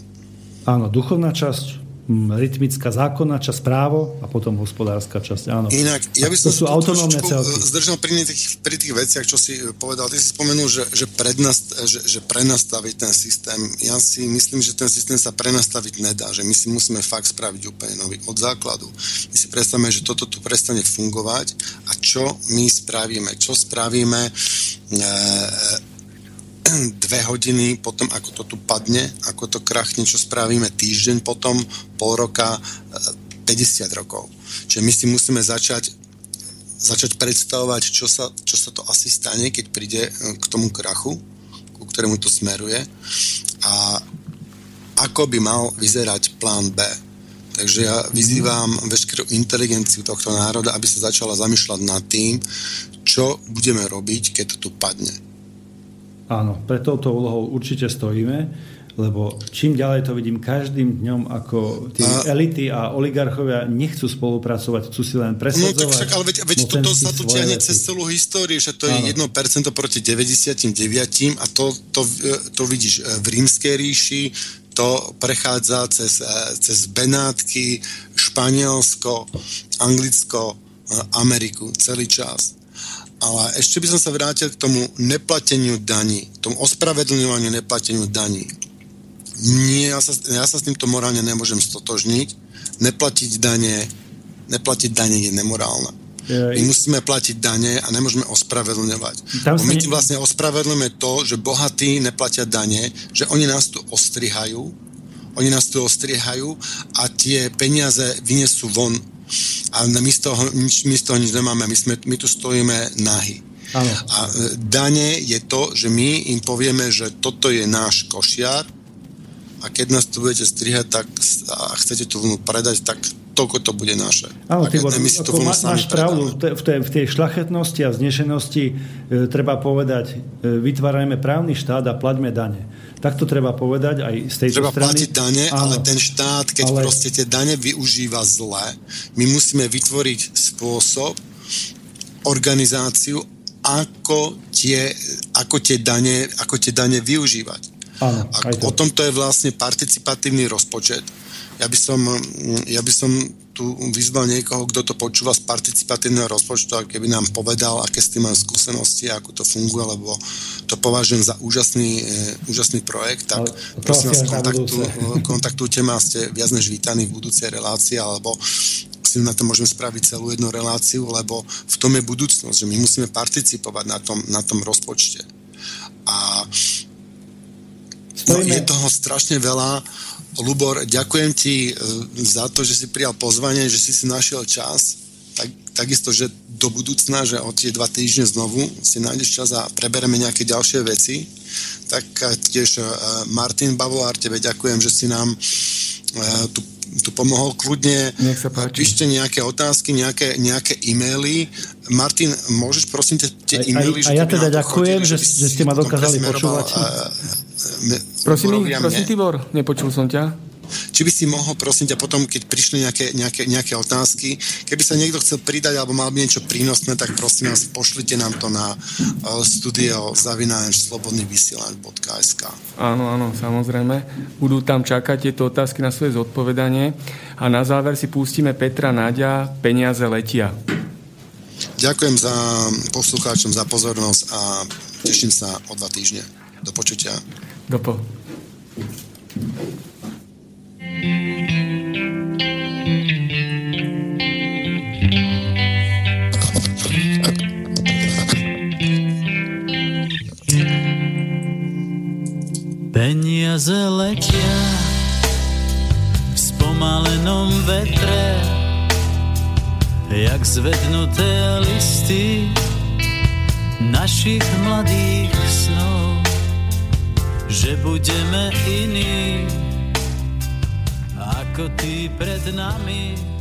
Áno, duchovná časť, rytmická zákonná časť, právo a potom hospodárska časť, áno. Inak, ja by som to sú autonómne celky. Zdržal pri tých veciach, čo si povedal. Ty si spomenul, že prenastaviť ten systém. Ja si myslím, že ten systém sa prenastaviť nedá, že my si musíme fakt spraviť úplne nový od základu. My si predstavíme, že toto tu prestane fungovať a čo my spravíme? Čo spravíme 2 hodiny potom, ako to tu padne, ako to krachne, čo spravíme týždeň potom, pol roka, 50 rokov. Čiže my si musíme začať predstavovať, čo sa to asi stane, keď príde k tomu krachu, ku ktorému to smeruje a ako by mal vyzerať plán B. Takže ja vyzývam veškerú inteligenciu tohto národa, aby sa začala zamýšľať nad tým, čo budeme robiť, keď to tu padne. Áno, pre touto úlohou určite stojíme, lebo čím ďalej to vidím každým dňom, ako tie elity a oligarchovia nechcú spolupracovať, chcú si len presadzovať. No tak však, ale veď toto sa tu ťahne cez celú históriu, že to je 1% proti 99 a to vidíš v Rímskej ríši, to prechádza cez Benátky, Španielsko, Anglicko, Ameriku celý čas. Ale ešte by som sa vrátil k tomu neplateniu daní, k tomu ospravedlňovaniu neplateniu daní. Ja sa s týmto morálne nemôžem stotožniť. Neplatiť dane je nemorálne. My musíme platiť dane a nemôžeme ospravedlňovať. My tým vlastne ospravedlňujeme to, že bohatí neplatia dane, že oni nás tu ostrihajú, a tie peniaze vyniesú von. A my z toho nič nemáme, my tu stojíme nahy. A dane je to, že my im povieme, že toto je náš košiar a keď nás tu budete strihať tak, a chcete tú vlnu predať, tak toľko to bude naše. Áno, Tibor, máš pravdu, v tej šľachetnosti a vznešenosti treba povedať, vytvárajme právny štát a plaťme dane. Tak to treba povedať aj z tejto strany. Treba platiť dane, áno, ale ten štát, keď proste tie dane využíva zle, my musíme vytvoriť spôsob, organizáciu, ako tie dane využívať. Áno, o tomto je vlastne participatívny rozpočet. Ja by som tu vyzval niekoho, kto to počúva z participatívneho rozpočtu, keby nám povedal, aké s tým mám skúsenosti, ako to funguje, lebo to považujem za úžasný projekt, tak prosím vás, kontaktujte ma, ste viac než vítaní v budúcej relácii, alebo si na to môžeme spraviť celú jednu reláciu, lebo v tom je budúcnosť, že my musíme participovať na tom rozpočte. A je toho strašne veľa. Ľubor, ďakujem ti za to, že si prijal pozvanie, že si našiel čas. Takisto, že do budúcna, že o tie 2 týždne znovu si nájdeš čas a prebereme nejaké ďalšie veci. Tak tiež Martin Pavolár, tebe ďakujem, že si nám tu pomohol. Kľudne píšte nejaké otázky, nejaké e-maily. Martin, môžeš prosím tie e-maily? A ja teda ďakujem, že ste ma dokázali počúvať. Prosím, Tibor, nepočul som ťa. Či by si mohol, prosím ťa, potom, keď prišli nejaké otázky, keby sa niekto chcel pridať alebo mal by niečo prínosné, tak prosím vás, pošlite nám to na studio@slobodnyvysielac.sk. Áno, samozrejme. Budú tam čakať tieto otázky na svoje zodpovedanie. A na záver si pustíme Petra Naďa, Peniaze letia. Ďakujem za poslucháčom za pozornosť a teším sa o 2 týždne. Do počutia. Peniaze letia v spomalenom vetre, jak zvednuté listy našich mladých snov, že budeme iní ako tí pred nami.